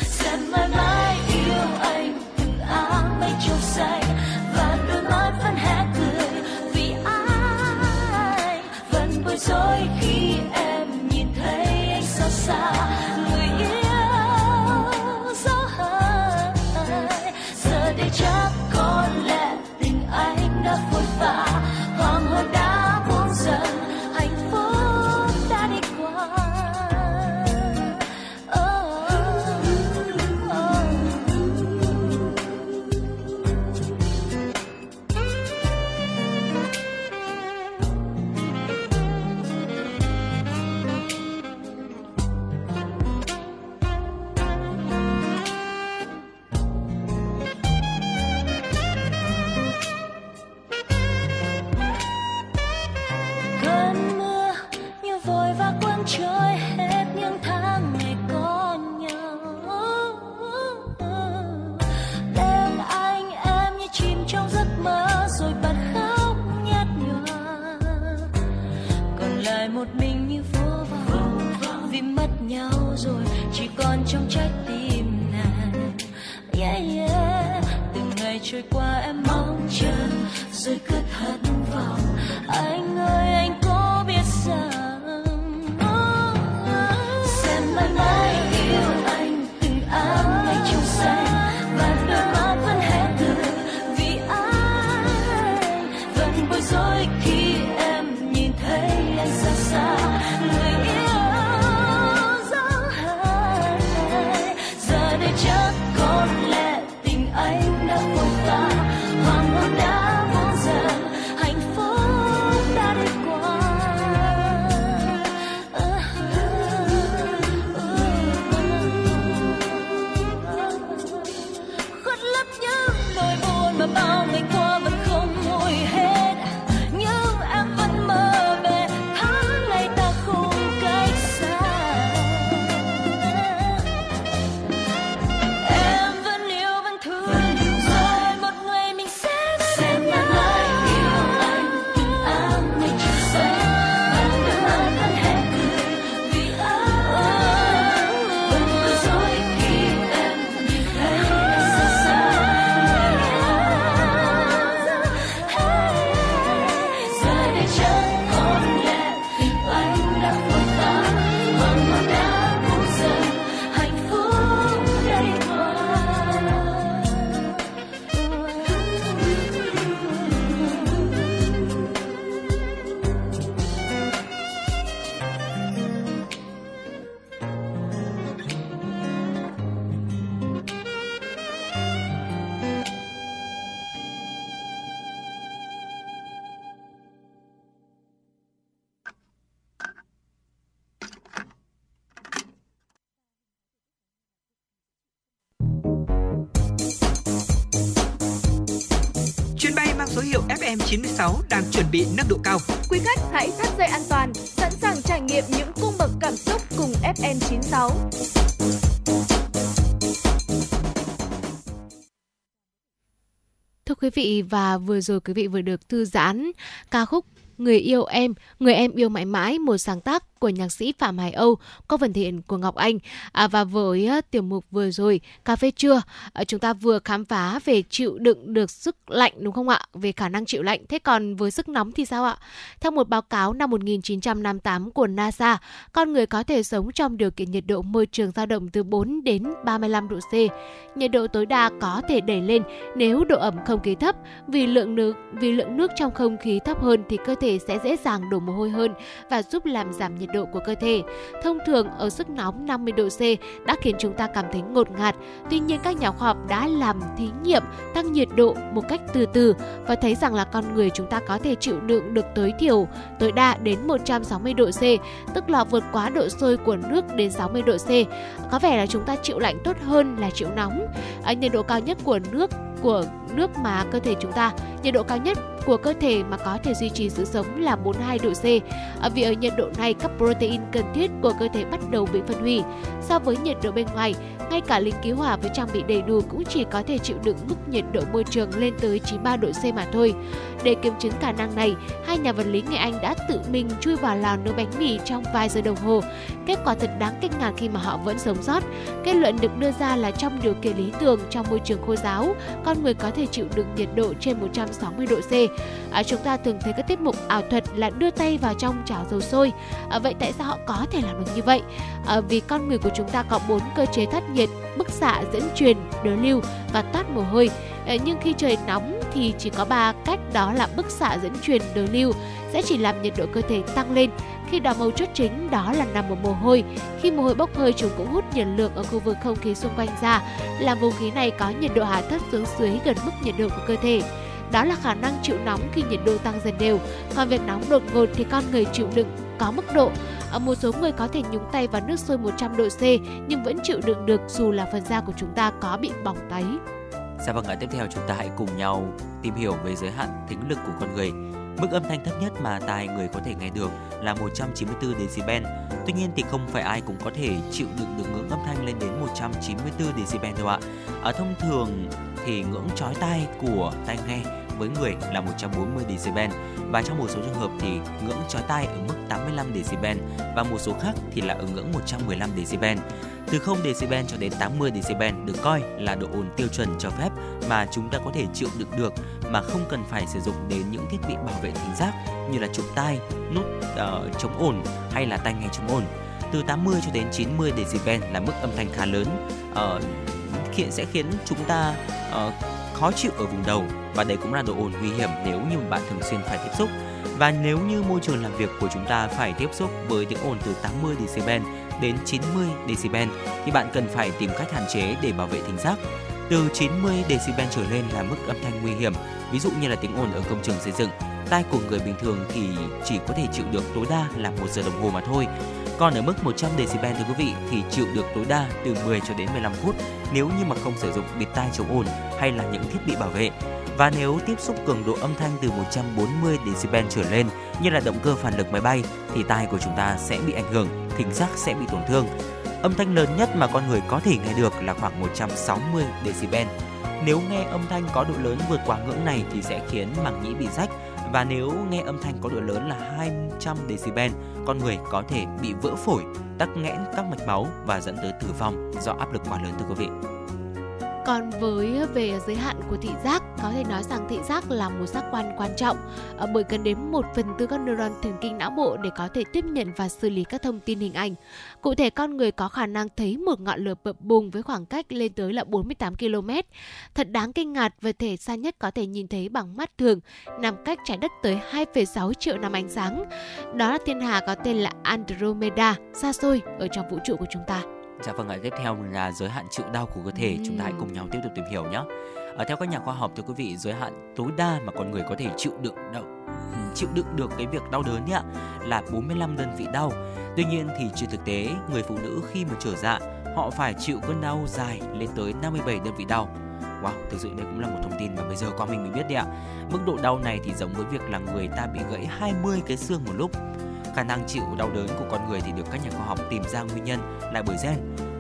sẽ mãi mãi yêu anh từ áng mây trôi xanh và đôi mắt vẫn hé cười vì anh vẫn bối rối khi em nhìn thấy anh xa xa người yêu gió hơi giờ đây chắc có lẽ tình anh đã vội vã hoàng hôn đã buông dần. Một mình như vô vọng vì mất nhau rồi chỉ còn trong trái tim này. Yeah. Từng ngày trôi qua em mong chờ rồi cứ thất vọng. FM 96 đang chuẩn bị nâng độ cao. Quý khách hãy thắt dây an toàn, sẵn sàng trải nghiệm những cung bậc cảm xúc cùng FM 96. Thưa quý vị, và vừa rồi quý vị vừa được thư giãn ca khúc Người yêu em, người em yêu mãi mãi, một sáng tác của nhạc sĩ Phạm Hải Âu, có phần thể hiện của Ngọc Anh. Và với tiểu mục vừa rồi cà phê trưa, chúng ta vừa khám phá về chịu đựng được sức lạnh, đúng không ạ? Về khả năng chịu lạnh. Thế còn với sức nóng thì sao ạ? Theo một báo cáo năm 1958 của NASA, con người có thể sống trong điều kiện nhiệt độ môi trường dao động từ 4 đến 35 độ C. Nhiệt độ tối đa có thể đẩy lên nếu độ ẩm không khí thấp, vì lượng nước trong không khí thấp hơn thì cơ thể sẽ dễ dàng đổ mồ hôi hơn và giúp làm giảm nhiệt độ của cơ thể. Thông thường ở sức nóng 50 độ C đã khiến chúng ta cảm thấy ngột ngạt. Tuy nhiên, các nhà khoa học đã làm thí nghiệm tăng nhiệt độ một cách từ từ và thấy rằng là con người chúng ta có thể chịu đựng được tối đa đến 160 độ C, tức là vượt quá độ sôi của nước đến 60 độ C. Có vẻ là chúng ta chịu lạnh tốt hơn là chịu nóng. Nhiệt độ cao nhất của cơ thể mà có thể duy trì sự sống là 42 độ C. Vì ở nhiệt độ này, các protein cần thiết của cơ thể bắt đầu bị phân hủy. So với nhiệt độ bên ngoài, ngay cả lính cứu hỏa với trang bị đầy đủ cũng chỉ có thể chịu đựng mức nhiệt độ môi trường lên tới 93 độ C mà thôi. Để kiểm chứng khả năng này, hai nhà vật lý người Anh đã tự mình chui vào lò nấu bánh mì trong vài giờ đồng hồ. Kết quả thật đáng kinh ngạc khi mà họ vẫn sống sót. Kết luận được đưa ra là trong điều kiện lý tưởng, trong môi trường khô giáo, con người có thể chịu đựng nhiệt độ trên 160 độ C. Chúng ta thường thấy các tiết mục ảo thuật là đưa tay vào trong chảo dầu sôi. Vậy tại sao họ có thể làm được như vậy? Vì con người của chúng ta có 4 cơ chế thoát nhiệt: bức xạ, dẫn truyền, đối lưu và toát mồ hôi. Nhưng khi trời nóng thì chỉ có 3 cách, đó là bức xạ, dẫn truyền, đối lưu sẽ chỉ làm nhiệt độ cơ thể tăng lên. Khi đó mấu chốt chính đó là nằm ở mồ hôi. Khi mồ hôi bốc hơi, chúng cũng hút nhiệt lượng ở khu vực không khí xung quanh ra, làm vùng khí này có nhiệt độ hạ thấp xuống dưới gần mức nhiệt độ của cơ thể. Đó là khả năng chịu nóng khi nhiệt độ tăng dần đều. Còn việc nóng đột ngột thì con người chịu đựng có mức độ. Một số người có thể nhúng tay vào nước sôi 100 độ C nhưng vẫn chịu đựng được dù là phần da của chúng ta có bị bỏng tấy. Dạ vâng ạ, tiếp theo chúng ta hãy cùng nhau tìm hiểu về giới hạn thính lực của con người. Mức âm thanh thấp nhất mà tai người có thể nghe được là 194 decibel. Tuy nhiên thì không phải ai cũng có thể chịu đựng được ngưỡng âm thanh lên đến 194 decibel đâu ạ. Thông thường thì ngưỡng chói tai của tai nghe với người là 140 decibel, và trong một số trường hợp thì ngưỡng chói tai ở mức 85 decibel và một số khác thì là ở ngưỡng 115 decibel. Từ 0 decibel cho đến 80 decibel được coi là độ ồn tiêu chuẩn cho phép mà chúng ta có thể chịu đựng được mà không cần phải sử dụng đến những thiết bị bảo vệ thính giác như là chụp tai, nút chống ồn hay là tai nghe chống ồn. Từ 80 cho đến 90 decibel là mức âm thanh khá lớn, sẽ khiến chúng ta khó chịu ở vùng đầu, và đây cũng là độ ồn nguy hiểm nếu như bạn thường xuyên phải tiếp xúc. Và nếu như môi trường làm việc của chúng ta phải tiếp xúc với tiếng ồn từ 80 decibel đến 90 decibel thì bạn cần phải tìm cách hạn chế để bảo vệ thính giác. Từ 90 decibel trở lên là mức âm thanh nguy hiểm, ví dụ như là tiếng ồn ở công trường xây dựng. Tai của người bình thường thì chỉ có thể chịu được tối đa là 1 giờ đồng hồ mà thôi. Còn ở mức 100 decibel thưa quý vị thì chịu được tối đa từ 10 cho đến 15 phút nếu như mà không sử dụng bịt tai chống ồn hay là những thiết bị bảo vệ. Và nếu tiếp xúc cường độ âm thanh từ 140 decibel trở lên như là động cơ phản lực máy bay thì tai của chúng ta sẽ bị ảnh hưởng, thính giác sẽ bị tổn thương. Âm thanh lớn nhất mà con người có thể nghe được là khoảng 160 decibel. Nếu nghe âm thanh có độ lớn vượt quá ngưỡng này thì sẽ khiến màng nhĩ bị rách, và nếu nghe âm thanh có độ lớn là 200 decibel, con người có thể bị vỡ phổi, tắc nghẽn các mạch máu và dẫn tới tử vong do áp lực quá lớn thưa quý vị. Còn về giới hạn của thị giác, có thể nói rằng thị giác là một giác quan quan trọng bởi cần đến 1/4 các neuron thần kinh não bộ để có thể tiếp nhận và xử lý các thông tin hình ảnh. Cụ thể, con người có khả năng thấy một ngọn lửa bập bùng với khoảng cách lên tới là 48 km. Thật đáng kinh ngạc, vật thể xa nhất có thể nhìn thấy bằng mắt thường nằm cách trái đất tới 2,6 triệu năm ánh sáng. Đó là thiên hà có tên là Andromeda, xa xôi ở trong vũ trụ của chúng ta. Dạ vâng ạ, tiếp theo là giới hạn chịu đau của cơ thể, chúng ta hãy cùng nhau tiếp tục tìm hiểu nhé. Theo các nhà khoa học thưa quý vị, giới hạn tối đa mà con người có thể chịu đựng được cái việc đau đớn nhé là 45 đơn vị đau. Tuy nhiên thì trên thực tế, người phụ nữ khi mà trở dạ, họ phải chịu cơn đau dài lên tới 57 đơn vị đau. Wow, thực sự đây cũng là một thông tin mà bây giờ con mình mới biết đấy ạ. Mức độ đau này thì giống với việc là người ta bị gãy 20 cái xương một lúc. Khả năng chịu đau đớn của con người thì được các nhà khoa học tìm ra nguyên nhân là bởi gen.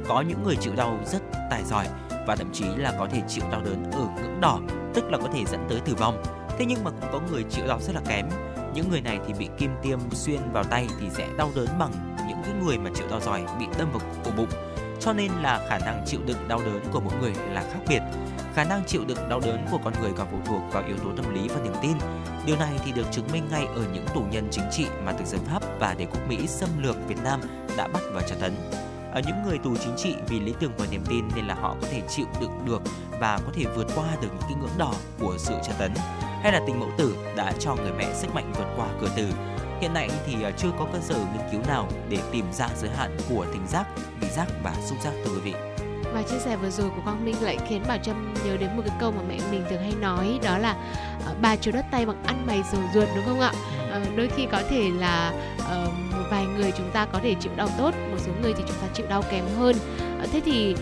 Có những người chịu đau rất tài giỏi và thậm chí là có thể chịu đau đớn ở ngưỡng đỏ, tức là có thể dẫn tới tử vong. Thế nhưng mà cũng có người chịu đau rất là kém. Những người này thì bị kim tiêm xuyên vào tay thì sẽ đau đớn bằng những cái người mà chịu đau giỏi bị đâm vào cổ bụng. Cho nên là khả năng chịu đựng đau đớn của mỗi người là khác biệt. Khả năng chịu đựng đau đớn của con người còn phụ thuộc vào yếu tố tâm lý và niềm tin. Điều này thì được chứng minh ngay ở những tù nhân chính trị mà thực dân Pháp và đế quốc Mỹ xâm lược Việt Nam đã bắt và tra tấn. Ở những người tù chính trị vì lý tưởng và niềm tin nên là họ có thể chịu đựng được và có thể vượt qua được những cái ngưỡng đỏ của sự tra tấn. Hay là tình mẫu tử đã cho người mẹ sức mạnh vượt qua cửa tử. Hiện nay thì chưa có cơ sở nghiên cứu nào để tìm ra giới hạn của thính giác, vị giác và xúc giác thưa quý vị. Và chia sẻ vừa rồi của Quang Minh lại khiến Bảo Trâm nhớ đến một cái câu mà mẹ mình thường hay nói, đó là bà chúa đất tay bằng ăn mày dầu ruột, đúng không ạ? Đôi khi có thể là một vài người chúng ta có thể chịu đau tốt, một số người thì chúng ta chịu đau kém hơn. Thế thì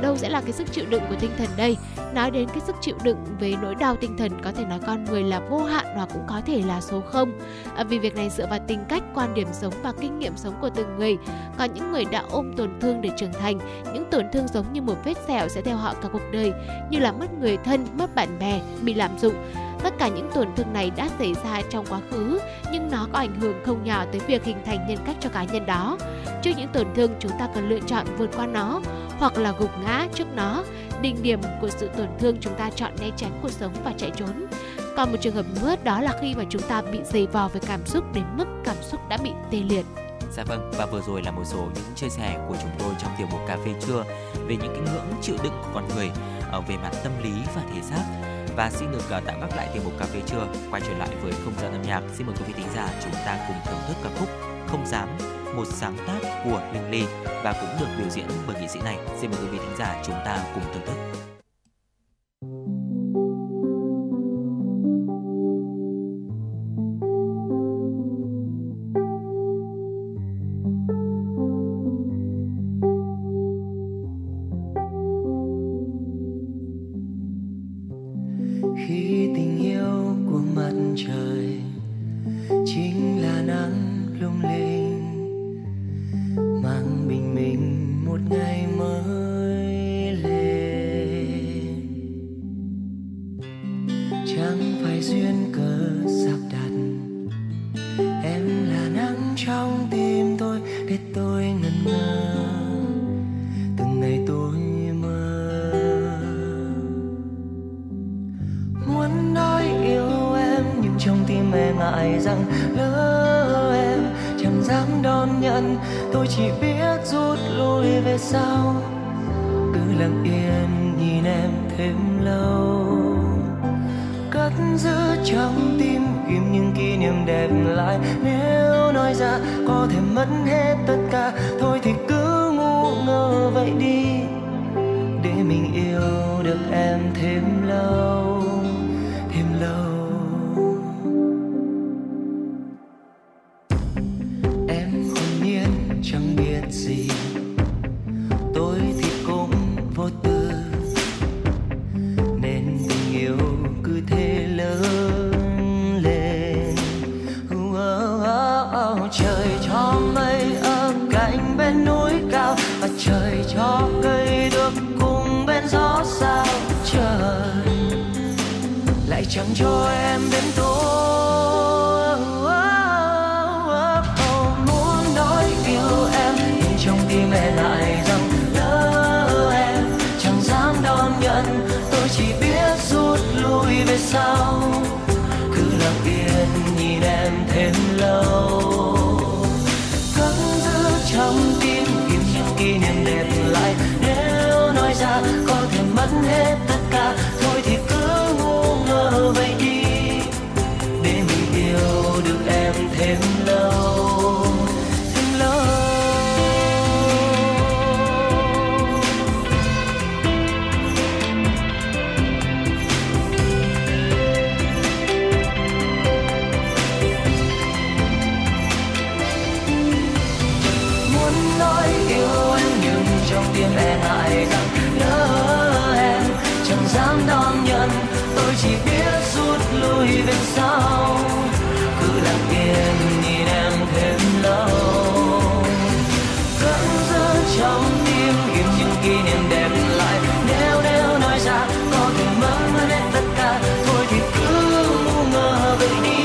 đâu sẽ là cái sức chịu đựng của tinh thần đây? Nói đến cái sức chịu đựng về nỗi đau tinh thần, có thể nói con người là vô hạn hoặc cũng có thể là số 0. Vì việc này dựa vào tính cách, quan điểm sống và kinh nghiệm sống của từng người. Còn những người đã ôm tổn thương để trưởng thành, những tổn thương giống như một vết sẹo sẽ theo họ cả cuộc đời, như là mất người thân, mất bạn bè, bị lạm dụng. Tất cả những tổn thương này đã xảy ra trong quá khứ, nhưng nó có ảnh hưởng không nhỏ tới việc hình thành nhân cách cho cá nhân đó. Trước những tổn thương, chúng ta cần lựa chọn vượt qua nó, hoặc là gục ngã trước nó. Đỉnh điểm của sự tổn thương, chúng ta chọn né tránh cuộc sống và chạy trốn. Còn một trường hợp nữa, đó là khi mà chúng ta bị dày vò về cảm xúc đến mức cảm xúc đã bị tê liệt. Dạ vâng, và vừa rồi là một số những chia sẻ của chúng tôi trong tiểu mục Cà Phê Trưa về những cái ngưỡng chịu đựng của con người ở về mặt tâm lý và thể xác. Và xin được tạm gác lại tiểu mục Cà Phê Trưa, quay trở lại với không gian âm nhạc. Xin mời quý vị thính giả chúng ta cùng thưởng thức ca khúc Không Dám, một sáng tác của Linh Ly và cũng được biểu diễn bởi nghệ sĩ này. Xin mời quý vị thính giả chúng ta cùng thưởng thức. Trong tim tôi để tôi ngẩn ngơ rằng lỡ em chẳng dám đón nhận, tôi chỉ biết rút lui về sau, cứ lặng yên nhìn em thêm lâu, cất giữ trong tim kiếm những kỷ niệm đẹp lại. Nếu nói ra có thể mất hết tất cả, thôi thì cứ ngu ngơ vậy đi, để mình yêu được em thêm lâu, thêm lâu. Em hồn nhiên chẳng biết gì, tôi thì cũng vô tư, nên tình yêu cứ thế lớn lên. Trời cho mây ở cạnh bên núi cao, và trời cho cây được gió sao trời lại chẳng cho em đến tối. Muốn nói yêu em nhưng trong tim em lại rằng lỡ em chẳng dám đón nhận, tôi chỉ biết rút lui về sau, cứ lặng yên nhìn em thêm lâu, cất giữ trong tim tìm những kỷ niệm đẹp lại. Nếu nói ra hết tất cả, thôi thì cứ ngu ngơ vậy đi, để mình yêu được em thêm lâu, thêm lâu. Muốn nói yêu em nhưng trong tim em lại rằng dám đón nhận, tôi chỉ biết rút lui về sau, cứ lặng yên nhìn em thêm lâu, cất giữ trong tim ghi những kỷ niệm đẹp lại. Nếu nếu nói ra có thể mất hết tất cả, thôi thì cứ ngu ngơ vậy đi,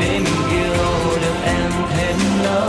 để mình yêu được em thêm lâu.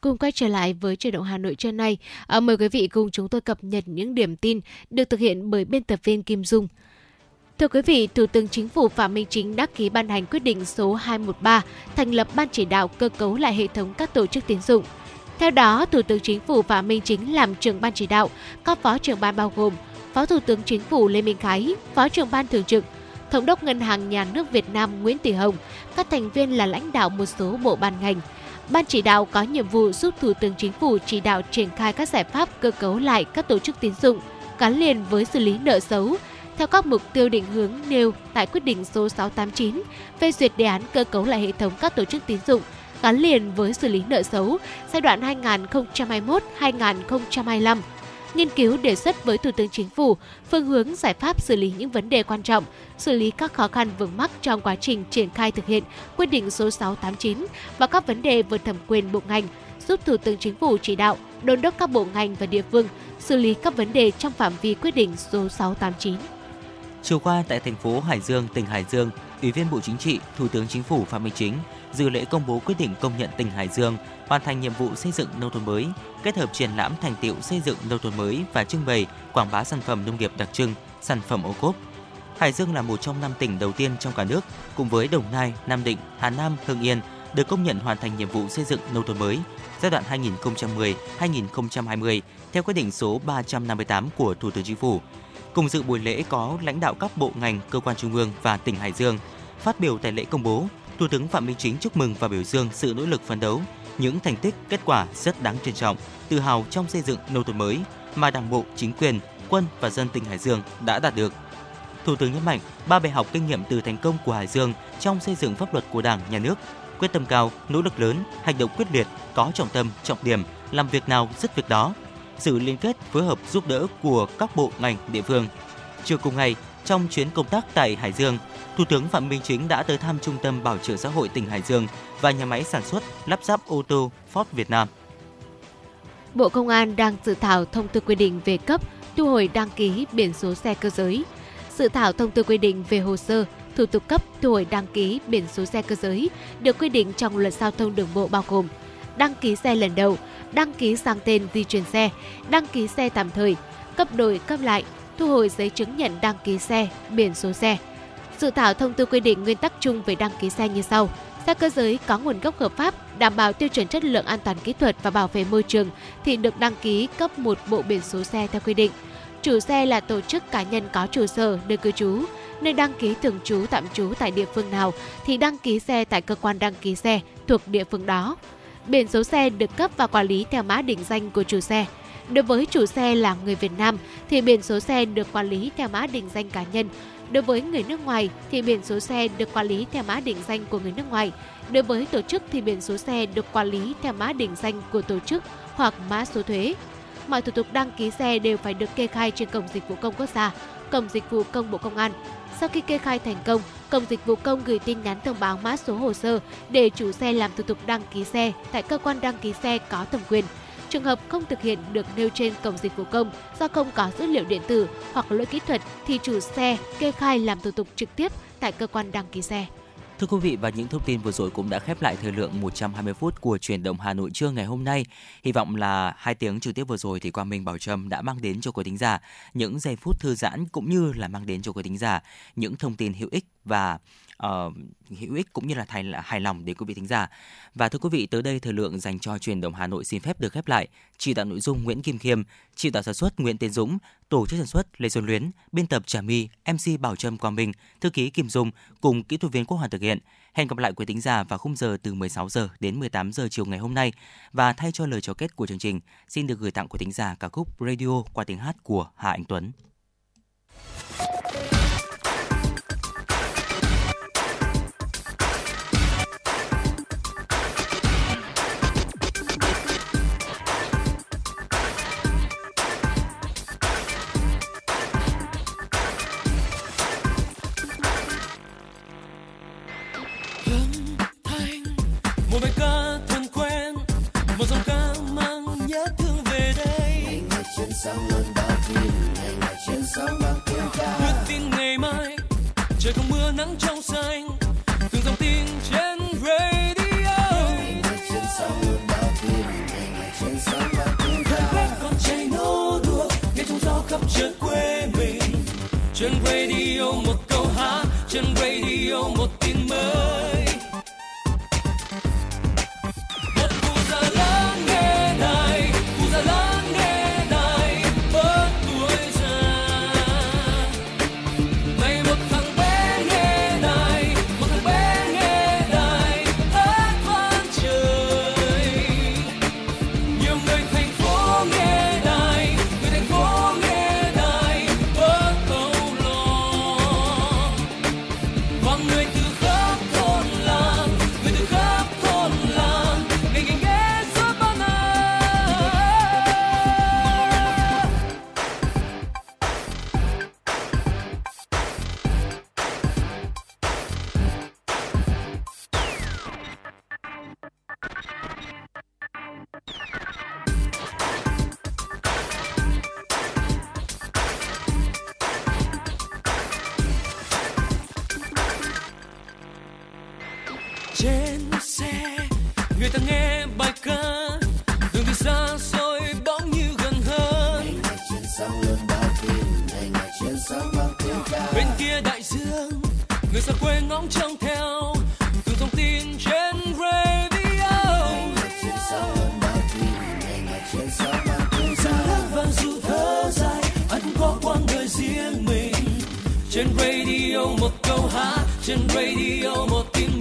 Cùng quay trở lại với Chuyển động Hà Nội trưa nay, mời quý vị cùng chúng tôi cập nhật những điểm tin được thực hiện bởi biên tập viên Kim Dung. Thưa quý vị, Thủ tướng Chính phủ Phạm Minh Chính đã ký ban hành quyết định số 213 thành lập Ban chỉ đạo cơ cấu lại hệ thống các tổ chức tín dụng. Theo đó, Thủ tướng Chính phủ Phạm Minh Chính làm trưởng ban chỉ đạo, các phó trưởng ban bao gồm Phó Thủ tướng Chính phủ Lê Minh Khái, Phó trưởng ban thường trực, Thống đốc Ngân hàng Nhà nước Việt Nam Nguyễn Thị Hồng, các thành viên là lãnh đạo một số bộ ban ngành. Ban chỉ đạo có nhiệm vụ giúp Thủ tướng Chính phủ chỉ đạo triển khai các giải pháp cơ cấu lại các tổ chức tín dụng gắn liền với xử lý nợ xấu theo các mục tiêu định hướng nêu tại quyết định số 689 phê duyệt đề án cơ cấu lại hệ thống các tổ chức tín dụng gắn liền với xử lý nợ xấu giai đoạn 2021-2025. Nghiên cứu đề xuất với Thủ tướng Chính phủ phương hướng giải pháp xử lý những vấn đề quan trọng, xử lý các khó khăn vướng mắc trong quá trình triển khai thực hiện quyết định số 689 và các vấn đề vượt thẩm quyền bộ ngành, giúp Thủ tướng Chính phủ chỉ đạo, đôn đốc các bộ ngành và địa phương xử lý các vấn đề trong phạm vi quyết định số 689. Chiều qua tại thành phố Hải Dương, tỉnh Hải Dương, Ủy viên Bộ Chính trị, Thủ tướng Chính phủ Phạm Minh Chính dự lễ công bố quyết định công nhận tỉnh Hải Dương hoàn thành nhiệm vụ xây dựng nông thôn mới, kết hợp triển lãm thành tựu xây dựng nông thôn mới và trưng bày quảng bá sản phẩm nông nghiệp đặc trưng, sản phẩm ô cốp. Hải Dương là một trong 5 tỉnh đầu tiên trong cả nước cùng với Đồng Nai, Nam Định, Hà Nam, Hưng Yên được công nhận hoàn thành nhiệm vụ xây dựng nông thôn mới giai đoạn 2010-2020 theo quyết định số 358 của Thủ tướng Chính phủ. Cùng dự buổi lễ có lãnh đạo các bộ ngành, cơ quan trung ương và tỉnh Hải Dương. Phát biểu tại lễ công bố, Thủ tướng Phạm Minh Chính chúc mừng và biểu dương sự nỗ lực phấn đấu, những thành tích, kết quả rất đáng trân trọng, tự hào trong xây dựng nông thôn mới mà Đảng bộ, chính quyền, quân và dân tỉnh Hải Dương đã đạt được. Thủ tướng nhấn mạnh ba bài học kinh nghiệm từ thành công của Hải Dương trong xây dựng pháp luật của Đảng, Nhà nước, quyết tâm cao, nỗ lực lớn, hành động quyết liệt, có trọng tâm, trọng điểm, làm việc nào dứt việc đó, sự liên kết, phối hợp, giúp đỡ của các bộ ngành địa phương. Trưa cùng ngày, trong chuyến công tác tại Hải Dương, Thủ tướng Phạm Minh Chính đã tới thăm Trung tâm Bảo trợ xã hội tỉnh Hải Dương và nhà máy sản xuất lắp ráp ô tô Ford Việt Nam. Bộ Công an đang dự thảo thông tư quy định về cấp, thu hồi đăng ký biển số xe cơ giới. Dự thảo thông tư quy định về hồ sơ, thủ tục cấp, thu hồi đăng ký biển số xe cơ giới được quy định trong Luật Giao thông Đường bộ bao gồm: đăng ký xe lần đầu, đăng ký sang tên di chuyển xe, đăng ký xe tạm thời, cấp đổi cấp lại, thu hồi giấy chứng nhận đăng ký xe, biển số xe. Dự thảo thông tư quy định nguyên tắc chung về đăng ký xe như sau: xe cơ giới có nguồn gốc hợp pháp, đảm bảo tiêu chuẩn chất lượng an toàn kỹ thuật và bảo vệ môi trường thì được đăng ký cấp một bộ biển số xe theo quy định. Chủ xe là tổ chức cá nhân có trụ sở, nơi cư trú, nơi đăng ký thường trú, tạm trú tại địa phương nào thì đăng ký xe tại cơ quan đăng ký xe thuộc địa phương đó. Biển số xe được cấp và quản lý theo mã định danh của chủ xe. Đối với chủ xe là người Việt Nam thì biển số xe được quản lý theo mã định danh cá nhân. Đối với người nước ngoài thì biển số xe được quản lý theo mã định danh của người nước ngoài. Đối với tổ chức thì biển số xe được quản lý theo mã định danh của tổ chức hoặc mã số thuế. Mọi thủ tục đăng ký xe đều phải được kê khai trên Cổng Dịch vụ Công Quốc gia, Cổng Dịch vụ Công Bộ Công an. Sau khi kê khai thành công, Cổng Dịch vụ Công gửi tin nhắn thông báo mã số hồ sơ để chủ xe làm thủ tục đăng ký xe tại cơ quan đăng ký xe có thẩm quyền. Trường hợp không thực hiện được nêu trên Cổng Dịch vụ Công do không có dữ liệu điện tử hoặc lỗi kỹ thuật thì chủ xe kê khai làm thủ tục trực tiếp tại cơ quan đăng ký xe. Thưa quý vị, và những thông tin vừa rồi cũng đã khép lại thời lượng 120 phút của Chuyển động Hà Nội trưa ngày hôm nay. Hy vọng là 2 tiếng trực tiếp vừa rồi thì Quang Minh, Bảo Trâm đã mang đến cho quý thính giả những giây phút thư giãn, cũng như là mang đến cho quý thính giả những thông tin hữu ích và cũng như là hài lòng đến quý vị thính giả. Và thưa quý vị, tới đây thời lượng dành cho Chuyển động Hà Nội xin phép được khép lại. Chỉ đạo nội dung Nguyễn Kim Khiêm, chỉ đạo sản xuất Nguyễn Tiến Dũng, tổ chức sản xuất Lê Xuân Luyến, biên tập Trà My, MC Bảo Trâm, Quang Minh, thư ký Kim Dung cùng kỹ thuật viên Quốc Hoàn thực hiện. Hẹn gặp lại quý thính giả vào khung giờ từ 16 giờ đến 18 giờ chiều ngày hôm nay. Và thay cho lời chào kết của chương trình, xin được gửi tặng quý thính giả ca khúc Radio qua tiếng hát của Hà Anh Tuấn. Trên radio một câu hát, trên radio một tin mới. Một cụ già lớn nghe này, bớt tuổi già. Này một thằng bé nghe này, hát vang trời. Nhiều người thành phố nghe này, người thành phố nghe. Trên radio một câu hát, trên radio một tin